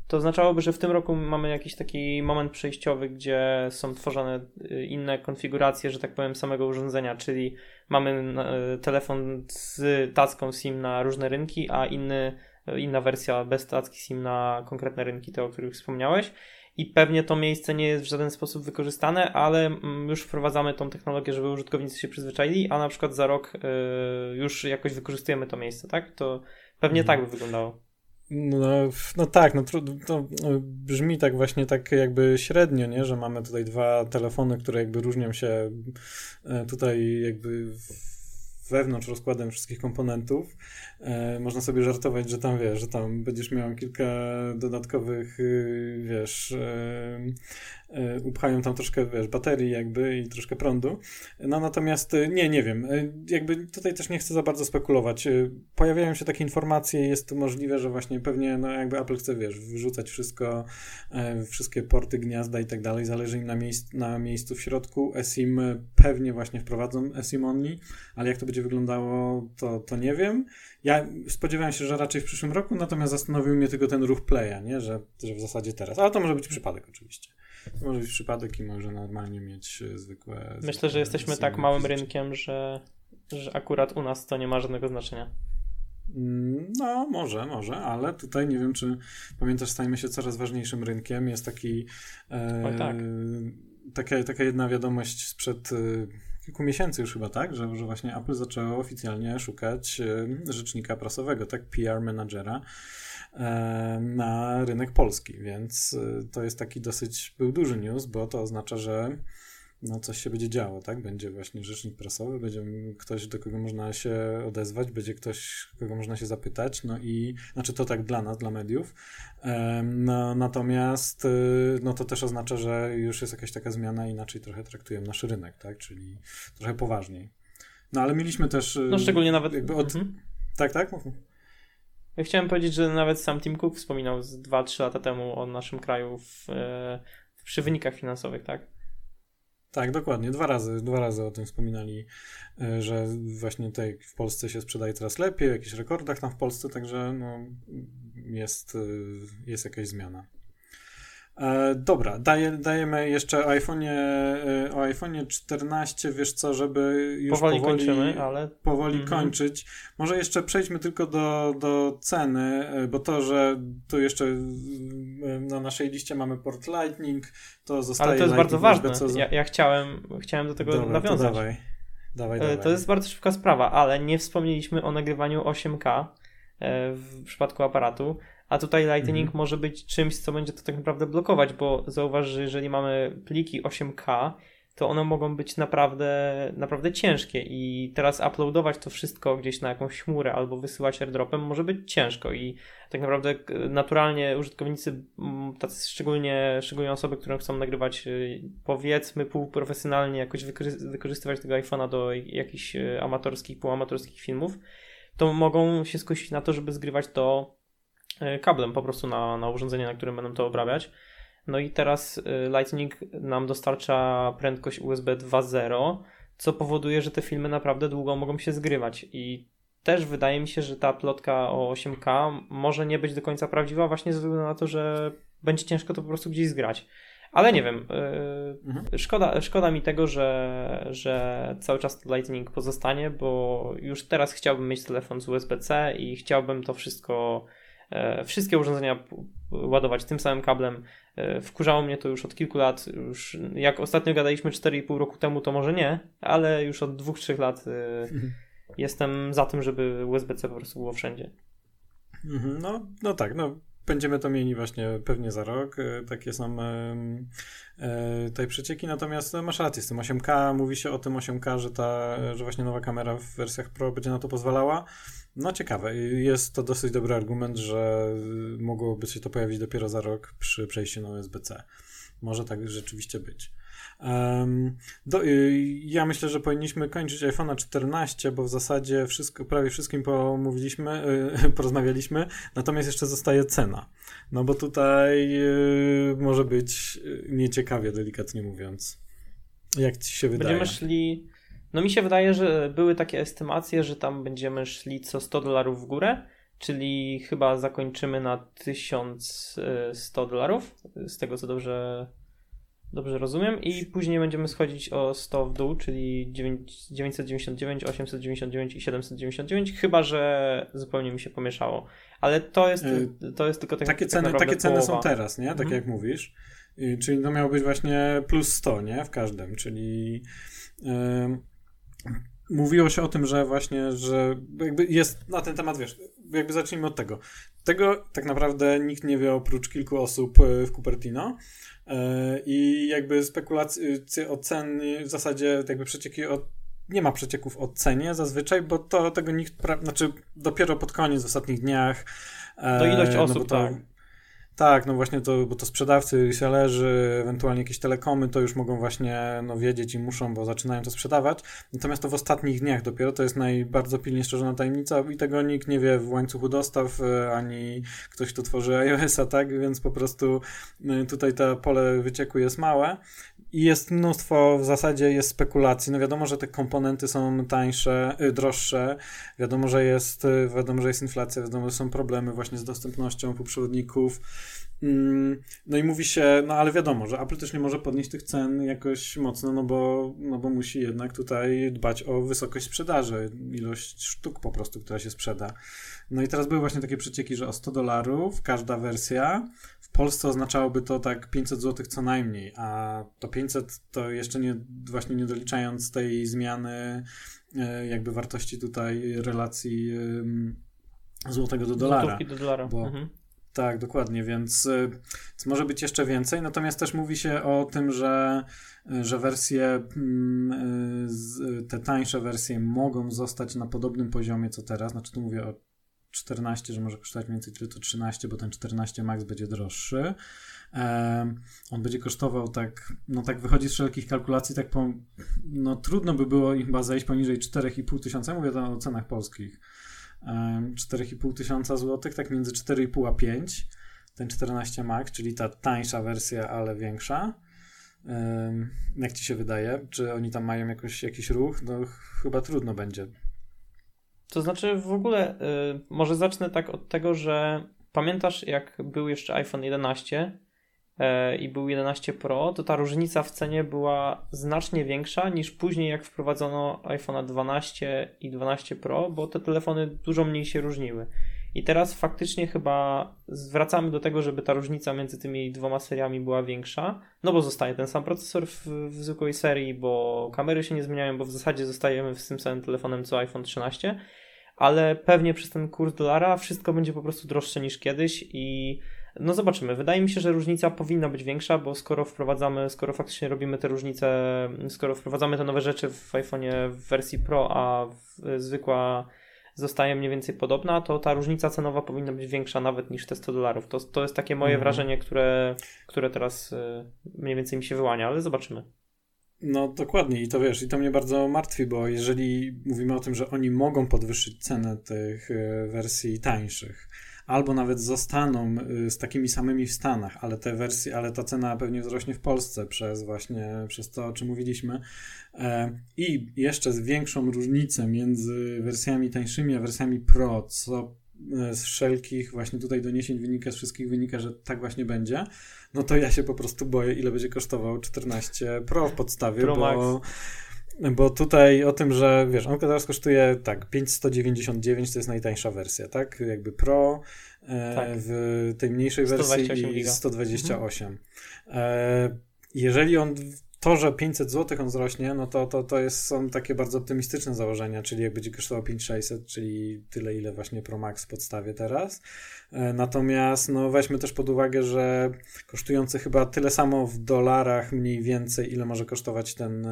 To oznaczałoby, że w tym roku mamy jakiś taki moment przejściowy, gdzie są tworzone inne konfiguracje, że tak powiem, samego urządzenia, czyli mamy telefon z tacką SIM na różne rynki, a inna wersja bez tacki SIM na konkretne rynki, te o których wspomniałeś. I pewnie to miejsce nie jest w żaden sposób wykorzystane, ale już wprowadzamy tą technologię, żeby użytkownicy się przyzwyczaili, a na przykład za rok już jakoś wykorzystujemy to miejsce, tak? To pewnie tak by wyglądało. No tak, to brzmi tak właśnie tak jakby średnio, nie, że mamy tutaj dwa telefony, które jakby różnią się tutaj jakby wewnątrz rozkładem wszystkich komponentów. Można sobie żartować, że tam, wiesz, że tam będziesz miał kilka dodatkowych, wiesz, upchają tam troszkę, wiesz, baterii jakby i troszkę prądu. No natomiast nie wiem, jakby tutaj też nie chcę za bardzo spekulować. Pojawiają się takie informacje, jest możliwe, że właśnie pewnie, no jakby Apple chce, wiesz, wyrzucać wszystko, wszystkie porty, gniazda i tak dalej, zależy im na miejscu w środku. eSIM pewnie właśnie wprowadzą, eSIM only, ale jak to będzie wyglądało, to nie wiem. Ja spodziewałem się, że raczej w przyszłym roku, natomiast zastanowił mnie tylko ten ruch Playa, nie? Że w zasadzie teraz, ale to może być przypadek oczywiście. To może być przypadek i może normalnie mieć zwykłe... Myślę, że jesteśmy tak małym rynkiem, że akurat u nas to nie ma żadnego znaczenia. No, może, ale tutaj nie wiem, czy pamiętasz, stajemy się coraz ważniejszym rynkiem. Jest taki... Taka jedna wiadomość sprzed... kilku miesięcy już chyba, tak? Że właśnie Apple zaczęło oficjalnie szukać rzecznika prasowego, tak? PR menadżera na rynek polski, więc to jest taki dosyć, był duży news, bo to oznacza, że no coś się będzie działo, tak? Będzie właśnie rzecznik prasowy, będzie ktoś, do kogo można się odezwać, będzie ktoś, kogo można się zapytać, no i, znaczy to tak dla nas, dla mediów, no, natomiast no to też oznacza, że już jest jakaś taka zmiana, inaczej trochę traktujemy nasz rynek, tak? Czyli trochę poważniej. No ale mieliśmy też... No szczególnie nawet... Jakby od... Tak? Ja chciałem powiedzieć, że nawet sam Tim Cook wspominał z 2-3 lata temu o naszym kraju przy wynikach finansowych, tak? Tak, dokładnie. Dwa razy o tym wspominali, że właśnie tutaj w Polsce się sprzedaje teraz lepiej, o jakichś rekordach tam w Polsce, także no, jest jakaś zmiana. Dobra, dajemy jeszcze o iPhone'ie 14, wiesz co, żeby już powoli kończymy, ale... kończyć. Może jeszcze przejdźmy tylko do ceny, bo to, że tu jeszcze na naszej liście mamy port Lightning, to zostaje... Ale to jest Lightning bardzo ważne, ja chciałem do tego nawiązać. Dawaj. To jest bardzo szybka sprawa, ale nie wspomnieliśmy o nagrywaniu 8K w przypadku aparatu. A tutaj Lightning może być czymś, co będzie to tak naprawdę blokować, bo zauważ, że jeżeli mamy pliki 8K, to one mogą być naprawdę ciężkie i teraz uploadować to wszystko gdzieś na jakąś chmurę albo wysyłać airdropem może być ciężko i tak naprawdę naturalnie użytkownicy, tacy szczególnie osoby, które chcą nagrywać powiedzmy półprofesjonalnie, jakoś wykorzystywać tego iPhone'a do jakichś amatorskich, półamatorskich filmów, to mogą się skusić na to, żeby zgrywać to kablem po prostu na urządzenie, na którym będą to obrabiać. No i teraz Lightning nam dostarcza prędkość USB 2.0, co powoduje, że te filmy naprawdę długo mogą się zgrywać i też wydaje mi się, że ta plotka o 8K może nie być do końca prawdziwa właśnie ze względu na to, że będzie ciężko to po prostu gdzieś zgrać. Ale nie wiem, szkoda mi tego, że cały czas Lightning pozostanie, bo już teraz chciałbym mieć telefon z USB-C i chciałbym to wszystkie urządzenia ładować tym samym kablem. Wkurzało mnie to już od kilku lat. Już jak ostatnio gadaliśmy 4,5 roku temu, to może nie, ale już od 2-3 lat jestem za tym, żeby USB-C po prostu było wszędzie. No tak, no będziemy to mieli właśnie pewnie za rok. Takie są te przecieki, natomiast masz rację z tym 8K. Mówi się o tym 8K, że właśnie nowa kamera w wersjach Pro będzie na to pozwalała. No ciekawe, jest to dosyć dobry argument, że mogłoby się to pojawić dopiero za rok przy przejściu na USB-C. Może tak rzeczywiście być. Ja myślę, że powinniśmy kończyć iPhone'a 14, bo w zasadzie prawie wszystkim porozmawialiśmy, natomiast jeszcze zostaje cena. No bo tutaj może być nieciekawie, delikatnie mówiąc. Jak ci się wydaje? Będziemy szli... No mi się wydaje, że były takie estymacje, że tam będziemy szli co $100 w górę, czyli chyba zakończymy na $1100, z tego co dobrze rozumiem, i później będziemy schodzić o 100 w dół, czyli 999, 899 i 799, chyba że zupełnie mi się pomieszało. Ale to jest tylko tak, takie ceny są teraz, nie? Tak jak mówisz. Czyli to miało być właśnie plus 100, nie? W każdym, czyli... Mówiło się o tym, że właśnie, że jakby jest na ten temat, wiesz, jakby zacznijmy od tego. Tego tak naprawdę nikt nie wie oprócz kilku osób w Cupertino i jakby spekulacje o cenie, w zasadzie jakby nie ma przecieków o cenie zazwyczaj, bo tego nikt, znaczy dopiero pod koniec, w ostatnich dniach. To ilość osób, no tak. Tak, no właśnie to, bo to sprzedawcy, sellerzy, ewentualnie jakieś telekomy to już mogą właśnie wiedzieć i muszą, bo zaczynają to sprzedawać. Natomiast to w ostatnich dniach dopiero, to jest bardzo pilnie strzeżona tajemnica i tego nikt nie wie w łańcuchu dostaw, ani ktoś, kto tworzy iOS-a, tak? Więc po prostu tutaj to pole wycieku jest małe i jest mnóstwo, w zasadzie jest spekulacji. No wiadomo, że te komponenty są droższe, wiadomo, że jest inflacja, wiadomo, że są problemy właśnie z dostępnością półprzewodników. No i mówi się, no ale wiadomo, że Apple też nie może podnieść tych cen jakoś mocno, no bo musi jednak tutaj dbać o wysokość sprzedaży, ilość sztuk po prostu, która się sprzeda. No i teraz były właśnie takie przecieki, że o $100 każda wersja, w Polsce oznaczałoby to tak $500 co najmniej, a to 500 to jeszcze nie doliczając tej zmiany jakby wartości tutaj relacji złotego do dolara. Złotówki do dolara. Bo Tak, dokładnie, więc może być jeszcze więcej. Natomiast też mówi się o tym, że wersje, te tańsze wersje mogą zostać na podobnym poziomie co teraz. Znaczy tu mówię o 14, że może kosztować więcej, tyle to 13, bo ten 14 Max będzie droższy. On będzie kosztował tak wychodzi z wszelkich kalkulacji, trudno by było ich chyba zejść poniżej 4,5 tysiąca, mówię tam o cenach polskich. 4,5 tysiąca złotych, tak między 4,5 a 5, ten 14 Max, czyli ta tańsza wersja, ale większa. Jak ci się wydaje? Czy oni tam mają jakiś ruch? No chyba trudno będzie. To znaczy w ogóle, może zacznę tak od tego, że pamiętasz jak był jeszcze iPhone 11 i był 11 Pro, to ta różnica w cenie była znacznie większa niż później jak wprowadzono iPhone'a 12 i 12 Pro, bo te telefony dużo mniej się różniły. I teraz faktycznie chyba zwracamy do tego, żeby ta różnica między tymi dwoma seriami była większa, no bo zostaje ten sam procesor w zwykłej serii, bo kamery się nie zmieniają, bo w zasadzie zostajemy z tym samym telefonem co iPhone 13, ale pewnie przez ten kurs dolara wszystko będzie po prostu droższe niż kiedyś i no zobaczymy. Wydaje mi się, że różnica powinna być większa, bo skoro faktycznie robimy te różnice, skoro wprowadzamy te nowe rzeczy w iPhone'ie w wersji Pro, a zwykła zostaje mniej więcej podobna, to ta różnica cenowa powinna być większa nawet niż te $100. To jest takie moje wrażenie, które teraz mniej więcej mi się wyłania, ale zobaczymy. No dokładnie i to wiesz, i to mnie bardzo martwi, bo jeżeli mówimy o tym, że oni mogą podwyższyć cenę tych wersji tańszych, albo nawet zostaną z takimi samymi w Stanach, ale ta cena pewnie wzrośnie w Polsce przez to, o czym mówiliśmy. I jeszcze większą różnicę między wersjami tańszymi a wersjami Pro, co z wszelkich właśnie tutaj doniesień wynika, że tak właśnie będzie, no to ja się po prostu boję, ile będzie kosztował 14 Pro w podstawie, bo tutaj o tym, że wiesz, on teraz kosztuje 5,199, to jest najtańsza wersja, tak? Jakby Pro w tej mniejszej wersji 128. Jeżeli że 500 zł on wzrośnie, no to są takie bardzo optymistyczne założenia, czyli jak będzie kosztował 5600, czyli tyle ile właśnie Pro Max w podstawie teraz. Natomiast weźmy też pod uwagę, że kosztujący chyba tyle samo w dolarach mniej więcej, ile może kosztować ten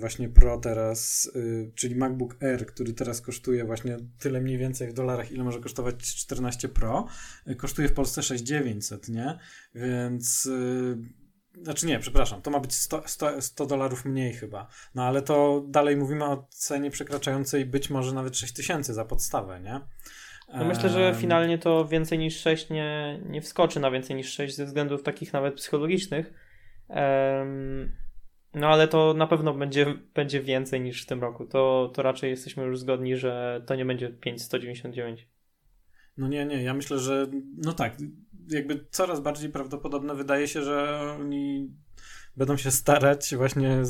właśnie Pro teraz, czyli MacBook Air, który teraz kosztuje właśnie tyle mniej więcej w dolarach, ile może kosztować 14 Pro, kosztuje w Polsce 6900, nie? Więc... Znaczy nie, przepraszam, to ma być $100 mniej chyba, no ale to dalej mówimy o cenie przekraczającej być może nawet 6000 za podstawę, nie? No myślę, że finalnie to więcej niż 6 nie wskoczy na więcej niż 6 ze względów takich nawet psychologicznych, no ale to na pewno będzie więcej niż w tym roku, to raczej jesteśmy już zgodni, że to nie będzie 5199. No nie, ja myślę, że jakby coraz bardziej prawdopodobne wydaje się, że oni będą się starać właśnie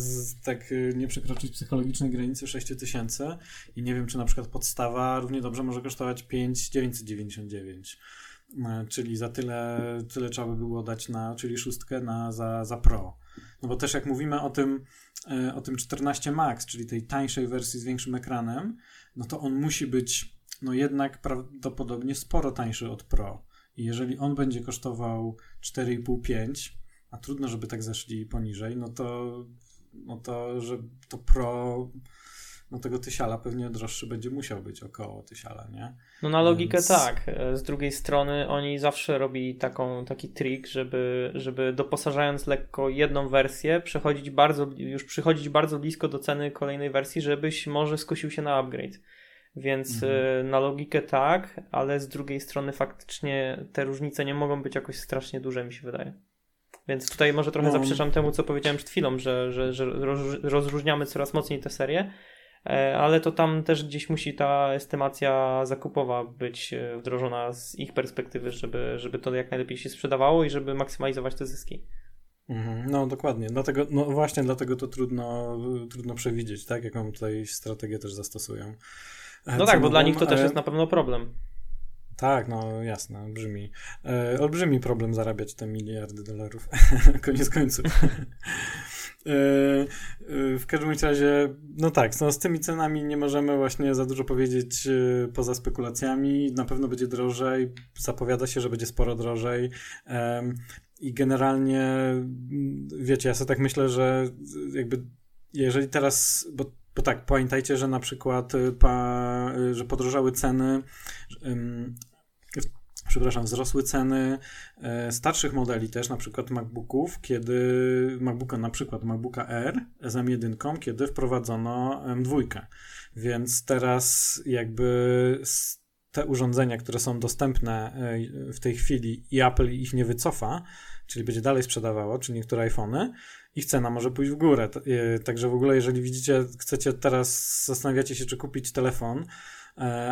nie przekroczyć psychologicznej granicy 6000 i nie wiem, czy na przykład podstawa równie dobrze może kosztować 5999, czyli za tyle trzeba by było dać czyli 6 za Pro. No bo też jak mówimy o tym 14 Max, czyli tej tańszej wersji z większym ekranem, no to on musi być jednak prawdopodobnie sporo tańszy od Pro. I jeżeli on będzie kosztował 4,5-5, a trudno, żeby tak zeszli poniżej, no to że to Pro tego tysiala pewnie droższy będzie musiał być około tysiala, nie? No na logikę tak. Z drugiej strony oni zawsze robili taki trik, żeby doposażając lekko jedną wersję przychodzić bardzo blisko do ceny kolejnej wersji, żebyś może skusił się na upgrade. Więc na logikę tak, ale z drugiej strony faktycznie te różnice nie mogą być jakoś strasznie duże, mi się wydaje. Więc tutaj może trochę zaprzeczam temu, co powiedziałem przed chwilą, że rozróżniamy coraz mocniej te serie, ale to tam też gdzieś musi ta estymacja zakupowa być wdrożona z ich perspektywy, żeby to jak najlepiej się sprzedawało i żeby maksymalizować te zyski. No dokładnie, dlatego to trudno przewidzieć, tak, jaką tutaj strategię też zastosują. No tak, bo dla nich to też jest na pewno problem. Tak, jasne, olbrzymi problem zarabiać te miliardy dolarów, koniec końców. W każdym razie, no tak, no z tymi cenami nie możemy właśnie za dużo powiedzieć poza spekulacjami. Na pewno będzie drożej, zapowiada się, że będzie sporo drożej. I generalnie, wiecie, ja sobie tak myślę, że jakby jeżeli teraz, bo tak, pamiętajcie, że na przykład, że podrożały ceny, przepraszam, wzrosły ceny starszych modeli też, na przykład MacBooków, MacBooka Air z M1, kiedy wprowadzono M2. Więc teraz jakby te urządzenia, które są dostępne w tej chwili i Apple ich nie wycofa, czyli będzie dalej sprzedawało, czyli niektóre iPhony, ich cena może pójść w górę. Także w ogóle, jeżeli widzicie, chcecie teraz, zastanawiacie się, czy kupić telefon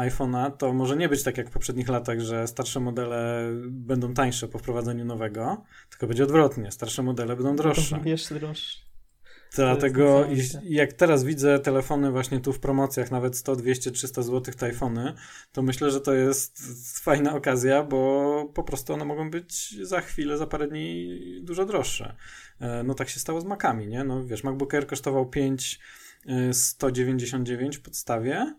iPhone'a, to może nie być tak jak w poprzednich latach, że starsze modele będą tańsze po wprowadzeniu nowego, tylko będzie odwrotnie, starsze modele będą droższe. Dlatego jak teraz widzę telefony właśnie tu w promocjach, nawet 100, 200, 300 zł te iPhony, to myślę, że to jest fajna okazja, bo po prostu one mogą być za chwilę, za parę dni dużo droższe. No tak się stało z Macami, nie? No wiesz, MacBook Air kosztował 5199 w podstawie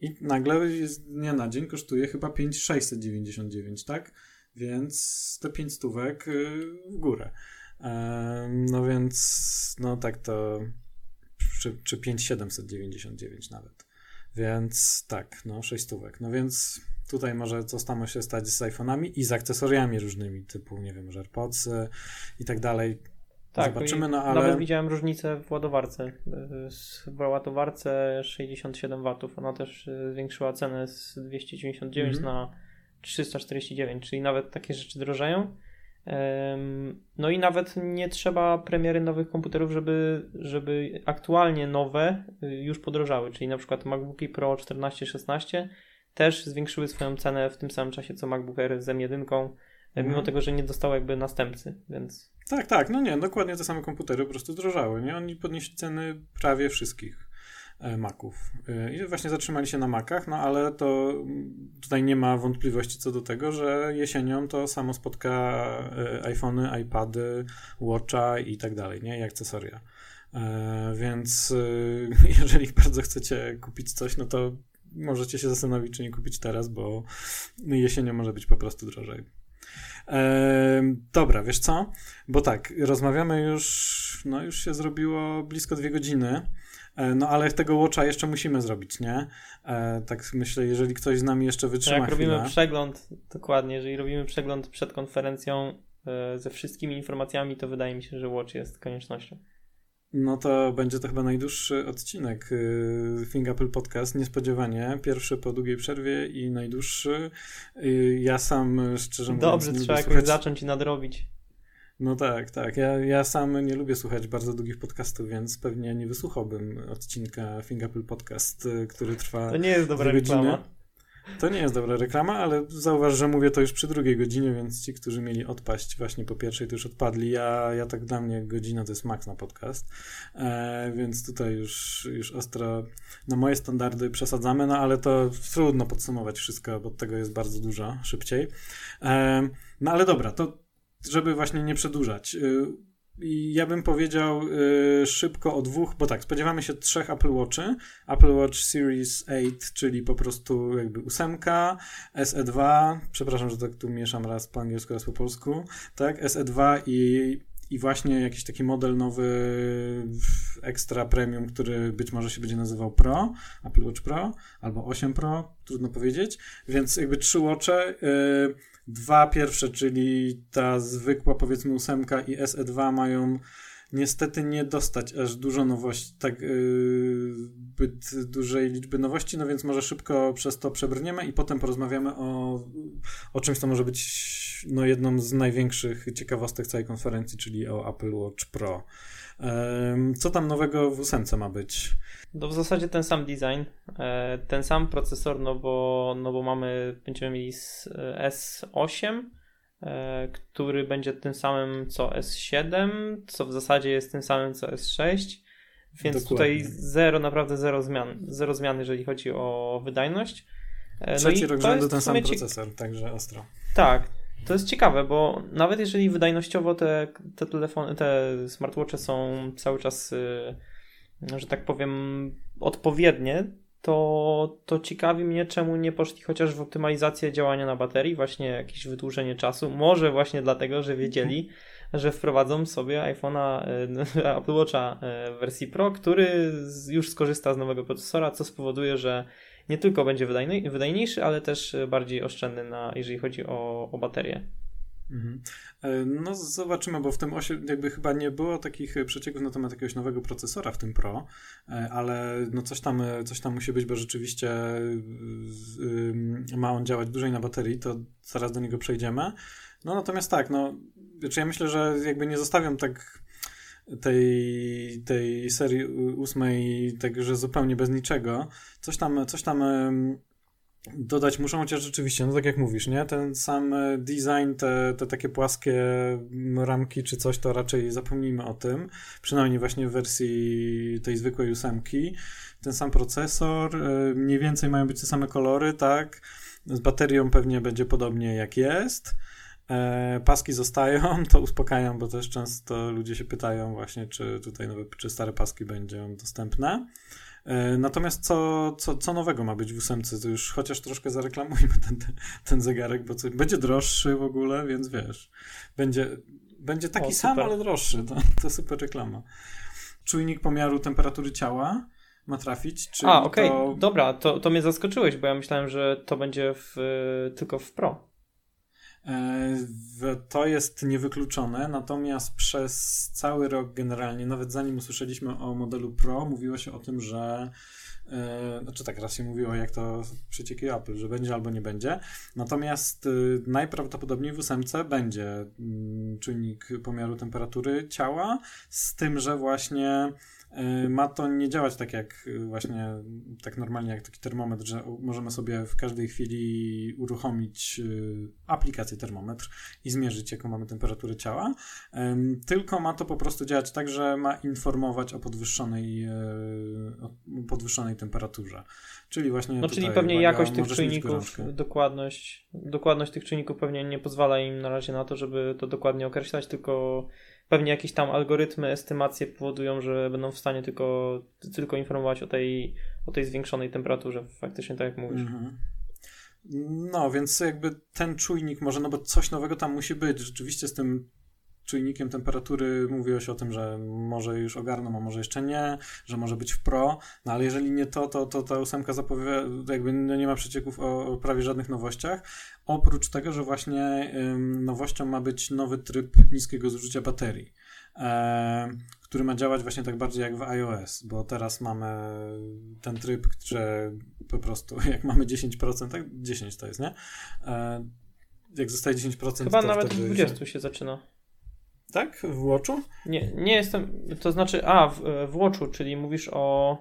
i nagle z dnia na dzień kosztuje chyba 5699, tak? Więc te 5 stówek w górę. No więc, no tak to, czy 5799 nawet, więc tak, no 6 stówek, no więc tutaj może coś tam się stać z iPhone'ami i z akcesoriami różnymi, typu, nie wiem, AirPods i tak dalej. Tak, zobaczymy, no ale... Nawet widziałem różnicę w ładowarce. W ładowarce 67 W, ona też zwiększyła cenę z 299 na 349, czyli nawet takie rzeczy drożeją. No i nawet nie trzeba premiery nowych komputerów, żeby aktualnie nowe już podrożały, czyli na przykład MacBooki Pro 14, 16 też zwiększyły swoją cenę w tym samym czasie co MacBook Air z M1, mimo tego, że nie dostały jakby następcy, więc... Tak, no nie, dokładnie te same komputery po prostu drożały, nie? Oni podnieśli ceny prawie wszystkich Maców. I właśnie zatrzymali się na Macach, no ale to tutaj nie ma wątpliwości co do tego, że jesienią to samo spotka iPhony, iPady, Watcha i tak dalej, nie? I akcesoria. Więc jeżeli bardzo chcecie kupić coś, no to możecie się zastanowić, czy nie kupić teraz, bo jesienią może być po prostu drożej. Dobra, wiesz co? Bo tak, rozmawiamy już, no już się zrobiło blisko 2 godziny. No ale tego Watcha jeszcze musimy zrobić, nie? Tak myślę, jeżeli ktoś z nami jeszcze wytrzyma chwilę. Robimy przegląd, dokładnie, jeżeli robimy przegląd przed konferencją ze wszystkimi informacjami, to wydaje mi się, że Watch jest koniecznością. No to będzie to chyba najdłuższy odcinek Thing Apple Podcast, niespodziewanie. Pierwszy po długiej przerwie i najdłuższy. Ja sam, szczerze mówiąc, dobrze, trzeba jakoś zacząć i nadrobić. No tak. Ja sam nie lubię słuchać bardzo długich podcastów, więc pewnie nie wysłuchałbym odcinka Thing Apple Podcast, który trwa. To nie jest dobra reklama. To nie jest dobra reklama, ale zauważ, że mówię to już przy 2 godzinie, więc ci, którzy mieli odpaść właśnie po pierwszej, to już odpadli. Ja tak, dla mnie godzina to jest maks na podcast, więc tutaj już ostro na moje standardy przesadzamy, no ale to trudno podsumować wszystko, bo tego jest bardzo dużo, szybciej. No ale dobra, to żeby właśnie nie przedłużać. Ja bym powiedział szybko o 2, bo tak, spodziewamy się 3 Apple Watchy. Apple Watch Series 8, czyli po prostu jakby 8, SE2, przepraszam, że tak tu mieszam raz po angielsku, raz po polsku, tak, SE2 i właśnie jakiś taki model nowy ekstra premium, który być może się będzie nazywał Pro, Apple Watch Pro albo 8 Pro, trudno powiedzieć, więc jakby 3 Watche, 2 pierwsze, czyli ta zwykła powiedzmy 8 i SE2 mają niestety nie dostać aż dużo nowości, tak zbyt dużej liczby nowości, no więc może szybko przez to przebrniemy i potem porozmawiamy o czymś, co może być no jedną z największych ciekawostek całej konferencji, czyli o Apple Watch Pro. Co tam nowego w 8 ma być? No w zasadzie ten sam design, ten sam procesor, no bo będziemy mieli S8, który będzie tym samym co S7, co w zasadzie jest tym samym co S6, więc dokładnie. Tutaj zero zmian, jeżeli chodzi o wydajność. Trzeci rok rzędu ten sam procesor, także ostro. Tak, To jest ciekawe, bo nawet jeżeli wydajnościowo te telefony, te smartwatche są cały czas, że tak powiem, odpowiednie, to ciekawi mnie, czemu nie poszli chociaż w optymalizację działania na baterii, właśnie jakieś wydłużenie czasu. Może właśnie dlatego, że wiedzieli, że wprowadzą sobie iPhone'a, Apple Watcha w wersji Pro, który już skorzysta z nowego procesora, co spowoduje, że nie tylko będzie wydajniejszy, ale też bardziej oszczędny, jeżeli chodzi o baterię. No zobaczymy, bo w tym osie jakby chyba nie było takich przecieków na temat jakiegoś nowego procesora w tym Pro, ale no coś tam musi być, bo rzeczywiście ma on działać dłużej na baterii, to zaraz do niego przejdziemy. No natomiast tak, no znaczy ja myślę, że jakby nie zostawiam tak tej serii 8, także zupełnie bez niczego. Coś tam dodać muszą, chociaż rzeczywiście, no tak jak mówisz, nie? Ten sam design, te takie płaskie ramki czy coś, to raczej zapomnijmy o tym. Przynajmniej właśnie w wersji tej zwykłej 8. Ten sam procesor, mniej więcej mają być te same kolory, tak? Z baterią pewnie będzie podobnie jak jest. Paski zostają, to uspokajam, bo też często ludzie się pytają właśnie, czy tutaj nowe, czy stare paski będą dostępne. Natomiast co nowego ma być w 8? To już chociaż troszkę zareklamujmy ten zegarek, bo będzie droższy w ogóle, więc wiesz, będzie taki sam, ale droższy. To super reklama. Czujnik pomiaru temperatury ciała ma trafić. Czyli okej. Dobra, to mnie zaskoczyłeś, bo ja myślałem, że to będzie tylko w Pro. To jest niewykluczone, natomiast przez cały rok generalnie, nawet zanim usłyszeliśmy o modelu Pro, mówiło się o tym, że znaczy tak raz się mówiło, jak to przecieki Apple, że będzie albo nie będzie, natomiast najprawdopodobniej w 8 będzie czujnik pomiaru temperatury ciała, z tym, że właśnie ma to nie działać tak jak właśnie, tak normalnie jak taki termometr, że możemy sobie w każdej chwili uruchomić aplikację termometr i zmierzyć, jaką mamy temperaturę ciała, tylko ma to po prostu działać tak, że ma informować o podwyższonej temperaturze. Czyli właśnie no, czyli pewnie jakość tych czynników, dokładność tych czynników pewnie nie pozwala im na razie na to, żeby to dokładnie określać, tylko pewnie jakieś tam algorytmy, estymacje powodują, że będą w stanie tylko informować o tej zwiększonej temperaturze, faktycznie tak jak mówisz. Mm-hmm. No, więc jakby ten czujnik może, no bo coś nowego tam musi być. Rzeczywiście z tym czujnikiem temperatury mówiło się o tym, że może już ogarną, a może jeszcze nie, że może być w Pro, no ale jeżeli nie to ta 8 zapowiada, jakby nie ma przecieków o prawie żadnych nowościach, oprócz tego, że właśnie nowością ma być nowy tryb niskiego zużycia baterii, który ma działać właśnie tak bardziej jak w iOS, bo teraz mamy ten tryb, że po prostu jak mamy 10%, tak 10 to jest, nie? Jak zostaje 10%, chyba to nawet w 20 się zaczyna. Tak? W Watchu? Nie jestem, to znaczy, w Watchu, czyli mówisz o...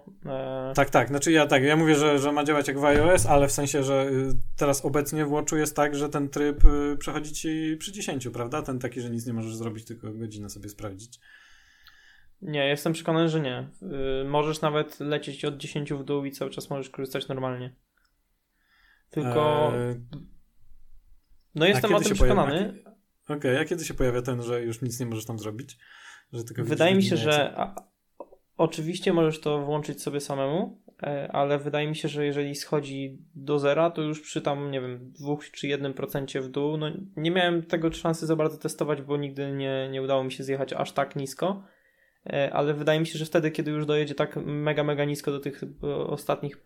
Tak, znaczy ja mówię, że ma działać jak w iOS, ale w sensie, że teraz obecnie w Watchu jest tak, że ten tryb przechodzi ci przy 10, prawda? Ten taki, że nic nie możesz zrobić, tylko godzinę sobie sprawdzić. Nie, jestem przekonany, że nie. Możesz nawet lecieć od 10 w dół i cały czas możesz korzystać normalnie. Tylko... No jestem o tym przekonany... Okej, a kiedy się pojawia ten, że już nic nie możesz tam zrobić? Że tylko wydaje mi się, że oczywiście możesz to włączyć sobie samemu, ale wydaje mi się, że jeżeli schodzi do zera, to już przy tam, nie wiem, 2 czy 1% w dół, no nie miałem tego szansy za bardzo testować, bo nigdy nie udało mi się zjechać aż tak nisko, ale wydaje mi się, że wtedy, kiedy już dojedzie tak mega, mega nisko do tych ostatnich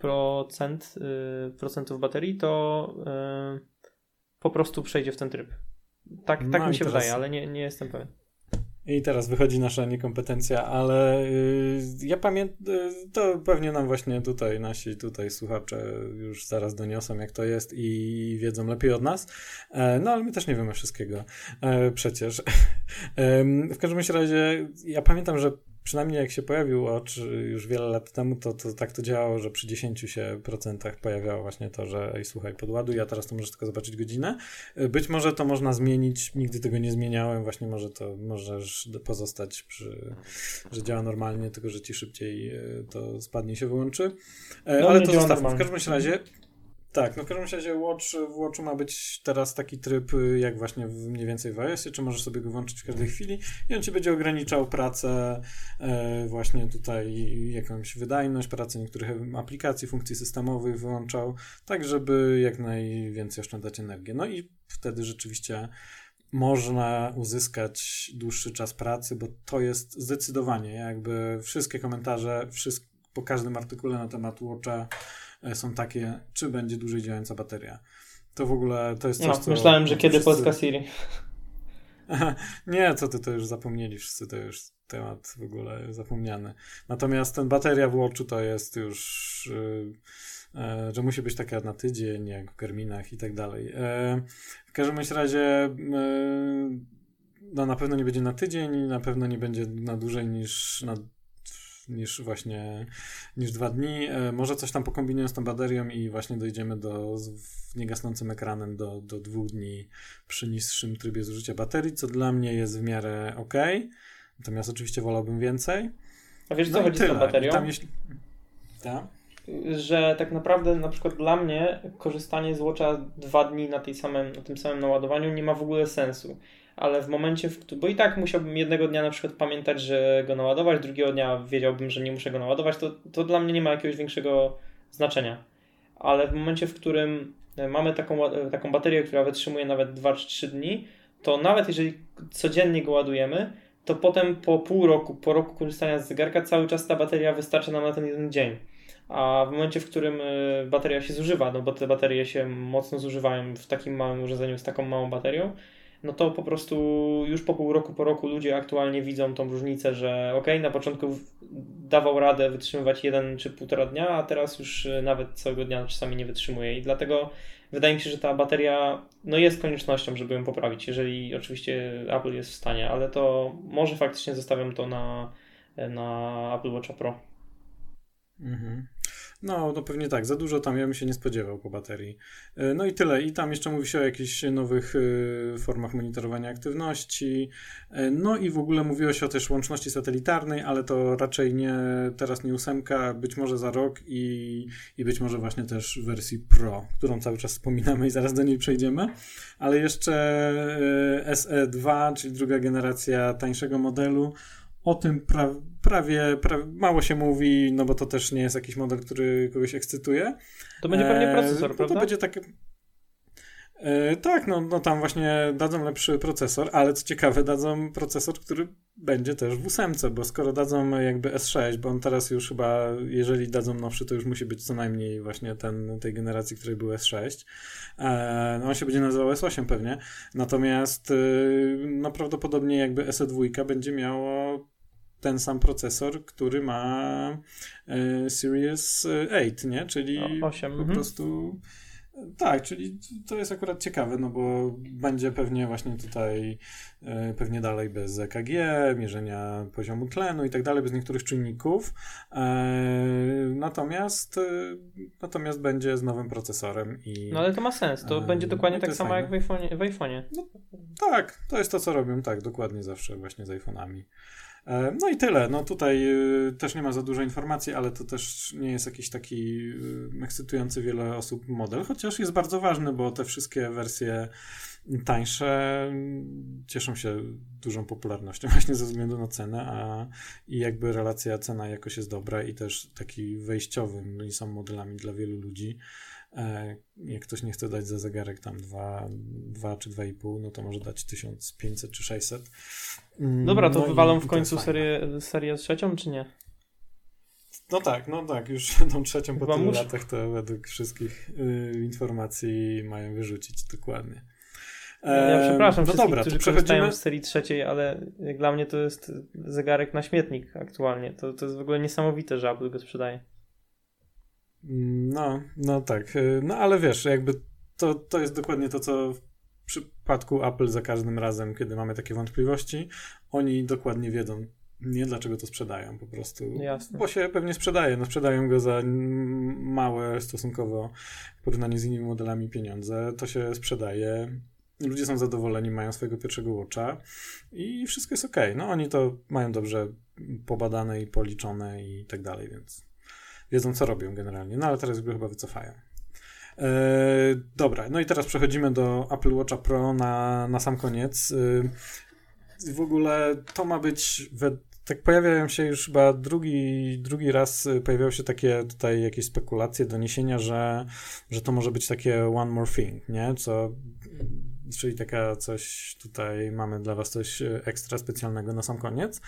procentów baterii, to po prostu przejdzie w ten tryb. Tak no mi się wydaje, ale nie jestem pewien. I teraz wychodzi nasza niekompetencja, ale ja pamiętam, to pewnie nam właśnie tutaj nasi słuchacze już zaraz doniosą, jak to jest i wiedzą lepiej od nas, no ale my też nie wiemy wszystkiego, przecież. W każdym razie ja pamiętam, że przynajmniej jak się pojawił Watch już wiele lat temu, to tak to działało, że przy 10% pojawiało właśnie to, że słuchaj, podładuj, a teraz to możesz tylko zobaczyć godzinę. Być może to można zmienić, nigdy tego nie zmieniałem, właśnie może to możesz pozostać że działa normalnie, tylko że ci szybciej to spadnie i się wyłączy. No, ale to zostawmy. W każdym razie Tak, no w każdym razie w Watchu ma być teraz taki tryb, jak właśnie mniej więcej w iOSie, czy możesz sobie go włączyć w każdej chwili i on ci będzie ograniczał pracę właśnie tutaj, jakąś wydajność, pracę niektórych aplikacji, funkcji systemowych wyłączał, tak żeby jak najwięcej oszczędzać energię. No i wtedy rzeczywiście można uzyskać dłuższy czas pracy, bo to jest zdecydowanie jakby wszystkie komentarze, po każdym artykule na temat Watcha są takie, czy będzie dłużej działająca bateria. To w ogóle to jest coś, co... Myślałem, że kiedy Polska Siri. Nie, co ty, to już zapomnieli wszyscy, to już temat w ogóle zapomniany. Natomiast ten bateria w Watchu to jest już... że musi być taka na tydzień, jak w Garminach i tak dalej. W każdym razie no na pewno nie będzie na tydzień i na pewno nie będzie na dłużej niż 2 dni. Może coś tam pokombinuję z tą baterią i właśnie dojdziemy do niegasnącym ekranem do 2 dni przy niższym trybie zużycia baterii, co dla mnie jest w miarę okej. Natomiast oczywiście wolałbym więcej. A wiesz, co chodzi z tą baterią? Że tak naprawdę na przykład dla mnie korzystanie z Watcha 2 dni na tym samym naładowaniu nie ma w ogóle sensu, ale w momencie, bo i tak musiałbym jednego dnia na przykład pamiętać, że go naładować, drugiego dnia wiedziałbym, że nie muszę go naładować, to dla mnie nie ma jakiegoś większego znaczenia, ale w momencie, w którym mamy taką baterię, która wytrzymuje nawet 2 czy 3 dni, to nawet jeżeli codziennie go ładujemy, to potem po roku korzystania z zegarka cały czas ta bateria wystarcza nam na ten jeden dzień. A w momencie, w którym bateria się zużywa, no bo te baterie się mocno zużywają w takim małym urządzeniu z taką małą baterią, no to po prostu już po roku ludzie aktualnie widzą tą różnicę, że na początku dawał radę wytrzymywać 1 czy 1,5 dnia, a teraz już nawet całego dnia czasami nie wytrzymuje i dlatego wydaje mi się, że ta bateria jest koniecznością, żeby ją poprawić, jeżeli oczywiście Apple jest w stanie, ale to może faktycznie zostawiam to na Apple Watcha Pro. Mhm. No pewnie tak, za dużo tam ja bym się nie spodziewał po baterii. No i tyle. I tam jeszcze mówi się o jakichś nowych formach monitorowania aktywności. No i w ogóle mówiło się o też łączności satelitarnej, ale to raczej teraz nie 8, być może za rok i być może właśnie też w wersji Pro, którą cały czas wspominamy i zaraz do niej przejdziemy. Ale jeszcze SE2, czyli druga generacja tańszego modelu. O tym prawie mało się mówi, no bo to też nie jest jakiś model, który kogoś ekscytuje. To będzie pewnie procesor, prawda? To będzie takie... tak, no tam właśnie dadzą lepszy procesor, ale co ciekawe, dadzą procesor, który będzie też w 8, bo skoro dadzą jakby S6, bo on teraz już chyba, jeżeli dadzą nowszy, to już musi być co najmniej właśnie tej generacji, której był S6. On się będzie nazywał S8 pewnie, natomiast prawdopodobnie jakby SE2 będzie miało ten sam procesor, który ma Series 8, nie? Czyli 8. Po prostu... Tak, czyli to jest akurat ciekawe, no bo będzie pewnie właśnie tutaj pewnie dalej bez EKG, mierzenia poziomu tlenu i tak dalej, bez niektórych czynników. Natomiast będzie z nowym procesorem i... No ale to ma sens, to będzie dokładnie tak samo jak w iPhone'ie. No, tak, to jest to, co robią, tak, dokładnie zawsze właśnie z iPhone'ami. No i tyle. No tutaj też nie ma za dużo informacji, ale to też nie jest jakiś taki ekscytujący wiele osób model, chociaż jest bardzo ważny, bo te wszystkie wersje tańsze cieszą się dużą popularnością właśnie ze względu na cenę i jakby relacja cena-jakość jest dobra i też taki wejściowym i są modelami dla wielu ludzi. Jak ktoś nie chce dać za zegarek tam 2 czy 2,5, no to może dać 1500 czy 600. Dobra, to wywalą w końcu serię 3, czy nie? No tak, już tą 3 po tylu latach to według wszystkich informacji mają wyrzucić dokładnie. Ja przepraszam wszystkich, którzy korzystają z serii 3, ale jak dla mnie to jest zegarek na śmietnik aktualnie. To jest w ogóle niesamowite, że Apple go sprzedaje. No tak. No ale wiesz, jakby to jest dokładnie to, co w przypadku Apple za każdym razem, kiedy mamy takie wątpliwości, oni dokładnie wiedzą, dlaczego to sprzedają po prostu. Jasne. Bo się pewnie sprzedaje. No sprzedają go za małe stosunkowo w porównaniu z innymi modelami pieniądze. To się sprzedaje. Ludzie są zadowoleni, mają swojego pierwszego Watcha i wszystko jest okej. No oni to mają dobrze pobadane i policzone i tak dalej, więc... Wiedzą, co robią generalnie, no ale teraz już chyba wycofają. Dobra, no i teraz przechodzimy do Apple Watcha Pro na sam koniec. W ogóle to ma być... Tak pojawiają się już chyba drugi raz, pojawiały się takie tutaj jakieś spekulacje, doniesienia, że to może być takie one more thing, nie? Czyli taka coś, tutaj mamy dla was coś ekstra specjalnego na sam koniec.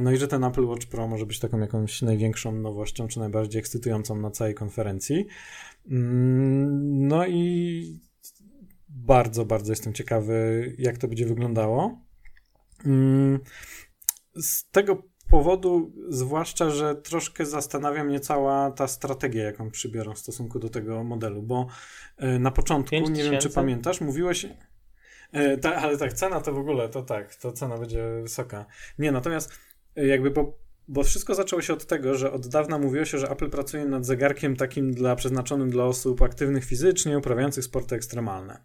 No i że ten Apple Watch Pro może być taką jakąś największą nowością, czy najbardziej ekscytującą na całej konferencji. No i bardzo, bardzo jestem ciekawy, jak to będzie wyglądało. Z tego powodu, zwłaszcza, że troszkę zastanawia mnie cała ta strategia, jaką przybiorą w stosunku do tego modelu, bo na początku, nie wiem czy pamiętasz, mówiłeś... ale tak, cena to w ogóle, to cena będzie wysoka. Nie, natomiast jakby bo wszystko zaczęło się od tego, że od dawna mówiło się, że Apple pracuje nad zegarkiem takim przeznaczonym dla osób aktywnych fizycznie, uprawiających sporty ekstremalne.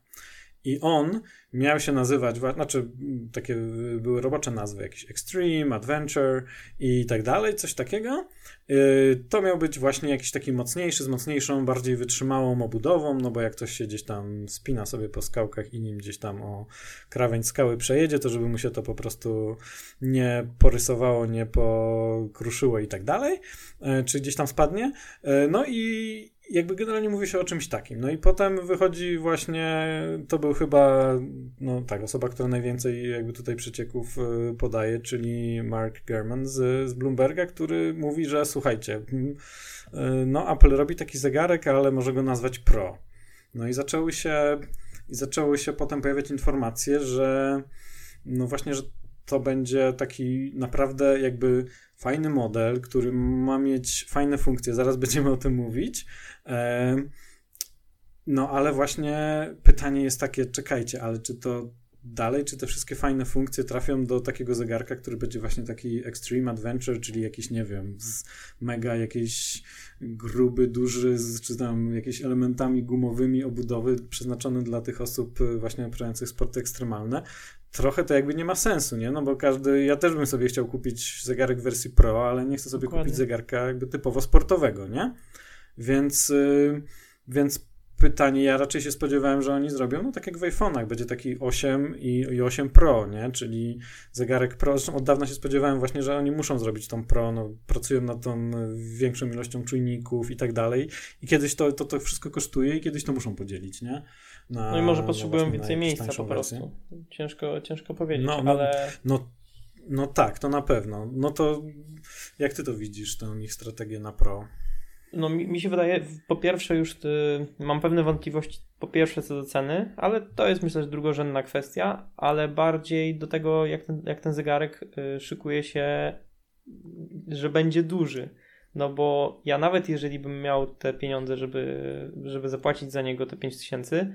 I on miał się nazywać, znaczy takie były robocze nazwy, jakieś Extreme, Adventure i tak dalej, coś takiego. To miał być właśnie jakiś taki mocniejszy, z mocniejszą, bardziej wytrzymałą obudową, no bo jak ktoś się gdzieś tam spina sobie po skałkach i nim gdzieś tam o krawędź skały przejedzie, to żeby mu się to po prostu nie porysowało, nie pokruszyło i tak dalej, czy gdzieś tam spadnie. No i jakby generalnie mówi się o czymś takim. No i potem wychodzi właśnie, to był chyba, no tak, osoba, która najwięcej jakby tutaj przecieków podaje, czyli Mark Gurman z Bloomberga, który mówi, że słuchajcie, no Apple robi taki zegarek, ale może go nazwać Pro. No i zaczęły się potem pojawiać informacje, że no właśnie, że to będzie taki naprawdę jakby fajny model, który ma mieć fajne funkcje, zaraz będziemy o tym mówić. No ale właśnie pytanie jest takie, czekajcie, ale czy to dalej, czy te wszystkie fajne funkcje trafią do takiego zegarka, który będzie właśnie taki Extreme Adventure, czyli jakiś, nie wiem, mega jakiś gruby, duży, czy tam jakimiś elementami gumowymi obudowy przeznaczony dla tych osób właśnie uprawiających sporty ekstremalne. Trochę to jakby nie ma sensu, nie? No bo ja też bym sobie chciał kupić zegarek w wersji Pro, ale nie chcę sobie Dokładnie. Kupić zegarka jakby typowo sportowego, nie? Więc pytanie, ja raczej się spodziewałem, że oni zrobią, no tak jak w iPhone'ach, będzie taki 8 i 8 Pro, nie? Czyli zegarek Pro, zresztą od dawna się spodziewałem właśnie, że oni muszą zrobić tą Pro, no pracują nad tą większą ilością czujników i tak dalej i kiedyś to wszystko kosztuje i kiedyś to muszą podzielić, nie? No i może potrzebują więcej miejsca po prostu. Ciężko powiedzieć, ale... No tak, to na pewno. No to jak ty to widzisz, tę ich strategię na Pro? No mi się wydaje, po pierwsze już mam pewne wątpliwości, po pierwsze co do ceny, ale to jest myślę, że drugorzędna kwestia, ale bardziej do tego jak ten zegarek szykuje się, że będzie duży. No bo ja nawet jeżeli bym miał te pieniądze, żeby zapłacić za niego te 5000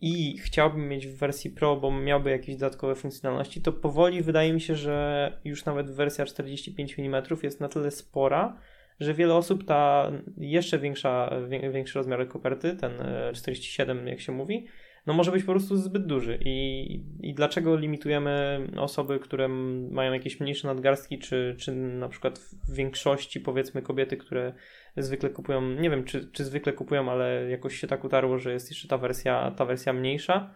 i chciałbym mieć w wersji Pro, bo miałby jakieś dodatkowe funkcjonalności, to powoli wydaje mi się, że już nawet wersja 45 mm jest na tyle spora, że wiele osób ta jeszcze większy rozmiar koperty, ten 47 jak się mówi, no może być po prostu zbyt duży i dlaczego limitujemy osoby, które mają jakieś mniejsze nadgarstki, czy na przykład w większości powiedzmy kobiety, które zwykle kupują, nie wiem czy zwykle kupują, ale jakoś się tak utarło, że jest jeszcze ta wersja mniejsza,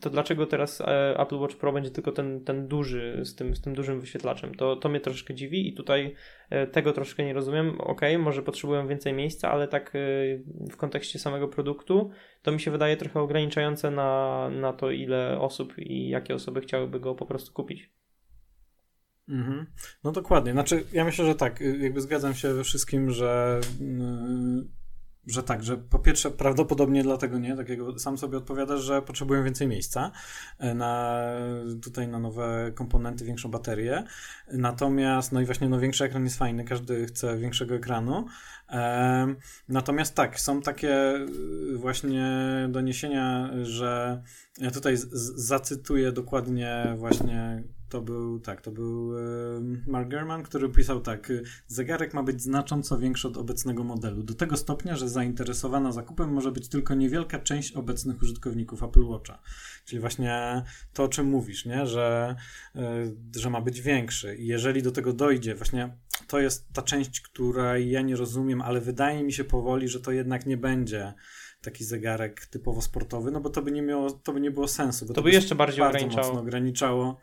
to dlaczego teraz Apple Watch Pro będzie tylko ten duży z tym dużym wyświetlaczem? To mnie troszkę dziwi i tutaj tego troszkę nie rozumiem. Okej, może potrzebuję więcej miejsca, ale tak w kontekście samego produktu to mi się wydaje trochę ograniczające na to, ile osób i jakie osoby chciałyby go po prostu kupić. Mhm. No dokładnie. Znaczy ja myślę, że tak, jakby zgadzam się we wszystkim, że tak, że po pierwsze prawdopodobnie dlatego nie, tak jak sam sobie odpowiadasz, że potrzebują więcej miejsca na nowe komponenty, większą baterię, natomiast no i właśnie większy ekran jest fajny, każdy chce większego ekranu, natomiast tak, są takie właśnie doniesienia, że ja tutaj zacytuję dokładnie właśnie to był Mark Gurman, który pisał tak: zegarek ma być znacząco większy od obecnego modelu, do tego stopnia, że zainteresowana zakupem może być tylko niewielka część obecnych użytkowników Apple Watcha. Czyli właśnie to, o czym mówisz, nie? Że ma być większy i jeżeli do tego dojdzie, właśnie to jest ta część, której ja nie rozumiem, ale wydaje mi się powoli, że to jednak nie będzie taki zegarek typowo sportowy, no bo to by nie było sensu. Bo to by jeszcze bardziej ograniczało.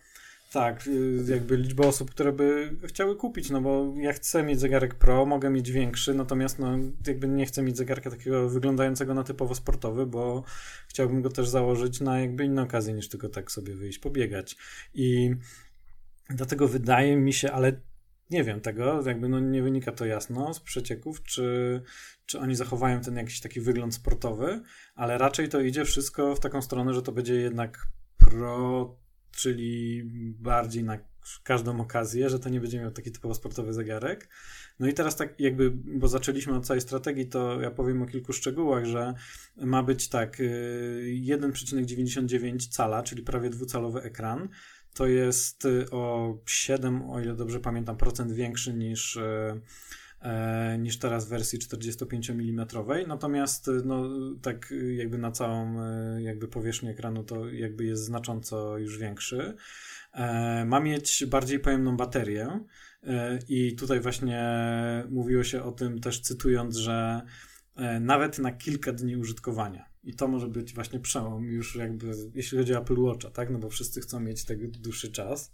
Tak, jakby liczbę osób, które by chciały kupić, no bo ja chcę mieć zegarek Pro, mogę mieć większy, natomiast no jakby nie chcę mieć zegarka takiego wyglądającego na typowo sportowy, bo chciałbym go też założyć na jakby inne okazje niż tylko tak sobie wyjść, pobiegać. I dlatego wydaje mi się, ale nie wiem tego, jakby no nie wynika to jasno z przecieków, czy oni zachowają ten jakiś taki wygląd sportowy, ale raczej to idzie wszystko w taką stronę, że to będzie jednak Pro, czyli bardziej na każdą okazję, że to nie będzie miał taki typowo sportowy zegarek. No i teraz tak jakby, bo zaczęliśmy od całej strategii, to ja powiem o kilku szczegółach, że ma być tak 1,99 cala, czyli prawie dwucalowy ekran. To jest o 7, o ile dobrze pamiętam, procent większy niż teraz w wersji 45 mm, natomiast no, tak jakby na całą jakby powierzchnię ekranu to jakby jest znacząco już większy. Ma mieć bardziej pojemną baterię i tutaj właśnie mówiło się o tym też cytując, że nawet na kilka dni użytkowania. I to może być właśnie przełom już jakby jeśli chodzi o Apple Watcha, tak? No bo wszyscy chcą mieć tak dłuższy czas.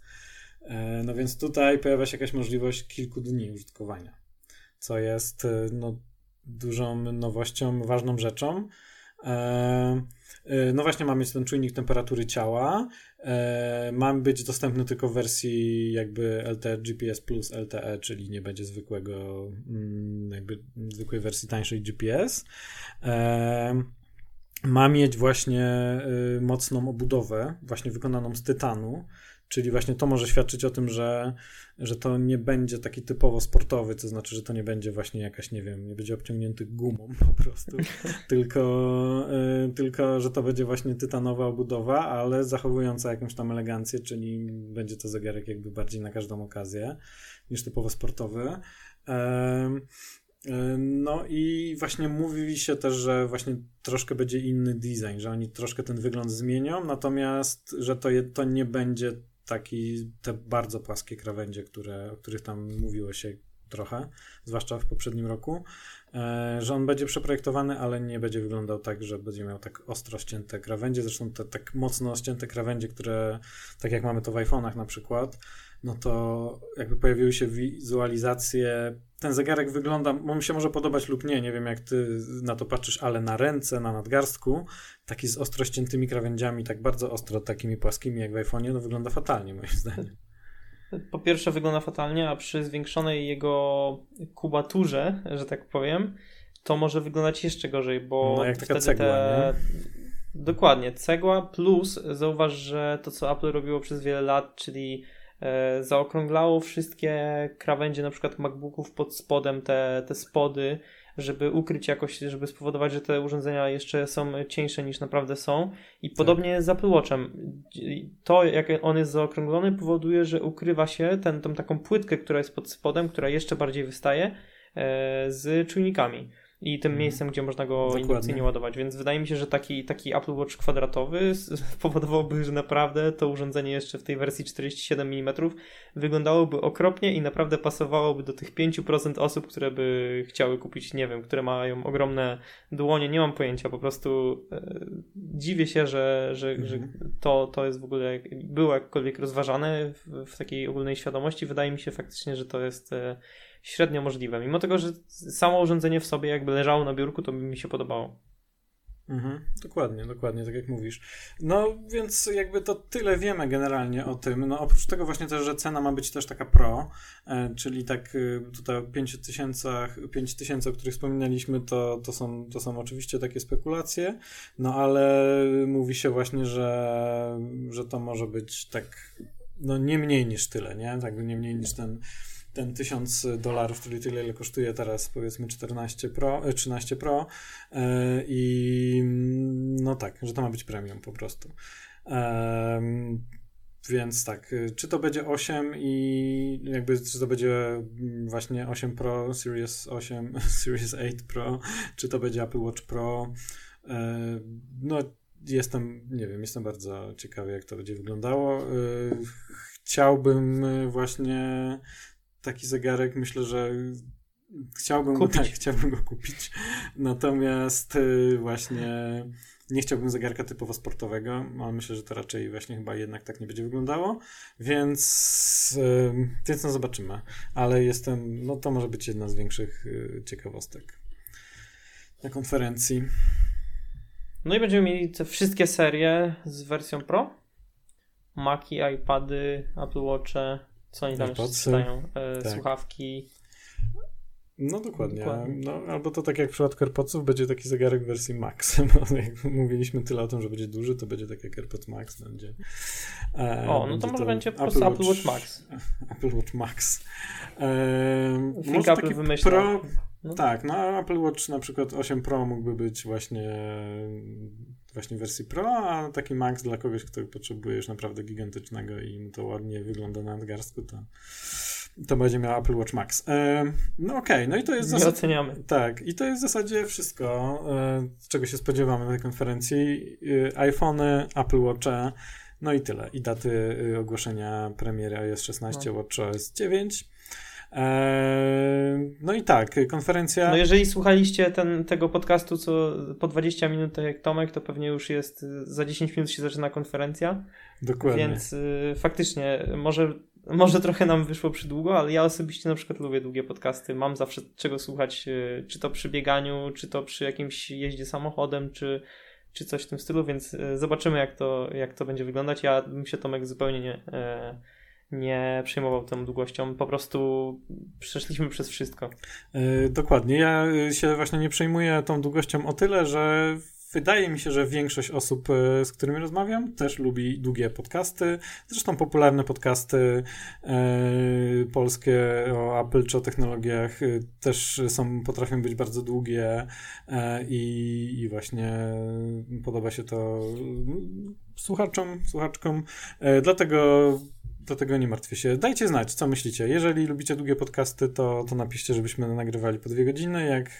No więc tutaj pojawia się jakaś możliwość kilku dni użytkowania, co jest no, dużą nowością, ważną rzeczą. No właśnie ma mieć ten czujnik temperatury ciała. Ma być dostępny tylko w wersji jakby LTE GPS plus LTE, czyli nie będzie zwykłego jakby zwykłej wersji tańszej GPS. Ma mieć właśnie mocną obudowę, właśnie wykonaną z tytanu, czyli właśnie to może świadczyć o tym, że to nie będzie taki typowo sportowy, to znaczy, że to nie będzie właśnie jakaś, nie wiem, nie będzie obciągnięty gumą po prostu, tylko że to będzie właśnie tytanowa obudowa, ale zachowująca jakąś tam elegancję, czyli będzie to zegarek jakby bardziej na każdą okazję niż typowo sportowy. No i właśnie mówi się też, że właśnie troszkę będzie inny design, że oni troszkę ten wygląd zmienią, natomiast że to nie będzie taki te bardzo płaskie krawędzie, o których tam mówiło się trochę, zwłaszcza w poprzednim roku, że on będzie przeprojektowany, ale nie będzie wyglądał tak, że będzie miał tak ostro ścięte krawędzie, zresztą te tak mocno ścięte krawędzie, które tak jak mamy to w iPhone'ach na przykład, no to jakby pojawiły się wizualizacje. Ten zegarek wygląda, bo mi się może podobać lub nie wiem jak ty na to patrzysz, ale na ręce, na nadgarstku, taki z ostro ściętymi krawędziami, tak bardzo ostro, takimi płaskimi jak w iPhone'ie, no wygląda fatalnie moim zdaniem. Po pierwsze wygląda fatalnie, a przy zwiększonej jego kubaturze, że tak powiem, to może wyglądać jeszcze gorzej, bo no, jak taka cegła, Dokładnie, cegła plus zauważ, że to co Apple robiło przez wiele lat, czyli zaokrąglało wszystkie krawędzie na przykład MacBooków pod spodem, te spody, żeby ukryć jakoś, żeby spowodować, że te urządzenia jeszcze są cieńsze niż naprawdę są i podobnie z Apple Watchem. To jak on jest zaokrąglony powoduje, że ukrywa się tą taką płytkę, która jest pod spodem, która jeszcze bardziej wystaje z czujnikami i tym miejscem, gdzie można go indukcyjnie ładować, więc wydaje mi się, że taki Apple Watch kwadratowy powodowałby, że naprawdę to urządzenie jeszcze w tej wersji 47 mm wyglądałoby okropnie i naprawdę pasowałoby do tych 5% osób, które by chciały kupić, nie wiem, które mają ogromne dłonie, nie mam pojęcia, po prostu dziwię się, że to jest w ogóle było jakkolwiek rozważane w takiej ogólnej świadomości, wydaje mi się faktycznie, że to jest średnio możliwe. Mimo tego, że samo urządzenie w sobie jakby leżało na biurku, to by mi się podobało. Mhm, dokładnie, tak jak mówisz. No więc jakby to tyle wiemy generalnie o tym. No oprócz tego właśnie też, że cena ma być też taka pro, czyli tak tutaj o 5 tysięcy, o których wspominaliśmy, to są oczywiście takie spekulacje, no ale mówi się właśnie, że to może być tak no nie mniej niż tyle, nie? Tak, nie mniej niż ten $1000, czyli tyle, ile kosztuje teraz powiedzmy 13 Pro i no tak, że to ma być premium po prostu. Więc tak, czy to będzie 8 i jakby czy to będzie właśnie 8 Pro, Series 8, Series 8 Pro, czy to będzie Apple Watch Pro, no jestem bardzo ciekawy, jak to będzie wyglądało. Chciałbym właśnie taki zegarek myślę, że chciałbym go kupić. Natomiast właśnie nie chciałbym zegarka typowo sportowego, ale myślę, że to raczej właśnie chyba jednak tak nie będzie wyglądało, więc no zobaczymy. Ale to może być jedna z większych ciekawostek na konferencji. No i będziemy mieli te wszystkie serie z wersją Pro. Maci, iPady, Apple Watche, co oni tam jeszcze czytają, tak. Słuchawki. No dokładnie. No, albo to tak jak w przypadku AirPodsów będzie taki zegarek w wersji Max. No, jak mówiliśmy tyle o tym, że będzie duży, to będzie tak jak AirPods Max będzie. Będzie po prostu Apple Watch Max. Apple Watch Max. Think Apple wymyśla. Tak, Apple Watch na przykład 8 Pro mógłby być właśnie wersji Pro, a taki Max dla kogoś, kto potrzebuje już naprawdę gigantycznego i mu to ładnie wygląda na nadgarstku, to będzie miał Apple Watch Max. No i to jest... Nie oceniamy. Tak, i to jest w zasadzie wszystko, czego się spodziewamy na tej konferencji. iPhony, Apple Watche, no i tyle. I daty ogłoszenia premiery iOS 16, WatchOS 9. No i tak, konferencja... No jeżeli słuchaliście tego podcastu co po 20 minut, tak jak Tomek, to pewnie już jest... Za 10 minut się zaczyna konferencja. Dokładnie. Więc faktycznie może trochę nam wyszło przydługo, ale ja osobiście na przykład lubię długie podcasty. Mam zawsze czego słuchać, czy to przy bieganiu, czy to przy jakimś jeździe samochodem, czy coś w tym stylu, więc zobaczymy jak to będzie wyglądać. Ja bym się, Tomek, zupełnie nie przejmował tą długością, po prostu przeszliśmy przez wszystko. Dokładnie, ja się właśnie nie przejmuję tą długością o tyle, że wydaje mi się, że większość osób, z którymi rozmawiam, też lubi długie podcasty. Zresztą popularne podcasty polskie o Apple czy o technologiach też potrafią być bardzo długie i właśnie podoba się to słuchaczom, słuchaczkom. Dlatego nie martwię się. Dajcie znać, co myślicie. Jeżeli lubicie długie podcasty, to napiszcie, żebyśmy nagrywali po 2 godziny. Jak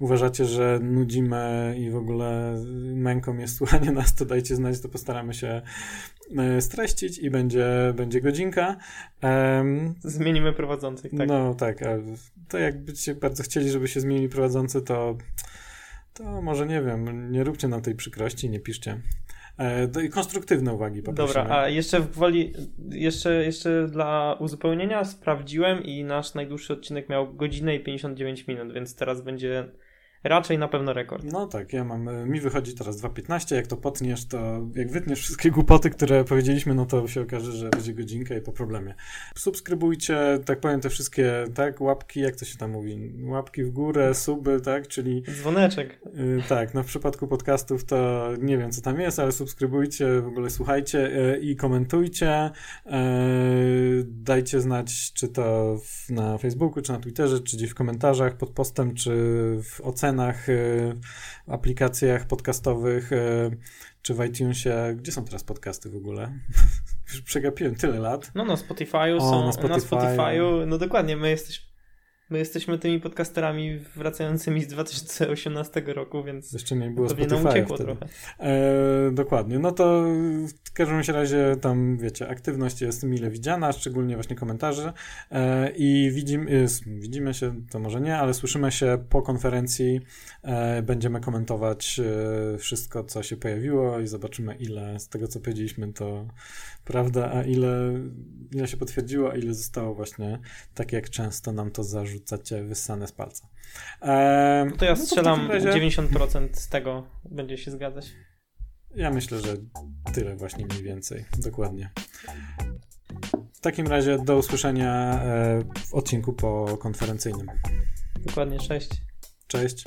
uważacie, że nudzimy i w ogóle męką jest słuchanie nas, to dajcie znać, to postaramy się streścić i będzie godzinka. Zmienimy prowadzących, tak? No tak, ale to jakbyście bardzo chcieli, żeby się zmienili prowadzący, to może nie wiem, nie róbcie nam tej przykrości, nie piszcie. Konstruktywne uwagi poprosimy. Dobra, a jeszcze jeszcze dla uzupełnienia sprawdziłem i nasz najdłuższy odcinek miał godzinę i 59 minut, więc teraz będzie raczej na pewno rekord. No tak, mi wychodzi teraz 2:15, jak to potniesz, to jak wytniesz wszystkie głupoty, które powiedzieliśmy, no to się okaże, że będzie godzinka i po problemie. Subskrybujcie, tak powiem, te wszystkie, tak, łapki, jak to się tam mówi, łapki w górę, suby, tak, czyli... Dzwoneczek. Tak, w przypadku podcastów to nie wiem, co tam jest, ale subskrybujcie, w ogóle słuchajcie i komentujcie, dajcie znać, czy to na Facebooku, czy na Twitterze, czy gdzieś w komentarzach pod postem, czy w ocenach, w aplikacjach podcastowych, czy w iTunesie. Gdzie są teraz podcasty w ogóle? Już przegapiłem tyle lat. No na Spotify'u są. Na Spotify'u. No dokładnie, my jesteśmy tymi podcasterami wracającymi z 2018 roku, więc jeszcze nie było Spotify'a wtedy. Dokładnie. No to w każdym razie tam, wiecie, aktywność jest mile widziana, szczególnie właśnie komentarze i widzimy się, to może nie, ale słyszymy się po konferencji. Będziemy komentować wszystko, co się pojawiło i zobaczymy, ile z tego, co powiedzieliśmy, to prawda, a ile się potwierdziło, a ile zostało właśnie tak, jak często nam to zarzucacie, wyssane z palca. To ja strzelam, to 90% z tego będzie się zgadzać. Ja myślę, że tyle właśnie mniej więcej. Dokładnie. W takim razie do usłyszenia w odcinku pokonferencyjnym. Dokładnie, cześć. Cześć.